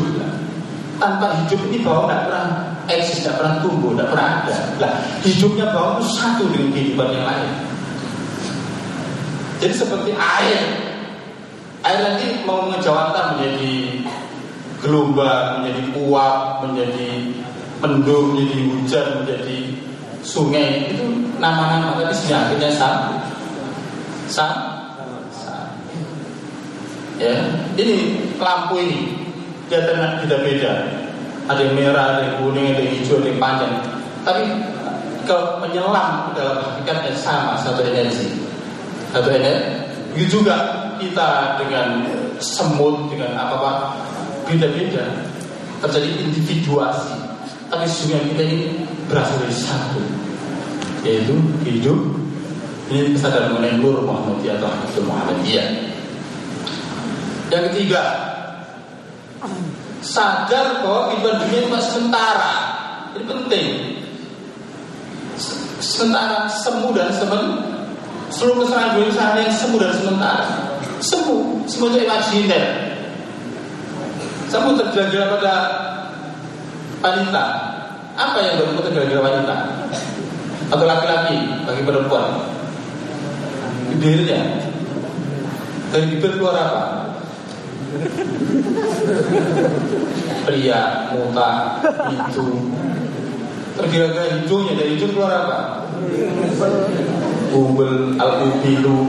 Tanpa hidup ini bawang tidak pernah eksis, tidak pernah tumbuh, tidak pernah ada. Nah, hidupnya bawang itu satu dengan kehidupan yang lain. Jadi seperti air, air nanti mau ngejawatan menjadi gelombang, menjadi uap, menjadi mendung, menjadi hujan, menjadi sungai, itu nama-nama, tapi sebenarnya sama. Sama. Sama. Ya, ini lampu ini kelihatannya beda-beda. Ada yang merah, ada yang kuning, ada yang hijau, ada yang panjang. Tapi kalau menyelam dalam hakikatnya sama, satu energi, satu energi. Begitu juga kita dengan semut, dengan apa-apa, beda-beda. Terjadi individuasi. Tapi sungai kita ini berasal dari satu, yaitu hidup. Ini kesadaran mengenai Nur Muhammadiyah atau Hafidhul Muhammadiyah. Yang ketiga, sadar bahwa kehidupan dunia cuma sementara. Ini penting. Sementara, semu dan semen. Seluruh kesalahan dunia hanya yang semu dan sementara. Semu, semu itu imajiner. Semu terjaga pada wanita. Apa yang berlaku tergera-gera wanita atau laki-laki bagi perempuan? Bibirnya. Dari bibir keluar apa? Pria, muka, hidung. Tergera-gera hidungnya, dari hidung keluar apa? Bubel, alkubilu.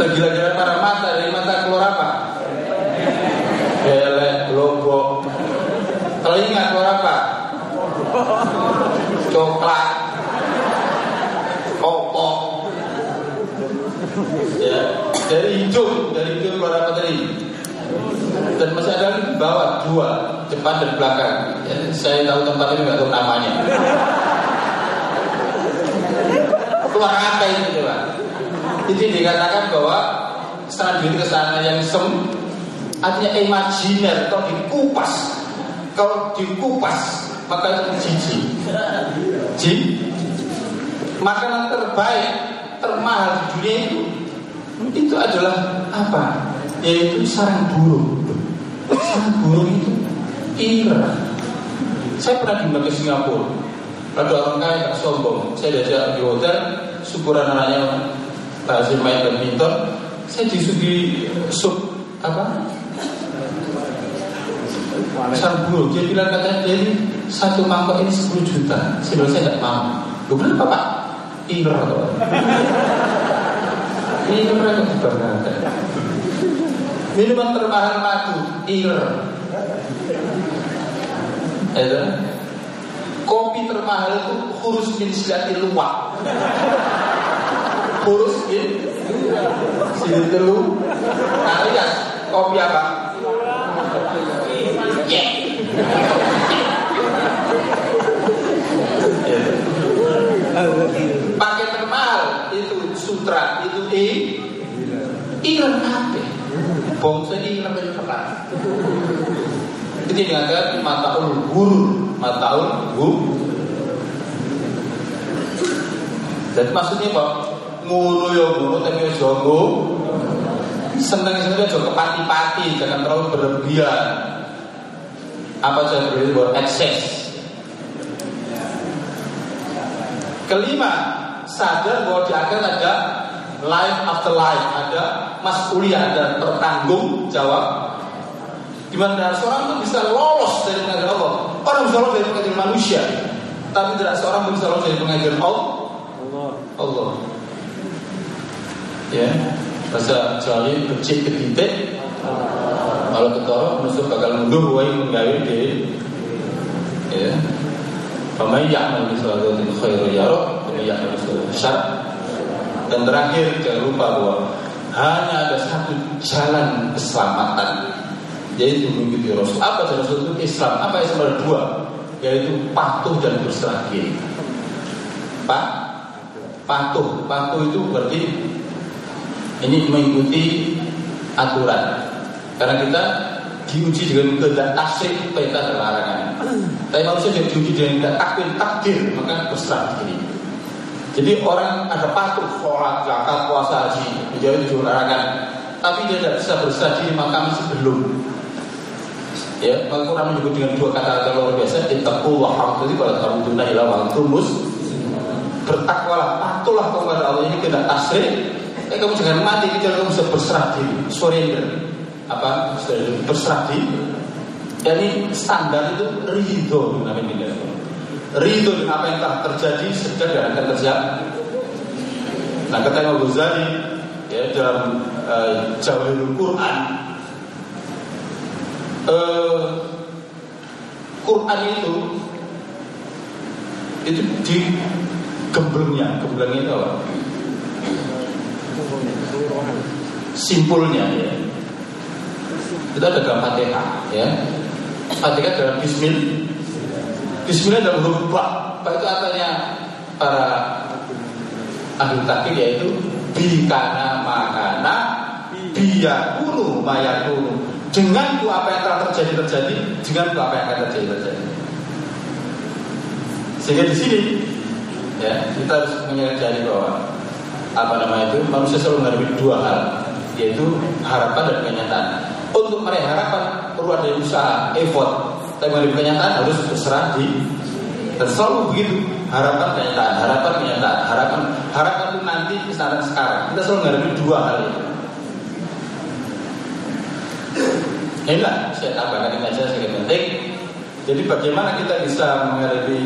Tergera-gera para mata, dari mata keluar apa? Belek, lombok. Kalau ingat keluar apa? Coklat, kopok, ya. Dari hidung, dari hidung keluar apa tadi? Dan masih ada di bawah dua, depan dan belakang. Ya, saya tahu tempat ini nggak tahu namanya. Keluar apa itu coba? Jadi dikatakan bahwa setelah diri kesana yang sem, artinya imajiner atau dikupas. Kalau dikupas maka jijik, jijik. Makanan terbaik, termahal di dunia itu, itu adalah apa? Yaitu sarang burung. Sarang burung itu irah. Saya pernah diundang ke Singapura. Lalu orang kaya tak sombong. Saya diajak di hotel, syukuran anaknya bahasa main badminton. Saya disuguhi sup apa? Sarang burung, dia bilang katanya dari satu mangkok ini sepuluh juta. Sebenarnya saya tidak mau. Loh kenapa Pak? Irah kok. Irah kok dibanggakan. Minuman termahal madu, irah. Kopi termahal itu hurus bin silati luwak. Hurus bin silati luwak. Nah lihat, kopi apa? Yeah. Pakai termal itu sutra itu i iran apa? Bongsa ini iran berapa? Jadi dianggap mataul guru, mataul guru. Dan maksudnya kok nguru ya nguru tapi jogo seneng-seneng jogo pati-pati, jangan terlalu berlebihan. Apa saya beri buat ekses. Kelima, sadar bahwa di akhirat ada life after life, ada mas'uliyah, ada tertanggung jawab. Di mana seorang pun bisa lolos dari pengadilan Allah. Orang bisa lolos dari pengadilan manusia, tapi tidak seorang pun bisa lolos dari pengadilan Allah. Allah. Ya, bahasa Jawa kecil ke titik. Kalau ketoro musuh bakal mundur wae menggawe dhewe. Ya. Pamaiyah min sallallahu alaihi wa sallam khairu yarab. Ihya Ulumuddin besar. Dan terakhir jangan lupa bahwa hanya ada satu jalan keselamatan, yaitu mengikuti Rasul. Apa jalan Rasul itu? Islam. Apa Islam ada dua, yaitu patuh dan berserah diri. Pak, patuh, patuh itu berarti ini mengikuti aturan. Karena kita diuji dengan kehendak tasrik, perintah dan larangan. Tapi manusia jadi diuji dengan takwil takdir, maka berserah diri. Jadi orang ada patuh, sholat, zakat, puasa, haji, menjauhi tujuh larangan, tapi dia tidak bisa berserah diri, maka masih belum. Ya, maka orang menyebut dengan dua kata-kata luar biasa, ittaqullah haqqa tuqatih wa la tamutunna. Bertakwalah, patuhlah kepada Allah, ini kehendak tasrik. Eh, kamu jangan mati, kecuali kamu bisa berserah diri, surrender. Apa? Berserah diri. Dan ini standar itu ridho namanya. Ridho dengan apa yang telah terjadi, sedang dan akan terjadi. Nah, kata Imam Al-Ghazali ya, dalam uh, Jawahirul Quran, uh, Quran itu itu di gemblengnya, gemblengnya itu apa? Simpulnya ya. Kita ada dalam Fatihah ya. Fatihah dalam Bismillah. Bismillah dalam huruf ba. Ba itu artinya para ahli takdir, yaitu bikana makana biyakunu mayakunu. Dengan itu apa yang telah terjadi terjadi, dengan itu apa yang akan terjadi terjadi. Sehingga di sini ya, kita harus menyadari bahwa apa namanya itu manusia selalu menghadapi dua hal, yaitu harapan dan kenyataan. Untuk meraih harapan perlu ada usaha, effort. Tapi menghadapi kenyataan harus berserah diri. Dan selalu begitu, harapan kenyataan, harapan kenyataan, harapan harapan itu nanti, misalnya sekarang. Kita selalu menghadapi dua hal itu. Inilah saya tambahkan ini aja sedikit penting. Jadi bagaimana kita bisa menghadapi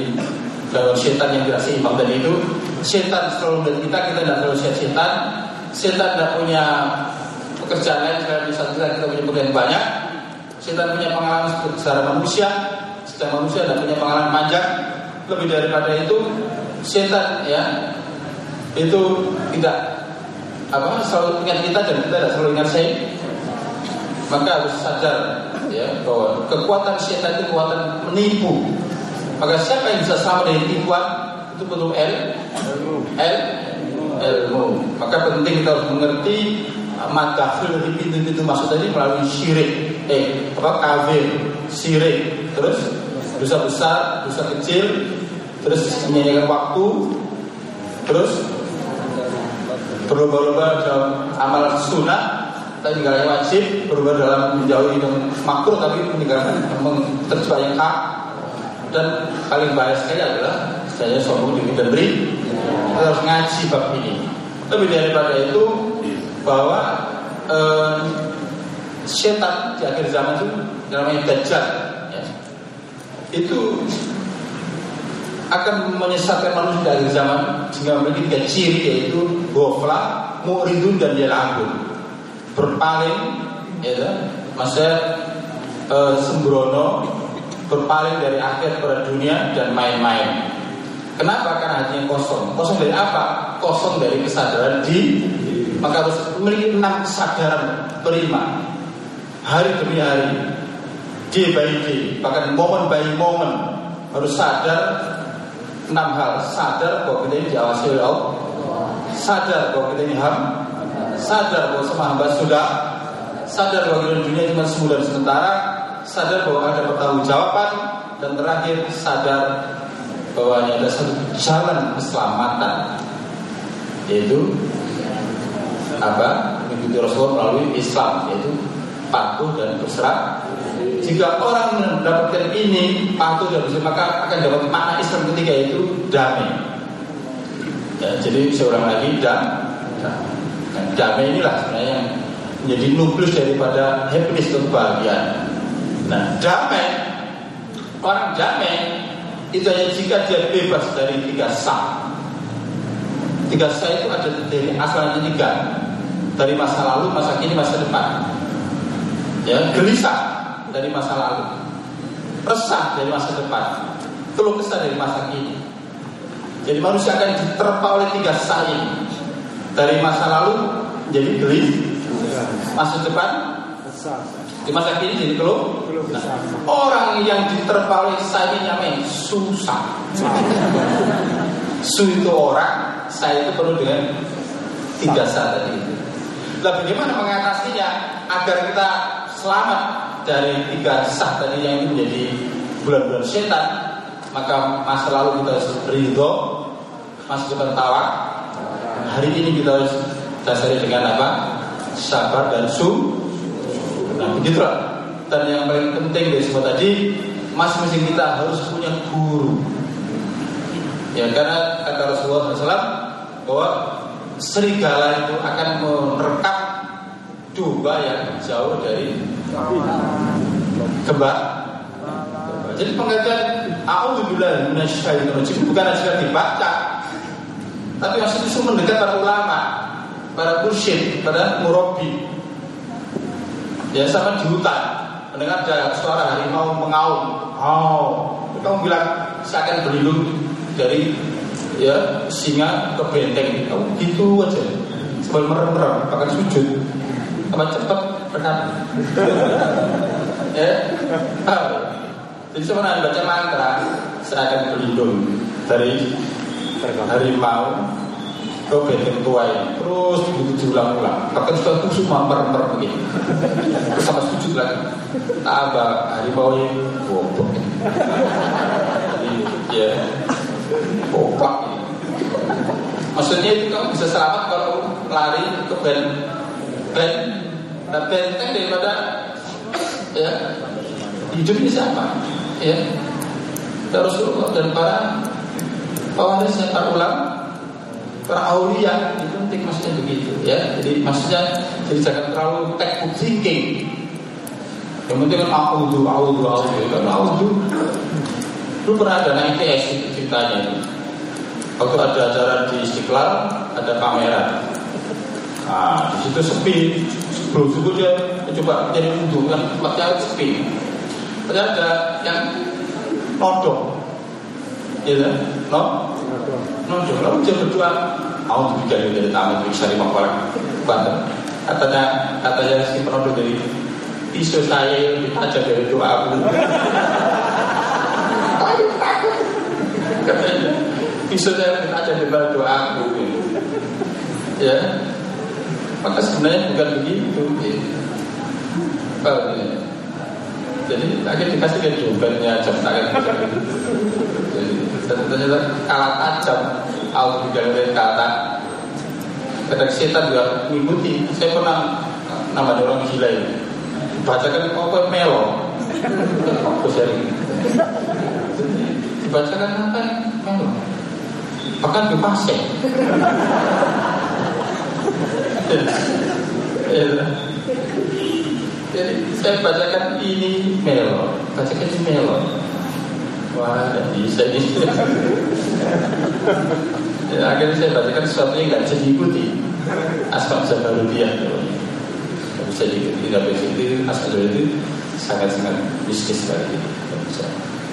lawan setan yang tidak seimbang tadi itu? Setan selalu melihat kita, kita tidak selalu lihat setan. Setan tidak punya pekerjaan lain, sekarang bisa kita punya pekerjaan banyak. Setan punya pengalaman secara manusia, secara manusia dan punya pengalaman panjang. Lebih daripada itu, setan ya itu tidak apa selalu ingat kita dan kita tidak selalu ingat saya. Maka harus sadar ya bahwa kekuatan setan itu kekuatan menipu. Maka siapa yang bisa sama dari tipuan itu bentuk el, el, ilmu. Maka penting kita harus mengerti madakhil dari pintu-pintu masuk tadi melalui syirik, eh apa kafir, syirik, terus dosa besar, dosa kecil, terus menyanyikan waktu, terus berlomba-lomba dalam amal sunnah, tapi meninggalkan wajib, berlomba dalam menjauhi yang makruh, tapi meninggalkan terjebak yang hak, dan paling bahaya sekali adalah saya sombong diri dan beri. Kita harus ngaji bab ini. Lebih daripada itu bahwa eh, setan di akhir zaman itu namanya dajjal ya, itu akan menyesatkan manusia di akhir zaman sehingga memiliki tiga ciri, yaitu ghaflah, mu'ridun dan yal'abun. Berpaling ya, maksudnya eh, sembrono, berpaling dari akhir pada dunia dan main-main. Kenapa? Karena hatinya kosong. Kosong dari apa? Kosong dari kesadaran di. Maka harus memiliki enam kesadaran prima, hari demi hari, day by day, bahkan moment by moment. Harus sadar enam hal. Sadar bahwa kita ini diawasi oleh Allah, sadar bahwa kita ini hamba, sadar bahwa semua hamba sudah, sadar bahwa kita dunia cuma sebulan sementara, sadar bahwa ada pertanggungjawaban, dan terakhir sadar bahwa ada satu jalan keselamatan, yaitu apa? Mengikuti Rasulullah melalui Islam, yaitu patuh dan berserah. Jika orang mendapatkan ini, patuh dan berserah, maka akan dapat makna Islam ketiga, yaitu damai ya. Jadi seorang lagi dam, dan damai inilah sebenarnya yang menjadi nuklus daripada happiness atau kebahagiaan. Nah, damai, orang damai itu hanya jika dia bebas dari tiga sah. Tiga sah itu ada dari asalnya tiga, dari masa lalu, masa kini, masa depan. Ya, gelisah dari masa lalu, resah dari masa depan, keluh kesah dari masa kini. Jadi manusia akan diterpa oleh tiga saling, dari masa lalu jadi gelis, masa depan di masa kini jadi keluh. Nah, orang yang diterpa oleh saling namanya susah. Su itu orang, saya itu perlu dengan tiga saat tadi. Nah, bagaimana mengatasinya agar kita selamat dari tiga sah tadi yang menjadi bulan-bulan setan? Maka masa lalu kita harus ridho, masa depan tawak. Hari ini kita harus dasari dengan apa? Sabar dan su. Nah, begitulah. Dan yang paling penting dari semua tadi, masing-masing kita harus punya guru. Ya, karena kata Rasulullah shallallahu alaihi wasallam bahwa serigala itu akan menerkam domba yang jauh dari kembang. Jadi pengajian A'udzubillahi minasyaitonir rajim bukan hanya dibaca, tapi maksudnya itu mendekat para ulama, para mursyid, para murabi. Ya, sama di hutan mendengar ada suara harimau mengaum, oh, kamu bilang saya akan berlindung dari ya singa ke benteng, kamu gitu aja sebelum merem-merem bahkan sujud sama cepat benar. Ya, jadi sebenarnya baca mantra saya akan berlindung dari harimau ke benteng tua ini, terus begitu diulang-ulang bahkan sudah tusuk merem-merem begini terus sama sujud lagi tambah harimau ini bobok. Ya, bopak. Maksudnya itu kamu bisa selamat kalau lari ke benteng, dan benteng daripada ya hidupnya siapa? Ya, Rasulullah dan para pewarisnya, para ulama, para aulia, itu penting maksudnya begitu. Ya, jadi maksudnya jadi jangan terlalu textbook thinking. Yang penting kan audu, audu, audu, kan audu. Lu pernah ada naik T S itu ceritanya. Waktu ada acara di Istiqlal, ada kamera. Nah, di situ sepi. Sebelum itu dia coba jadi wudhu kan, tempatnya sepi. Padahal ada yang nodong, ya kan? No, nodong. Lalu dia berdua, aku juga dari taman bisa lima orang. Banten. Katanya, katanya si penodong dari isu saya yang dibaca dari doa aku. Katanya pisaunya aja di bawah doa aku, ya. Maka sebenarnya bukan begitu. Ya. Oh, ya. Jadi akhirnya dikasih ke jawabannya jam tangan. Jadi ternyata kalah tajam. Aku juga lihat kata. Kadang setan juga mengikuti. Saya pernah namanya orang gila ini. Bacakan kau melo. Kau sering. Dibacakan apa? Melo. Bahkan dipasang. Jadi saya bacakan ini melo, bacakan ini melo. Wah, tidak bisa ini. Akhirnya saya bacakan sesuatu yang tidak bisa diikuti. Asma Jamaludiyah tidak bisa diikuti, tidak bisa diikuti. Asma Jamaludiyah itu sangat-sangat mistis sekali.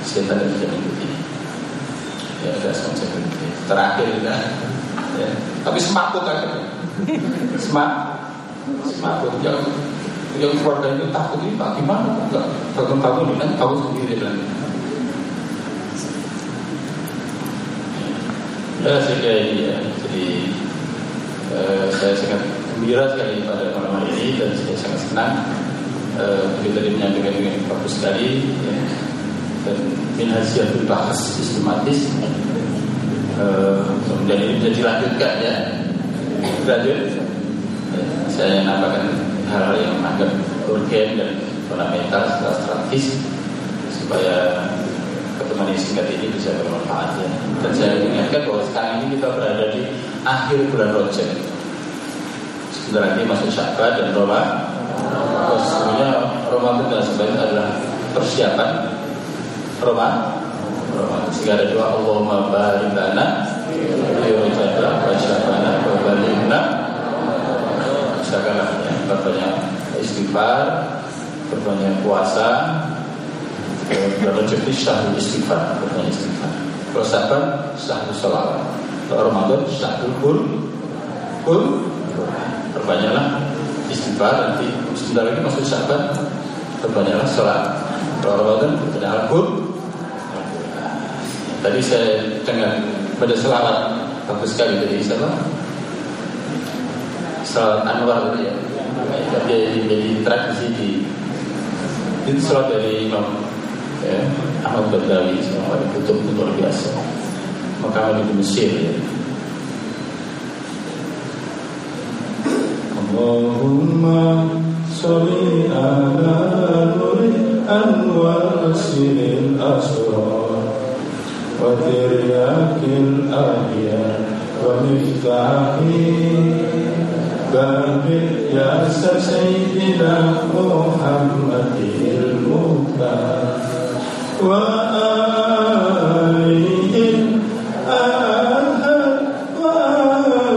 Saya tidak bisa mengikuti. Ya, ada asma Jamaludiyah terakhir ya. Ya. Tapi semakut akhirnya. Semak, semakut yang yang keluarga itu takut ini pak gimana pak? Takut takut ini kan tahu sendiri kan. Ya, sehingga ini ya. Jadi eh, saya sangat gembira sekali pada malam hari ini dan saya sangat senang eh, kita menyampaikan dengan bagus sekali. Ya. Dan minhajiyah itu bahas sistematis. Uh, kemudian ini bisa dilanjutkan ya, lanjut. Ya, saya nambahkan hal yang agak urgen dan fundamental secara strategis supaya pertemuan singkat ini bisa bermanfaat ya. Dan saya ingatkan bahwa sekarang ini kita berada di akhir bulan Rajab. Sebentar lagi masuk Syakban dan Roma. Sebenarnya Roma dan sebagainya adalah persiapan Roma. Jika ada doa Allahumma barik lana fi Rajab wa Sya'ban wa balighna, usahakanlah ya, berbanyak istighfar, berbanyak puasa, berbanyak istighfar, berbanyak istighfar. Kalau Saban satu sholawat, kalau Ramadan satu kul kul. Perbanyaklah istighfar, nanti sebentar lagi masuk Saban. Perbanyaklah sholat. Kalau Ramadan perbanyaklah kul. Tadi saya dengar pada sholawat bagus sekali dari Islam. Sholat Anwar ya, tapi menjadi tradisi di itu sholat dari Imam ya, Ahmad Al-Ghazali semua ditutup luar biasa. Maka di Mesir ya. Allahumma sholli ala nuril anwar siril asrar wa tiryakil ahya wa miftahi Babil Yasar Sayyidina Muhammadil Muhtar Wa alihin ahad Wa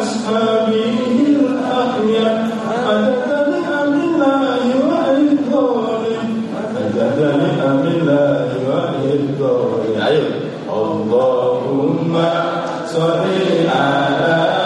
ashabihil ahya Adadani amillahi wa idholim Adadani amillahi wa idholim Ayo Allahumma sholli ala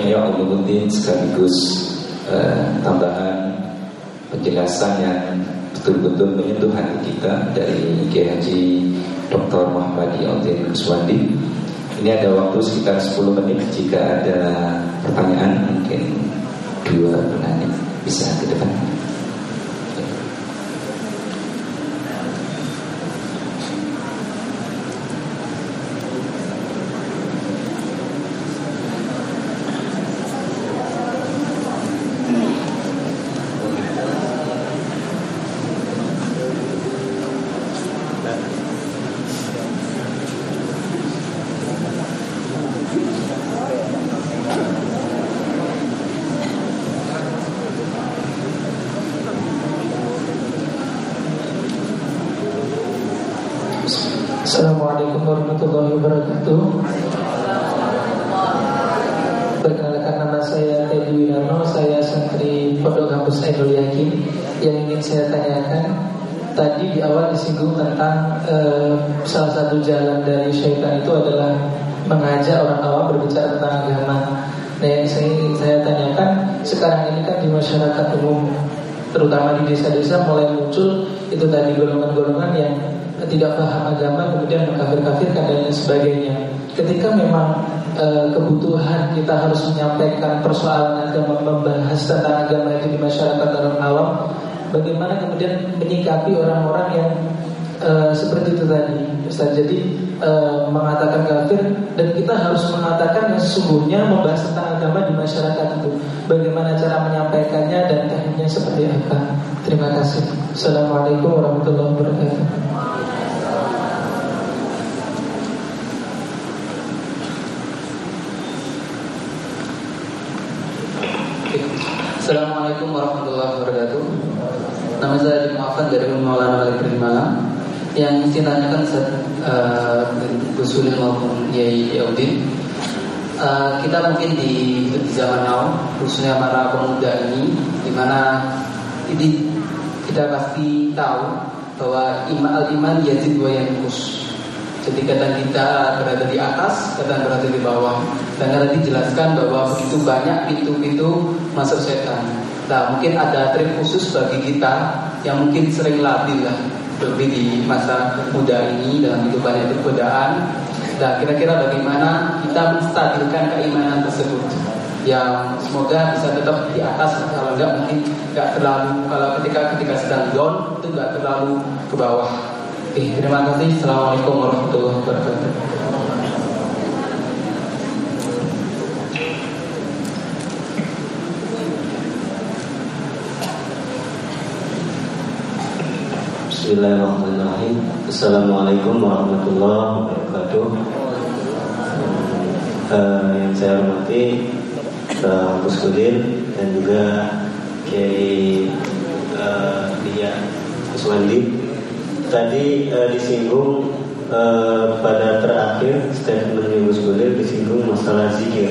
Ihya Ulumuddin sekaligus eh, tambahan penjelasan yang betul-betul menyentuh hati kita dari Kiai Haji Doktor Muhammad Yatim Huswadi. Ini ada waktu sekitar sepuluh menit. Jika ada pertanyaan mungkin dua penanya bisa ke depan. Desa-desa mulai muncul itu tadi golongan-golongan yang tidak paham agama, kemudian mengkafir-kafirkan dan sebagainya. Ketika memang e, kebutuhan kita harus menyampaikan persoalan agama, membahas tentang agama itu di masyarakat orang awam. Bagaimana kemudian menyikapi orang-orang yang e, seperti itu tadi, Ustaz. Jadi e, mengatakan kafir, dan kita harus mengatakan yang sesungguhnya, membahas tentang agama di masyarakat itu. Bagaimana cara menyampaikannya dan tekniknya seperti apa? Terima kasih. Assalamualaikum warahmatullahi wabarakatuh. Assalamualaikum warahmatullahi wabarakatuh. Nama saya Dimaafkan dari Maulana Al-Krim Malang. Yang saya tanyakan Ustaz uh, Gus Ulil maupun Ihya Ulumuddin, uh, kita mungkin di, di zaman now, khususnya para pemuda ini, dimana ini kita pasti tahu bahwa iman iman yazid wa yanqus. Jadi kadang kita berada di atas, kadang berada di bawah. Dan tadi dijelaskan bahwa begitu banyak pintu-pintu masuk setan. Nah, mungkin ada trik khusus bagi kita yang mungkin sering labil lah, lebih di masa muda ini dalam hidup banyak godaan. Nah, kira-kira bagaimana kita menstabilkan keimanan tersebut? Yang semoga bisa tetap di atas, kalau enggak mungkin enggak terlalu, kalau ketika ketika sedang down itu enggak terlalu ke bawah. Eh, terima kasih. Assalamualaikum warahmatullahi wabarakatuh. Bismillahirrahmanirrahim. Assalamualaikum warahmatullahi wabarakatuh. Uh, yang saya hormati Bang Gus Ulil dan juga Kyai Haji Huswadi. Tadi uh, disinggung uh, pada terakhir statement Gus Ulil disinggung masalah zikir.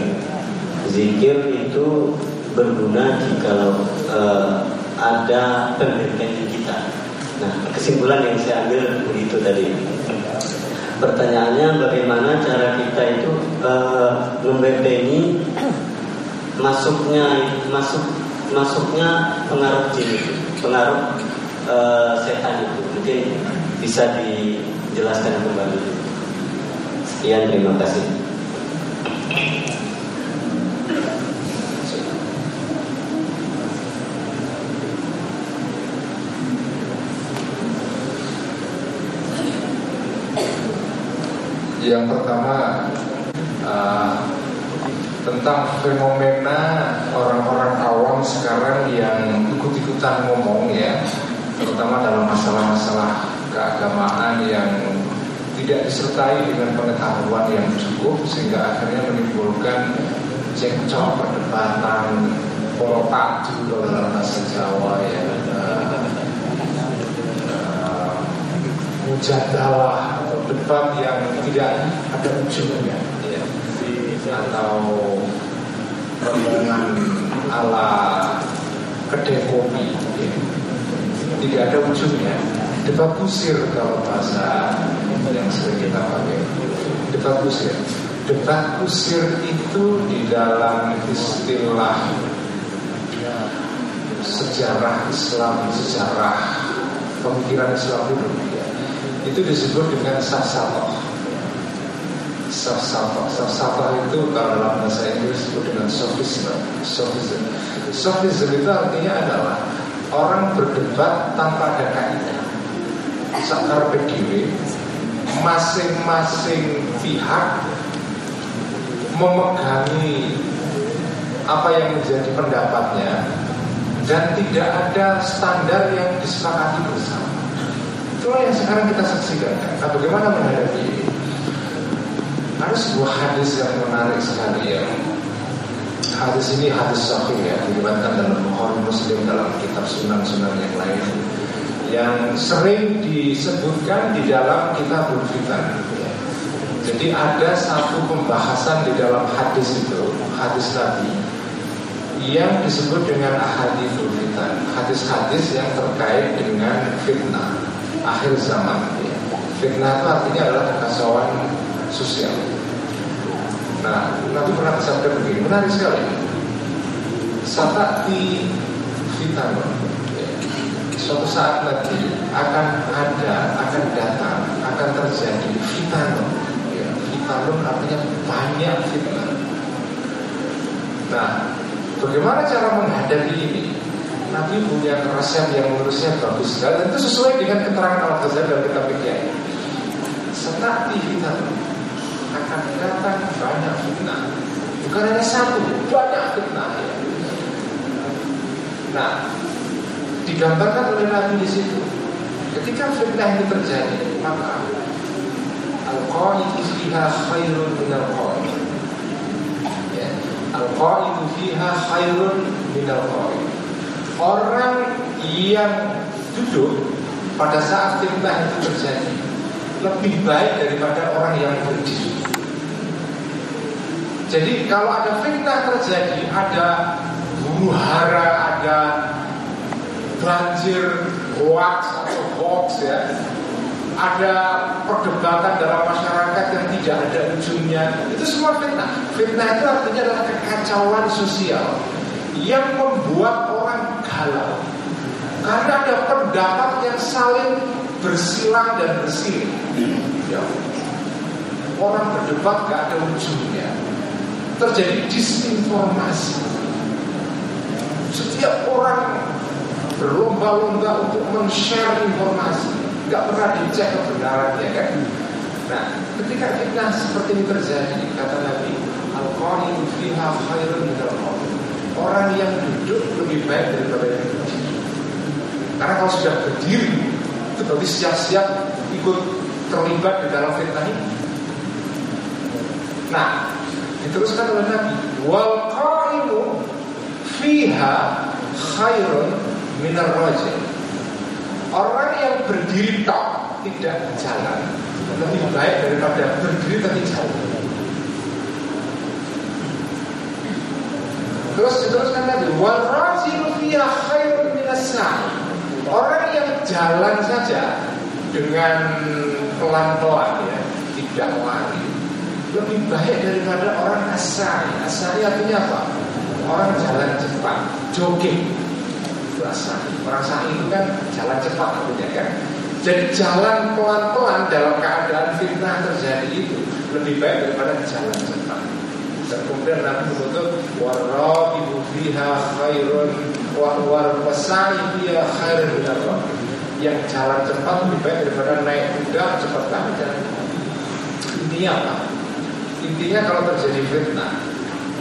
Zikir itu berguna jikalau uh, ada pemberitahuan kita. Nah, kesimpulan yang saya ambil begitu tadi. Pertanyaannya bagaimana cara kita itu uh, membentengi masuknya masuk masuknya pengaruh jin, pengaruh uh, setan itu. Mungkin bisa dijelaskan kembali. Sekian, terima kasih. Yang pertama uh, tentang fenomena orang-orang awam sekarang yang ikut-ikutan ngomong ya, terutama dalam masalah-masalah keagamaan yang tidak disertai dengan pengetahuan yang cukup, sehingga akhirnya menimbulkan cekcok, perdebatan, porotak juga dalam bahasa Jawa ya, uh, uh, mujadalah, debat yang tidak ada ujungnya ya, atau pertemuan ala kedai kopi ya, tidak ada ujungnya. Debat kusir kalau bahasa yang sering kita pakai. Debat kusir. Debat kusir itu di dalam istilah sejarah Islam, sejarah pemikiran Islam dulu, itu disebut dengan safsatoh. Safsatoh, safsatoh itu kalau dalam bahasa Inggris disebut dengan sophism. Sophism, sophism itu artinya adalah orang berdebat tanpa ada kaidah. Sakar P D W, masing-masing pihak memegangi apa yang menjadi pendapatnya dan tidak ada standar yang disepakati bersama. Itulah yang sekarang kita saksikan. Nah, bagaimana menghadapi ini? Ada sebuah hadis yang menarik sekali ya. Hadis ini hadis sahih ya, diriwayatkan dalam Bukhari, Muslim, dalam kitab sunan-sunan yang lain, yang sering disebutkan di dalam kitabul fitan. Jadi ada satu pembahasan di dalam hadis itu, hadis tadi, yang disebut dengan ahadithul fitan, hadis-hadis yang terkait dengan fitnah akhir zaman ya. Fitnah itu artinya adalah kekacauan sosial. Nah, Nabi pernah bersabda begini, menarik sekali. Satati fitnah ya. Suatu saat nanti akan ada, akan datang, akan terjadi fitnah ya. tahun, artinya banyak fitnah. Nah, bagaimana cara menghadapi ini? Nabi punya resep yang menurutnya bagus sekali, dan itu sesuai dengan keterangan Al-Ghazali dalam kitab Ihya. Setelah fitnah akan datang banyak fitnah, bukan hanya satu, banyak fitnah. Nah, digambarkan oleh Nabi di situ, ketika fitnah ini terjadi, maka al-qa'idu fiha khairun minal qa'id. Ya, al-qa'idu fiha khairun minal qa'id. Orang yang duduk pada saat fitnah itu terjadi lebih baik daripada orang yang berdiri. Jadi kalau ada fitnah terjadi, ada huru hara, ada banjir hoax atau hoax ya, ada perdebatan dalam masyarakat yang tidak ada ujungnya, itu semua fitnah. Fitnah itu artinya adalah kekacauan sosial yang membuat orang galau karena ada pendapat yang saling bersilang dan bersiling. Ya. Orang berdebat gak ada ujungnya, terjadi disinformasi. Setiap orang berlomba-lomba untuk men-share informasi, gak pernah dicek kebenarannya kan. Nah, ketika fitnah seperti ini terjadi, kata Nabi, al-qani'u fiha khairun minal qa'id. Orang yang duduk lebih baik daripada yang berdiri. Karena kalau sudah berdiri, itu berarti siap-siap ikut terlibat di dalam fitnah ini. Nah, diteruskan oleh Nabi, wal-qani'u fiha khairun minal rajih. Orang yang berdiri tak tidak jalan lebih baik daripada berdiri tapi jalan. Terus diteruskan lagi, wal rajilu fiha khairun minas sa'i. Orang yang jalan saja dengan pelan-pelan ya, tidak lari, lebih baik daripada orang asari. Asari artinya apa? Orang jalan cepat, jogging. Orang sa'i itu kan jalan cepat namanya kan. Jadi jalan pelan-pelan dalam keadaan fitnah terjadi itu lebih baik daripada jalan cepat. Dan kemudian Nabi menutup, waraqibu fiha khairun wa warqasai fiha khairun minal raqib. Yang jalan cepat lebih baik daripada naik kuda cepat banget. Intinya apa? Intinya kalau terjadi fitnah,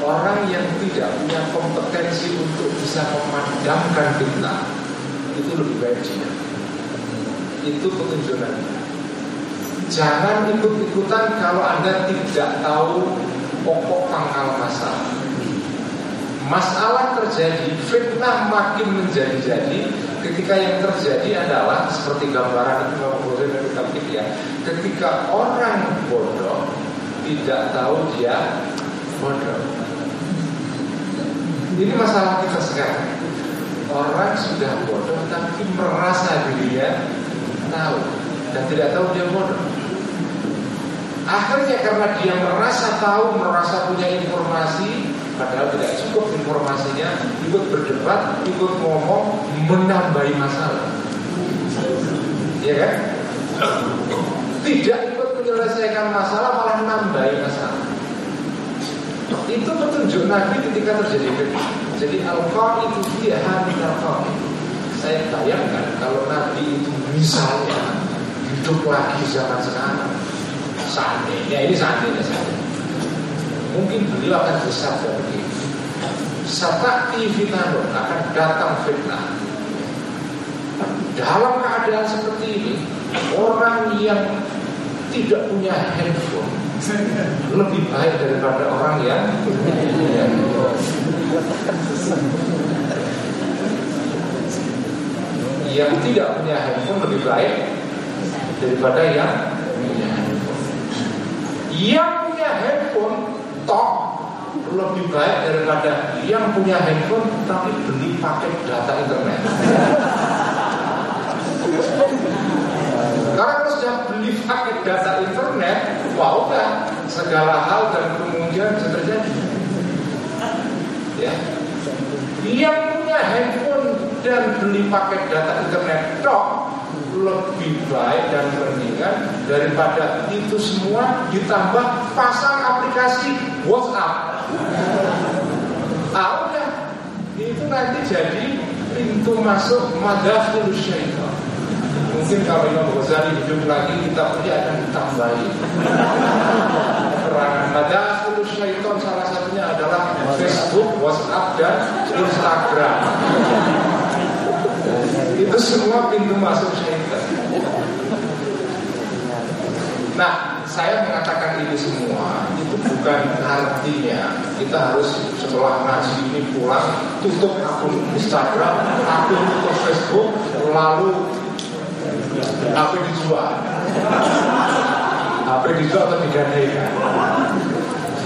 orang yang tidak punya kompetensi untuk bisa memadamkan fitnah itu lebih baik diam. Itu petunjuknya. Jangan ikut-ikutan kalau Anda tidak tahu pokok pangkal masalah. Masalah terjadi, fitnah makin menjadi-jadi ketika yang terjadi adalah seperti gambaran Imam Asy'ari dan kitab Ihya. Ketika orang bodoh tidak tahu dia bodoh. Ini masalah kita sekarang. Orang sudah bodoh tapi merasa dirinya tahu dan tidak tahu dia bodoh. Akhirnya karena dia merasa tahu, merasa punya informasi, padahal tidak cukup informasinya, ikut berdebat, ikut ngomong, menambahi masalah. Iya kan? Tidak ikut menyelesaikan masalah, malah menambahi masalah. Itu petunjuk Nabi ketika terjadi fitnah. Jadi al-qa'i itu dia hari al-qa'i. Saya bayangkan kalau Nabi itu misalnya hidup lagi zaman sekarang, seandainya ini seandainya saja, mungkin beliau akan bersabda begini, satati fitnah, akan datang fitnah. Dalam keadaan seperti ini, orang yang tidak punya handphone lebih baik daripada orang yang yang tidak punya handphone lebih baik daripada yang punya handphone. Yang punya handphone toh lebih baik daripada yang punya handphone tapi beli paket data internet. Karena kalau sudah beli paket data internet, wah udah segala hal dan kemungkinan bisa terjadi. Ya, yang punya handphone dan beli paket data internet, dok lebih baik dan mendingan daripada itu semua ditambah pasang aplikasi WhatsApp. Ah, udah, itu nanti jadi pintu masuk madaful syaitan. Mungkin kalau Imam Ghazali hidup lagi kita punya akan ditambahi perangan madaful syaitan, salah satunya adalah Facebook, WhatsApp, dan Instagram. Itu semua pintu masuk syaitan. Nah, saya mengatakan ini semua itu bukan artinya kita harus setelah ngaji ini pulang tutup akun Instagram, akun tutup Facebook, lalu H P dijual, H P dijual atau digandaikan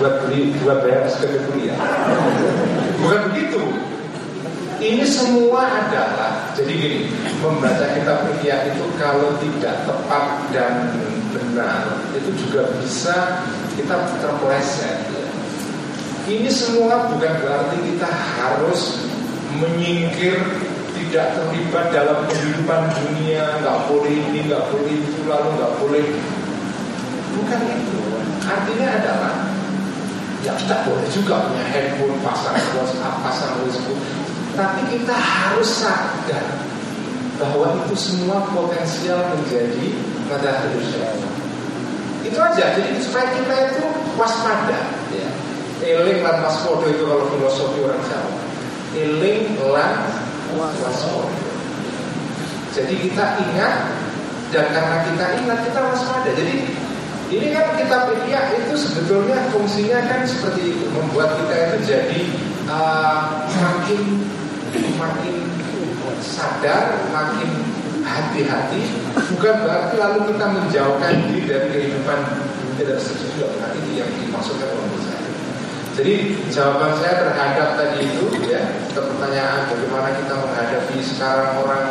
buat beli, buat bayar S K P kuliah. Bukan begitu. Ini semua adalah, jadi gini, membaca kitab fikih itu kalau tidak tepat dan benar, itu juga bisa kita terpeleset. Ini semua bukan berarti kita harus menyingkir, tidak terlibat dalam kehidupan dunia, nggak boleh ini, nggak boleh itu, lalu nggak boleh. Bukan itu. Artinya adalah, ya kita boleh juga punya handphone, pasang WhatsApp, pasang Facebook. Tapi kita harus sadar bahwa itu semua potensial menjadi madahul syaitan. Itu aja. Jadi supaya kita itu waspada, ya. Eling lan waspodo itu kalau filosofi orang Jawa. Eling lan waspodo. Jadi kita ingat, dan karena kita ingat kita waspada. Jadi ini kan kitab Ihya itu sebetulnya fungsinya kan seperti itu, membuat kita itu jadi uh, makin makin sadar, makin hati-hati. Bukan berarti lalu kita menjauhkan diri dari kehidupan tidak sesuai dengan itu yang dimaksudkan oleh saya. Jadi jawaban saya terhadap tadi itu, ya, pertanyaan bagaimana kita menghadapi sekarang orang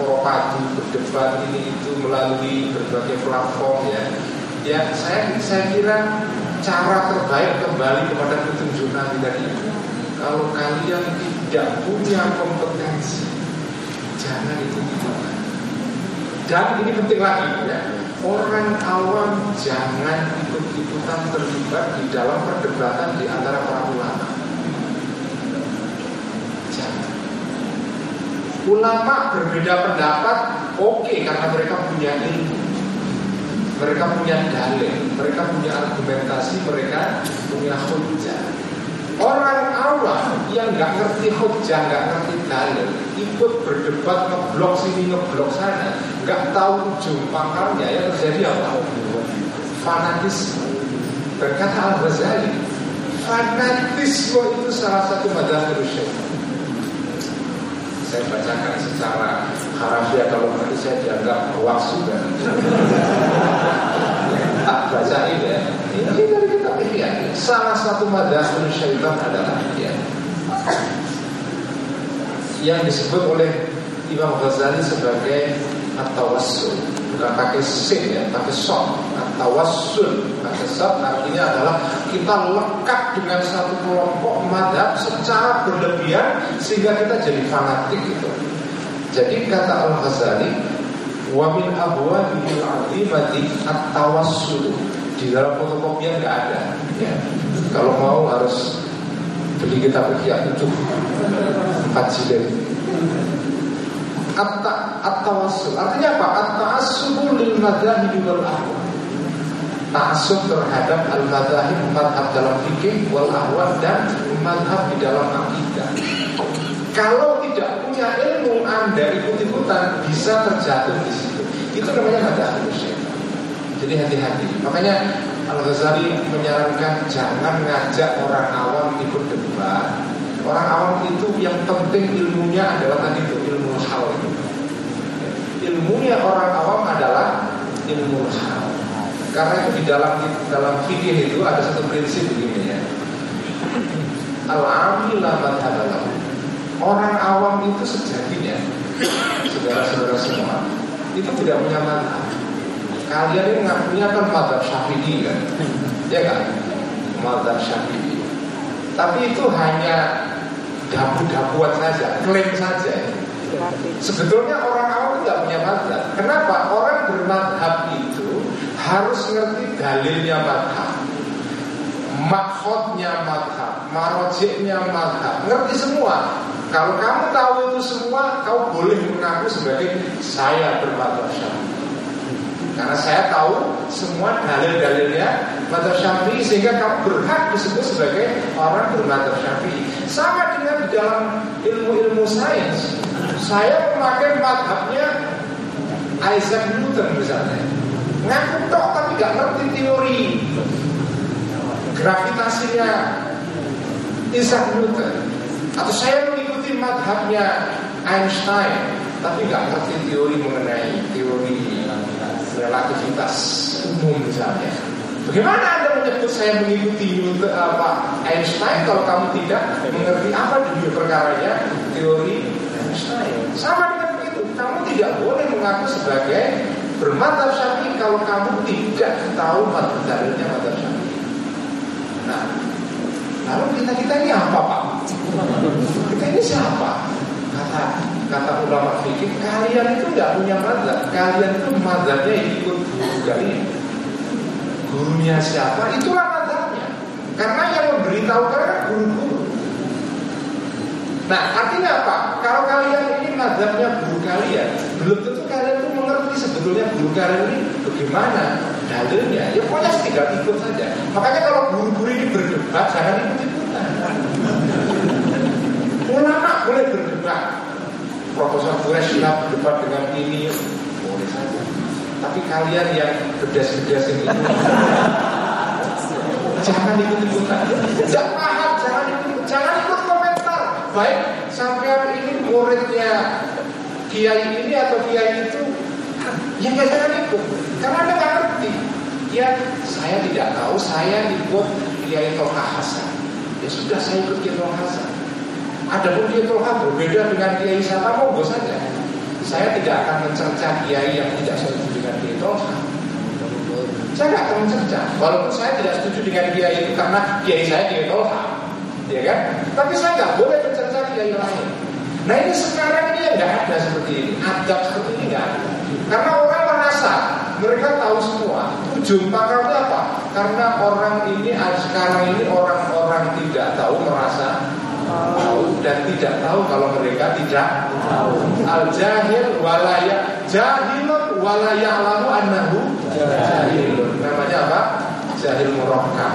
poropadu berdebat ini itu melalui berbagai platform, ya. Ya, saya, saya kira cara terbaik kembali kepada petunjuk Nabi tadi. Kalau kalian tidak punya kompetensi, jangan itu dilakukan. Dan ini penting lagi, ya, orang awam jangan ikut-ikutan terlibat di dalam perdebatan di antara para ulama. Jangan. Ulama berbeda pendapat, oke, okay, karena mereka punya ilmu. Mereka punya dalil, mereka punya argumentasi, mereka punya hujah. Orang awam yang gak ngerti hujah, gak ngerti dalil, ikut berdebat, ngeblok sini, ngeblok sana, gak tahu ujung pangkalnya, yang terjadi apa? Fanatisme. Berkata Al-Ghazali, fanatisme itu salah satu madhahul syaitan. Saya bacakan secara harafiah, kalau nanti saya dianggap waksu dan tak baca ini, ya. Ini dari kita pikir, salah satu madhahul syaitan adalah, ya, yang disebut oleh Imam Ghazali sebagai at-tawassul. Bukan pakai sin, ya, pakai sob. At-tawassul, pakai sob, artinya adalah kita lekat dengan satu kelompok madhab secara berlebihan sehingga kita jadi fanatik gitu. Jadi kata Al-Ghazali, wa min abwabil azimati at-tawassul. Di dalam fotokopian nggak ada, ya. Kalau mau harus beli kitab Ihya itu empat jilid. Atta at-tawassul artinya apa? At-ta'assub lil madhahib wal ahwa. Ta'assub terhadap al-madhahib, madhab dalam fikih, wal ahwa, dan madhab di dalam akidah. Kalau tidak punya ilmu, Anda ikut-ikutan bisa terjatuh di situ. Itu namanya madhahul syaitan. Jadi hati-hati. Makanya Al-Ghazali menyarankan jangan ngajak orang awam ikut debat. Orang awam itu yang penting ilmunya adalah tadi itu, ilmu hal itu. Ilmunya orang awam adalah ilmu hal. Karena di dalam dalam fikih itu ada satu prinsip begini, ya. Al-Amin lamat adalah orang awam itu sejatinya, saudara-saudara semua, itu tidak punya mata. Kalian ini ngakunya kan mazhab Syafi'i, kan? Ya kan? Mazhab Syafi'i. Tapi itu hanya gabu-gabuan saja, klaim saja. Sebetulnya orang awam nggak punya mazhab. Kenapa? Orang bermazhab itu harus ngerti dalilnya mazhab, maksudnya mazhab, marojeknya mazhab, ngerti semua. Kalau kamu tahu itu semua, kau boleh mengaku sebagai saya bermadzhab Syafi'i. Karena saya tahu semua dalil-dalilnya madzhab Syafi'i, sehingga kamu berhak disebut sebagai orang bermadzhab Syafi'i. Sama dengan di dalam ilmu-ilmu sains, saya memakai mazhabnya Isaac Newton misalnya. Ngaku tok tapi nggak ngerti teori gravitasinya Isaac Newton. Atau saya mengikuti mazhabnya Einstein tapi nggak ngerti teori mengenai teori relativitas umum misalnya. Bagaimana Anda menyebut saya mengikuti Newton, apa, Einstein kalau kamu tidak mengerti apa demi perkaranya teori Einstein? Sama dengan begitu, kamu tidak boleh mengaku sebagai bermadzhab Syafi'i kalau kamu tidak tahu madzhab dalilnya madzhab Syafi'i. Nah, lalu kita kita ini apa Pak? Kita ini siapa? Kata kata ulama fikih, kalian itu nggak punya mazhab, kalian itu mazhabnya ikut gurunya. Gurunya siapa? Itulah mazhabnya. Karena yang memberitahu kalian guru-guru. Nah, artinya apa? Kalau kalian ini mazhabnya guru kalian, belum tentu kalian tuh mengerti sebetulnya guru kalian ini bagaimana dalilnya. Ya pokoknya tinggal ikut saja. Makanya kalau guru-guru ini berdebat, jangan ikut-ikutan. Ulama boleh berdebat, Profesor Diotul berdebat dengan ini boleh saja. Tapi kalian yang bedas-bedasin itu jangan ikut-ikutan, jangan paham, jangan ikut, jangan ikut komentar. Baik sampai ini muridnya kiai ini atau kiai itu, ya nggak jangan ikut, karena Anda nggak ngerti. Ya saya tidak tahu, saya ikut Kiai Dr Hasan. Ya sudah saya ikut Kiai Dr Hasan. Adapun Kiai Tolka berbeda dengan Kiai siapa, monggo saja. Saya tidak akan mencerca kiai yang tidak setuju dengan Kiai Tolka. Saya tidak akan mencerca, walaupun saya tidak setuju dengan kiai itu karena kiai saya Kiai Tolka, ya kan? Tapi saya nggak boleh mencerca kiai lain. Nah ini sekarang ini nggak ada seperti ini, adab seperti ini nggak ada. Karena orang merasa mereka tahu semua. Ujung pangkalnya apa? Karena orang ini sekarang ini orang-orang tidak tahu merasa tahu dan tidak tahu kalau mereka tidak tahu. Al jahil walaya jahilun walaya lalu annahu jahil. Namanya apa? Jahil murakkab.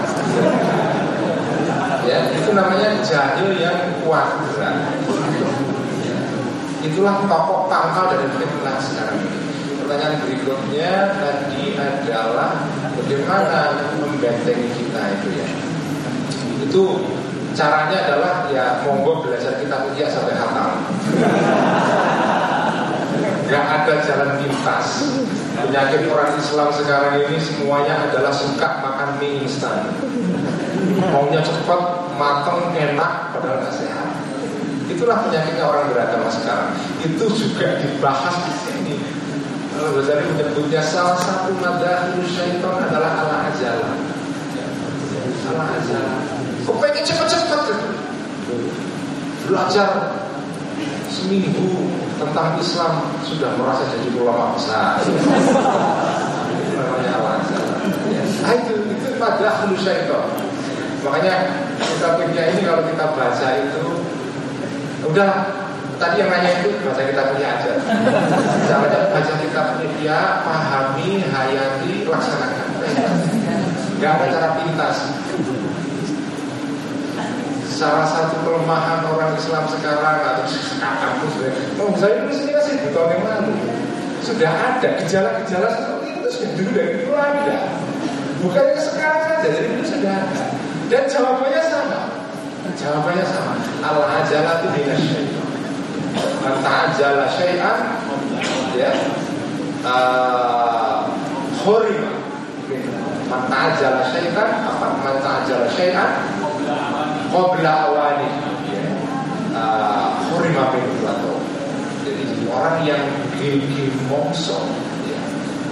Ya, itu namanya jahil yang kuat. Itulah pokok pangkal dari fitnah sekarang ini. Pertanyaan berikutnya tadi adalah bagaimana membentengi kita itu ya. Itu caranya adalah ya monggo belajar kitab Ihya sampai hafal. Gak ada jalan pintas. Penyakit orang Islam sekarang ini semuanya adalah suka makan mie instan. Maunya cepat, mateng, enak, padahal gak sehat. Itulah penyakitnya orang beragama sekarang. Itu juga dibahas di sini. Kalau Ghazali menyebutnya salah satu madahul syaitan adalah ala ajalah. Ala ajalah. Kok pengen cepat-cepat gitu? Belajar seminggu tentang Islam sudah merasa jadi ulama besar. Namanya alasan. Nah itu, itu pada halusya itu. Makanya kitab Ihya ini kalau kita baca itu, udah tadi yang nanya itu baca kitab Ihya aja. Caranya baca kitab Ihya, pahami, hayati, laksanakan. Gak ada cara pintas. Salah satu kelemahan orang Islam sekarang atau sekarang itu, saya tulis ini kasih dua tahun yang lalu sudah ada gejala-gejala seperti itu sudah dulu dari dulu ada, bukan sekarang saja, dari dulu sudah ada dan jawabannya sama, jawabannya sama. Al-ajalah itu bina syaitan, al-ta'ajalah syaitan, ya, horima, al-ta'ajalah syaitan, apa al-ta'ajalah syaitan? Qabla awani hurima begitu. Jadi orang yang gigi mongso ya,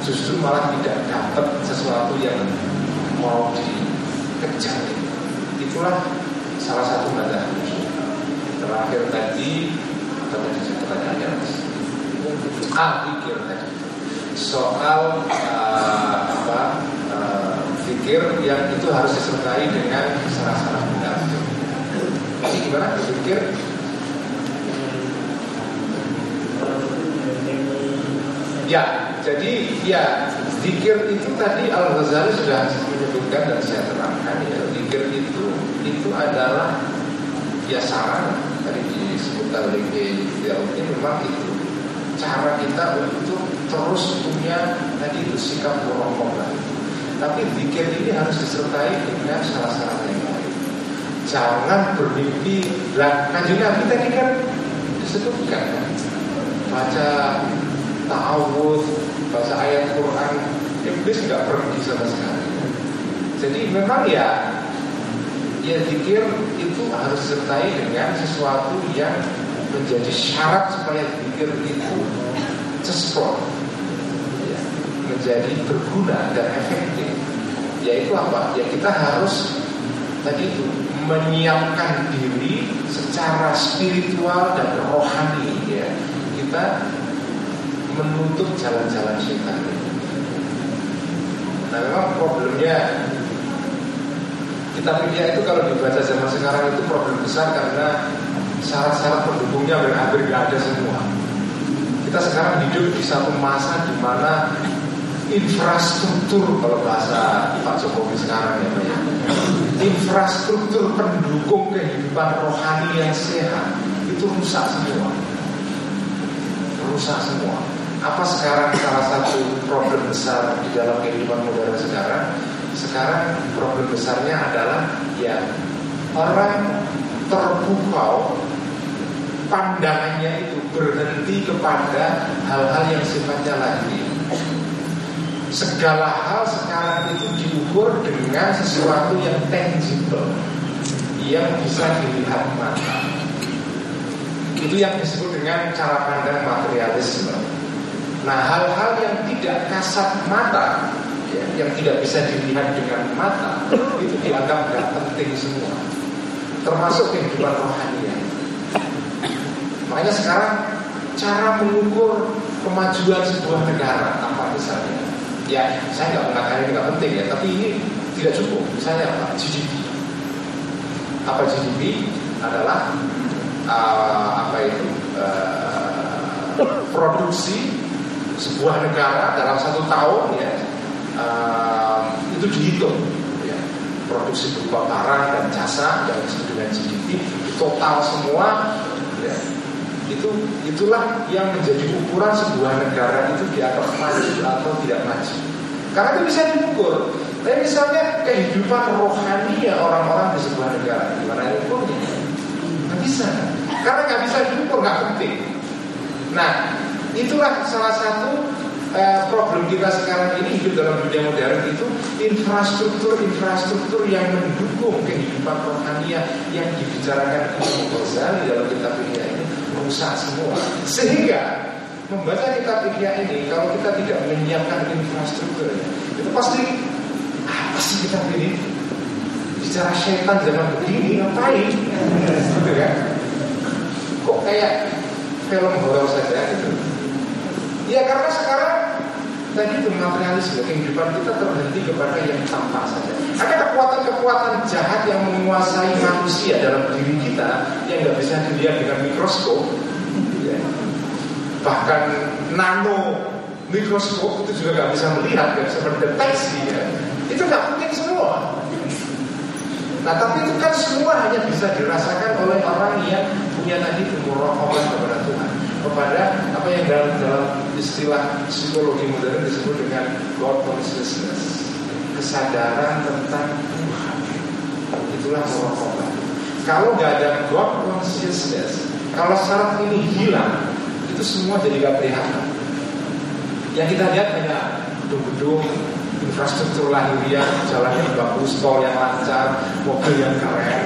justru malah tidak dapat sesuatu yang mau dikejar. Itulah salah satu masalah. Terakhir tadi, tentang pertanyaan yang soal pikir tadi, soal uh, apa uh, pikir yang itu harus disertai dengan saraf-saraf benar. Jadi gimana berpikir? Ya, jadi ya zikir itu tadi Al-Ghazali sudah menyebutkan dan saya terangkan ya, zikir itu itu adalah ya sarana tadi disebutkan oleh ya, mungkin memang itu cara kita untuk terus punya tadi itu sikap beromong-omong. Tapi zikir ini harus disertai dengan sarana yang lain. Jangan bermimpi lah. Kanjeng Nabi tadi kan disebutkan kan? Baca ta'awud, baca ayat Quran, iblis nggak pergi sama sekali. Jadi memang ya, ya zikir itu harus disertai dengan sesuatu yang menjadi syarat supaya zikir itu cespol, ya, menjadi berguna dan efektif. Yaitu apa? Ya kita harus tadi itu menyiapkan diri secara spiritual dan rohani. Ya kita menutup jalan-jalan setan. Nah memang problemnya kitab Ihya itu kalau dibaca zaman sekarang itu problem besar karena syarat-syarat pendukungnya hampir tidak ada semua. Kita sekarang hidup di satu masa di mana infrastruktur, kalau bahasa Pak Jokowi sekarang ya, ya, infrastruktur pendukung kehidupan rohani yang sehat itu rusak semua, rusak semua. Apa sekarang salah satu problem besar di dalam kehidupan modern sekarang? Sekarang problem besarnya adalah ya orang terpukau pandangannya itu berhenti kepada hal-hal yang sifatnya lahir. Segala hal sekarang itu diukur dengan sesuatu yang tangible, yang bisa dilihat mata. Itu yang disebut dengan cara pandang materialisme. Nah, hal-hal yang tidak kasat mata, ya, yang tidak bisa dilihat dengan mata, itu dianggap tidak penting semua, termasuk kehidupan rohani. Makanya sekarang cara mengukur kemajuan sebuah negara apa misalnya? Ya, saya nggak mengatakan ini nggak penting ya, tapi ini tidak cukup. Misalnya apa? G D P. Apa G D P? Adalah uh, apa itu? Uh, produksi sebuah negara dalam satu tahun ya. Uh, itu dihitung ya. Produksi berupa barang dan jasa yang disebut dengan G D P total semua ya. Itu itulah yang menjadi ukuran sebuah negara itu dianggap maju atau tidak maju. Karena itu bisa diukur. Tapi misalnya kehidupan rohani ya orang-orang di sebuah negara gimana diukurnya? Nggak bisa. Karena nggak bisa diukur, nggak penting. Nah, itulah salah satu eh, problem kita sekarang ini hidup dalam dunia modern itu infrastruktur-infrastruktur yang mendukung kehidupan rohaniah yang dibicarakan Imam Al-Ghazali dalam kitab Ihya ini rusak semua. Sehingga membaca kitab Ihya ini kalau kita tidak menyiapkan infrastrukturnya itu pasti apa sih kita ini? Bicara setan zaman begini ngapain? Gitu kan? Kok kayak film horor saja gitu. Ya karena sekarang tadi itu materialisme kehidupan kita terhenti kepada yang tampak saja. Ada kekuatan-kekuatan jahat yang menguasai manusia dalam diri kita yang nggak bisa dilihat dengan mikroskop, ya. Bahkan nano mikroskop itu juga nggak bisa melihat, nggak bisa mendeteksi. Ya. Itu nggak mungkin semua. Nah tapi itu kan semua hanya bisa dirasakan oleh orang yang punya tadi penghormatan kepada Tuhan, kepada apa yang dalam dalam istilah psikologi modern disebut dengan God consciousness, kesadaran tentang Tuhan. Itulah penghormatan. Kalau nggak ada God consciousness, kalau syarat ini hilang, itu semua jadi nggak kelihatan. Yang kita lihat hanya gedung-gedung, infrastruktur lahiriah, jalan yang bagus, tol yang lancar, mobil yang keren,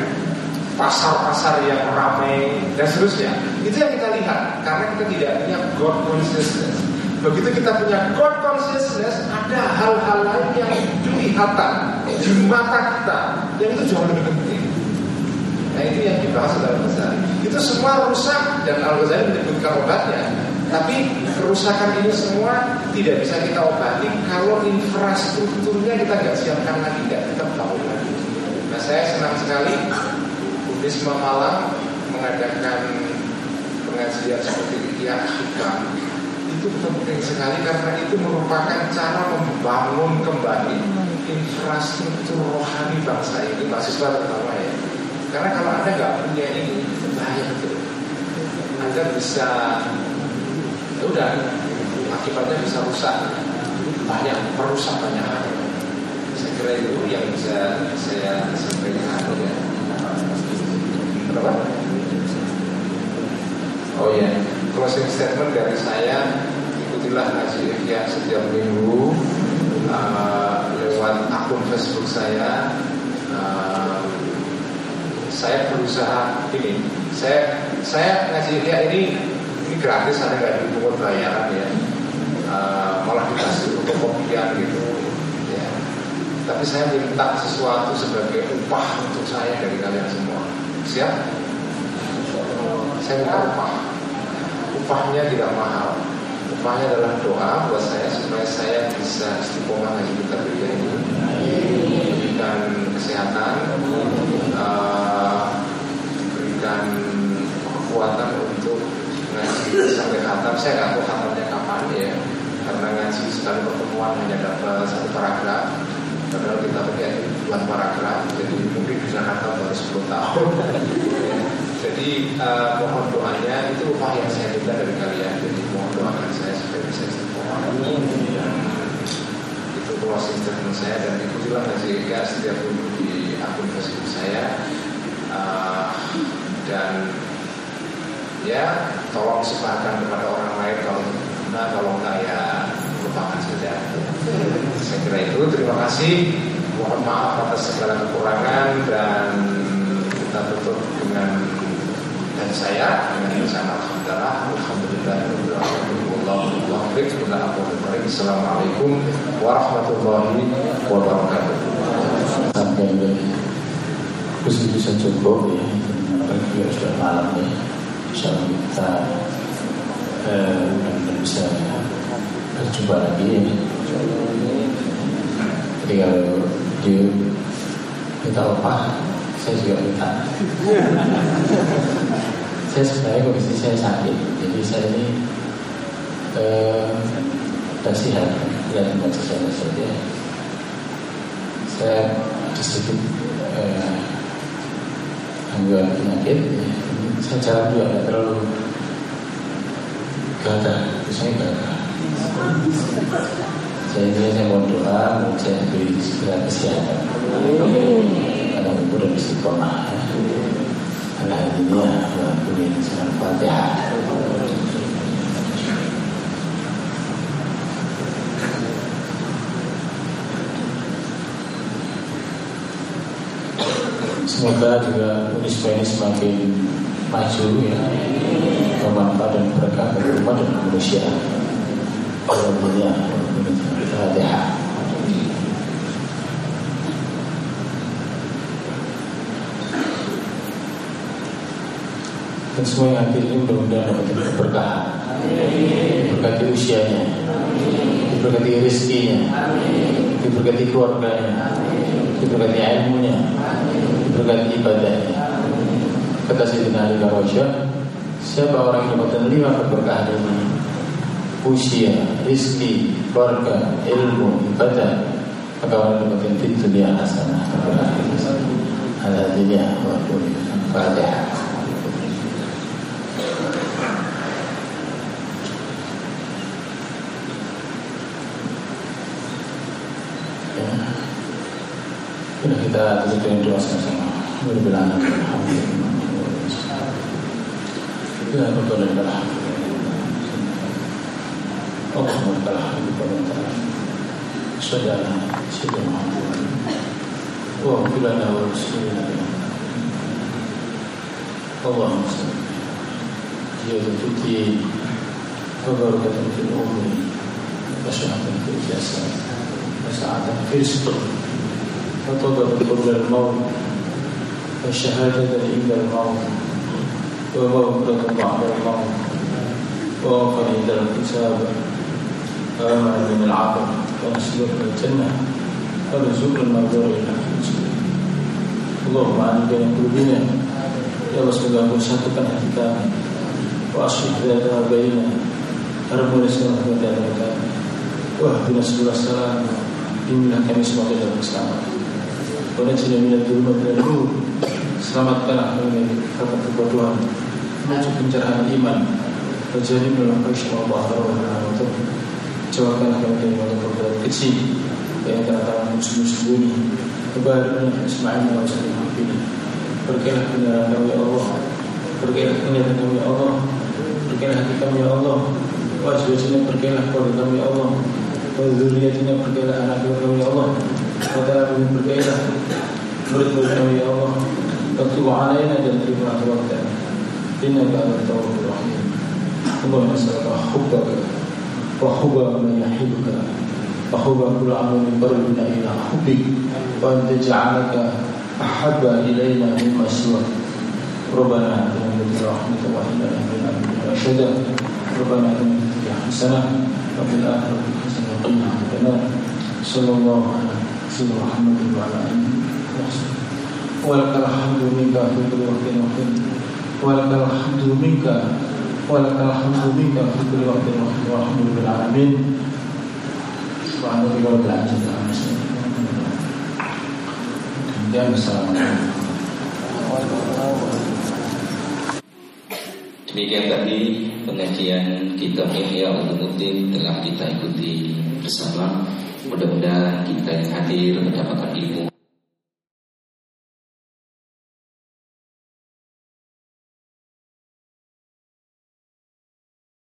pasar-pasar yang ramai, dan seterusnya. Itu yang kita lihat, karena kita tidak punya God consciousness. Begitu kita punya God consciousness, ada hal-hal lain yang kelihatan di mata kita, yang itu jauh lebih penting. Nah itu yang dibahas dalam Al-Ghazali. Itu semua rusak, dan Al-Ghazali menyebutkan obatnya. Tapi kerusakan ini semua tidak bisa kita obati kalau infrastrukturnya kita nggak siapkan lagi, nggak kita tahu lagi. Nah, saya senang sekali Unisma Malang mengadakan pengajian seperti Ihya Ulumuddin. Itu penting sekali karena itu merupakan cara membangun kembali infrastruktur rohani bangsa ini, mahasiswa terutama ya. Karena kalau Anda nggak punya ini, bahaya betul. Anda bisa udah akibatnya bisa rusak, banyak merusak banyak hal. Saya kira itu yang bisa saya sampaikan ya. Berapa? Oh ya, yeah. Closing statement dari saya, ikutilah ngaji Ihya setiap minggu uh, lewat akun Facebook saya. Uh, saya berusaha ini, saya saya ngaji Ihya ini. Ini gratis, ada nggak dipungut bayaran ya, uh, malah dikasih fotokopian gitu ya. Tapi saya minta sesuatu sebagai upah untuk saya dari kalian semua. Siap? Saya minta upah. Upahnya tidak mahal. Upahnya adalah doa buat saya supaya saya bisa istiqomah ngaji kitab Ihya ini, berikan kesehatan, uh, berikan kekuatan untuk ngaji sampai khatam. Saya nggak tahu khatamnya kapan ya, karena ngaji sekali pertemuan hanya dapat satu paragraf, padahal kita pakai bulan paragraf, jadi mungkin bisa khatam baru sepuluh tahun. Jadi uh, mohon doanya, itu upah yang saya minta dari kalian, jadi mohon doakan saya supaya bisa istiqomah. Itu closing statement saya, dan ikutilah ngaji Ihya setiap minggu di akun Facebook saya, uh, dan ya, tolong sebarkan kepada orang lain kalau nah, kalau enggak ya lupakan saja. Saya kira itu, terima kasih. Mohon maaf atas segala kekurangan dan kita tutup dengan dan saya dengan bersama saudara. Alhamdulillahirobbilalamin. Assalamualaikum warahmatullahi wabarakatuh. Sampai ini, mesti bisa cukup ya. Pagi sudah malam ya. Insyaallah kita eh, bisa berjumpa lagi. Jadi kalau dia minta upah, saya juga minta. Saya sebenarnya kondisi saya sakit, jadi saya ini eh, tidak sehat dan tidak secara saja. Saya sedikit eh, gangguan penyakit. Saya jalan juga tidak terlalu gagal, biasanya gagal. Saya ini saya mohon doa, saya beri segera kesehatan. Karena aku sudah istiqomah. Alhamdulillah, alhamdulillah, sangat Fatihah. Semoga juga Unisma ini semakin maju ya, bermanfaat dan berkah bagi umat dan manusia. Alhamdulillah, alhamdulillah. Dan semua yang hadir ini mudah-mudahan dapat berkah, diberkati usianya, diberkati rezekinya, diberkati keluarganya, diberkati ilmunya, diberkati ibadahnya. Kata Sayyidina Ali Karosya, siapa orang yang mendapatkan lima keberkahan ini? Usia, rizki, keluarga, ilmu, ibadah, maka orang mendapatkan di dunia hasanah. Alhamdulillah, Al-Fatihah. Sudah kita tutup doa sama-sama. Berbilang alhamdulillah. Ya Rabbal alamin. Allahumma ta'ala. Sholala sayyidina Muhammad. Wa ala alihi. Allahumma salli. Ya tuti barakatan fil umri wa syahatan fil jasad wa sa'atan fil sadr wa tadabbur al-maut wa syahadatan inda al-maut. وَمَوْتَ بَعْدَ الْمَوْتِ ووفقني للانتساب مع من العاقل ونسلك الجنة ورزق المرجو إلى اللهم أعني بين قلوبنا يا رسول الله satukan hati kami wa asyid dada baina harmonis dan rahmatan kami wahdina sebuah salam inilah kami semua dalam keselamatan wanajina minat dulmat dan ruh selamatkanlah kami kata kebodohan menuju pencerahan iman wajahni melalui Rasulullah Baharul Al-Matur jawabkanlah kami dari mata-mata kecil yang ternyata musuh-musuh kebahagiaan Ismail dan Rasulullah Al-Matur berkailah kendaraan kami ya Allah, berkailah kendaraan kami ya Allah, berkailah hati kami ya Allah, wajibnya berkailah keluarga kami ya Allah, wadzurriyatnya berkailah anak kami ya Allah, watalabihim berkailah murid-murid kami ya Allah, waktu alayna dan terima waktu innaka antal-tawwabur rahim. Allahumma sallallahu hubbaka wa hubba man yuhibbuka wa hubba kullu amalin qaribna ila hubbik wa anta ja'alaka أحب إلينا مما سواك ربنا آتنا من رحمتك وهب لنا من رشدا ربنا آتنا في حسنة وفي الآخرة حسنة وقنا عذاب النار صلى الله على سيدنا محمد وعلى آله وصحبه ولك الحمد منك في كل وقت وحين ولك الحمد منك ولك الحمد منك في كل وقت وحين والحمد لله رب العالمين سبحان ربك رب العزة عما يصفون Ya, demikian tadi pengajian kitab Ihya Ulumuddin telah kita ikuti bersama. Mudah-mudahan kita yang hadir mendapatkan ilmu.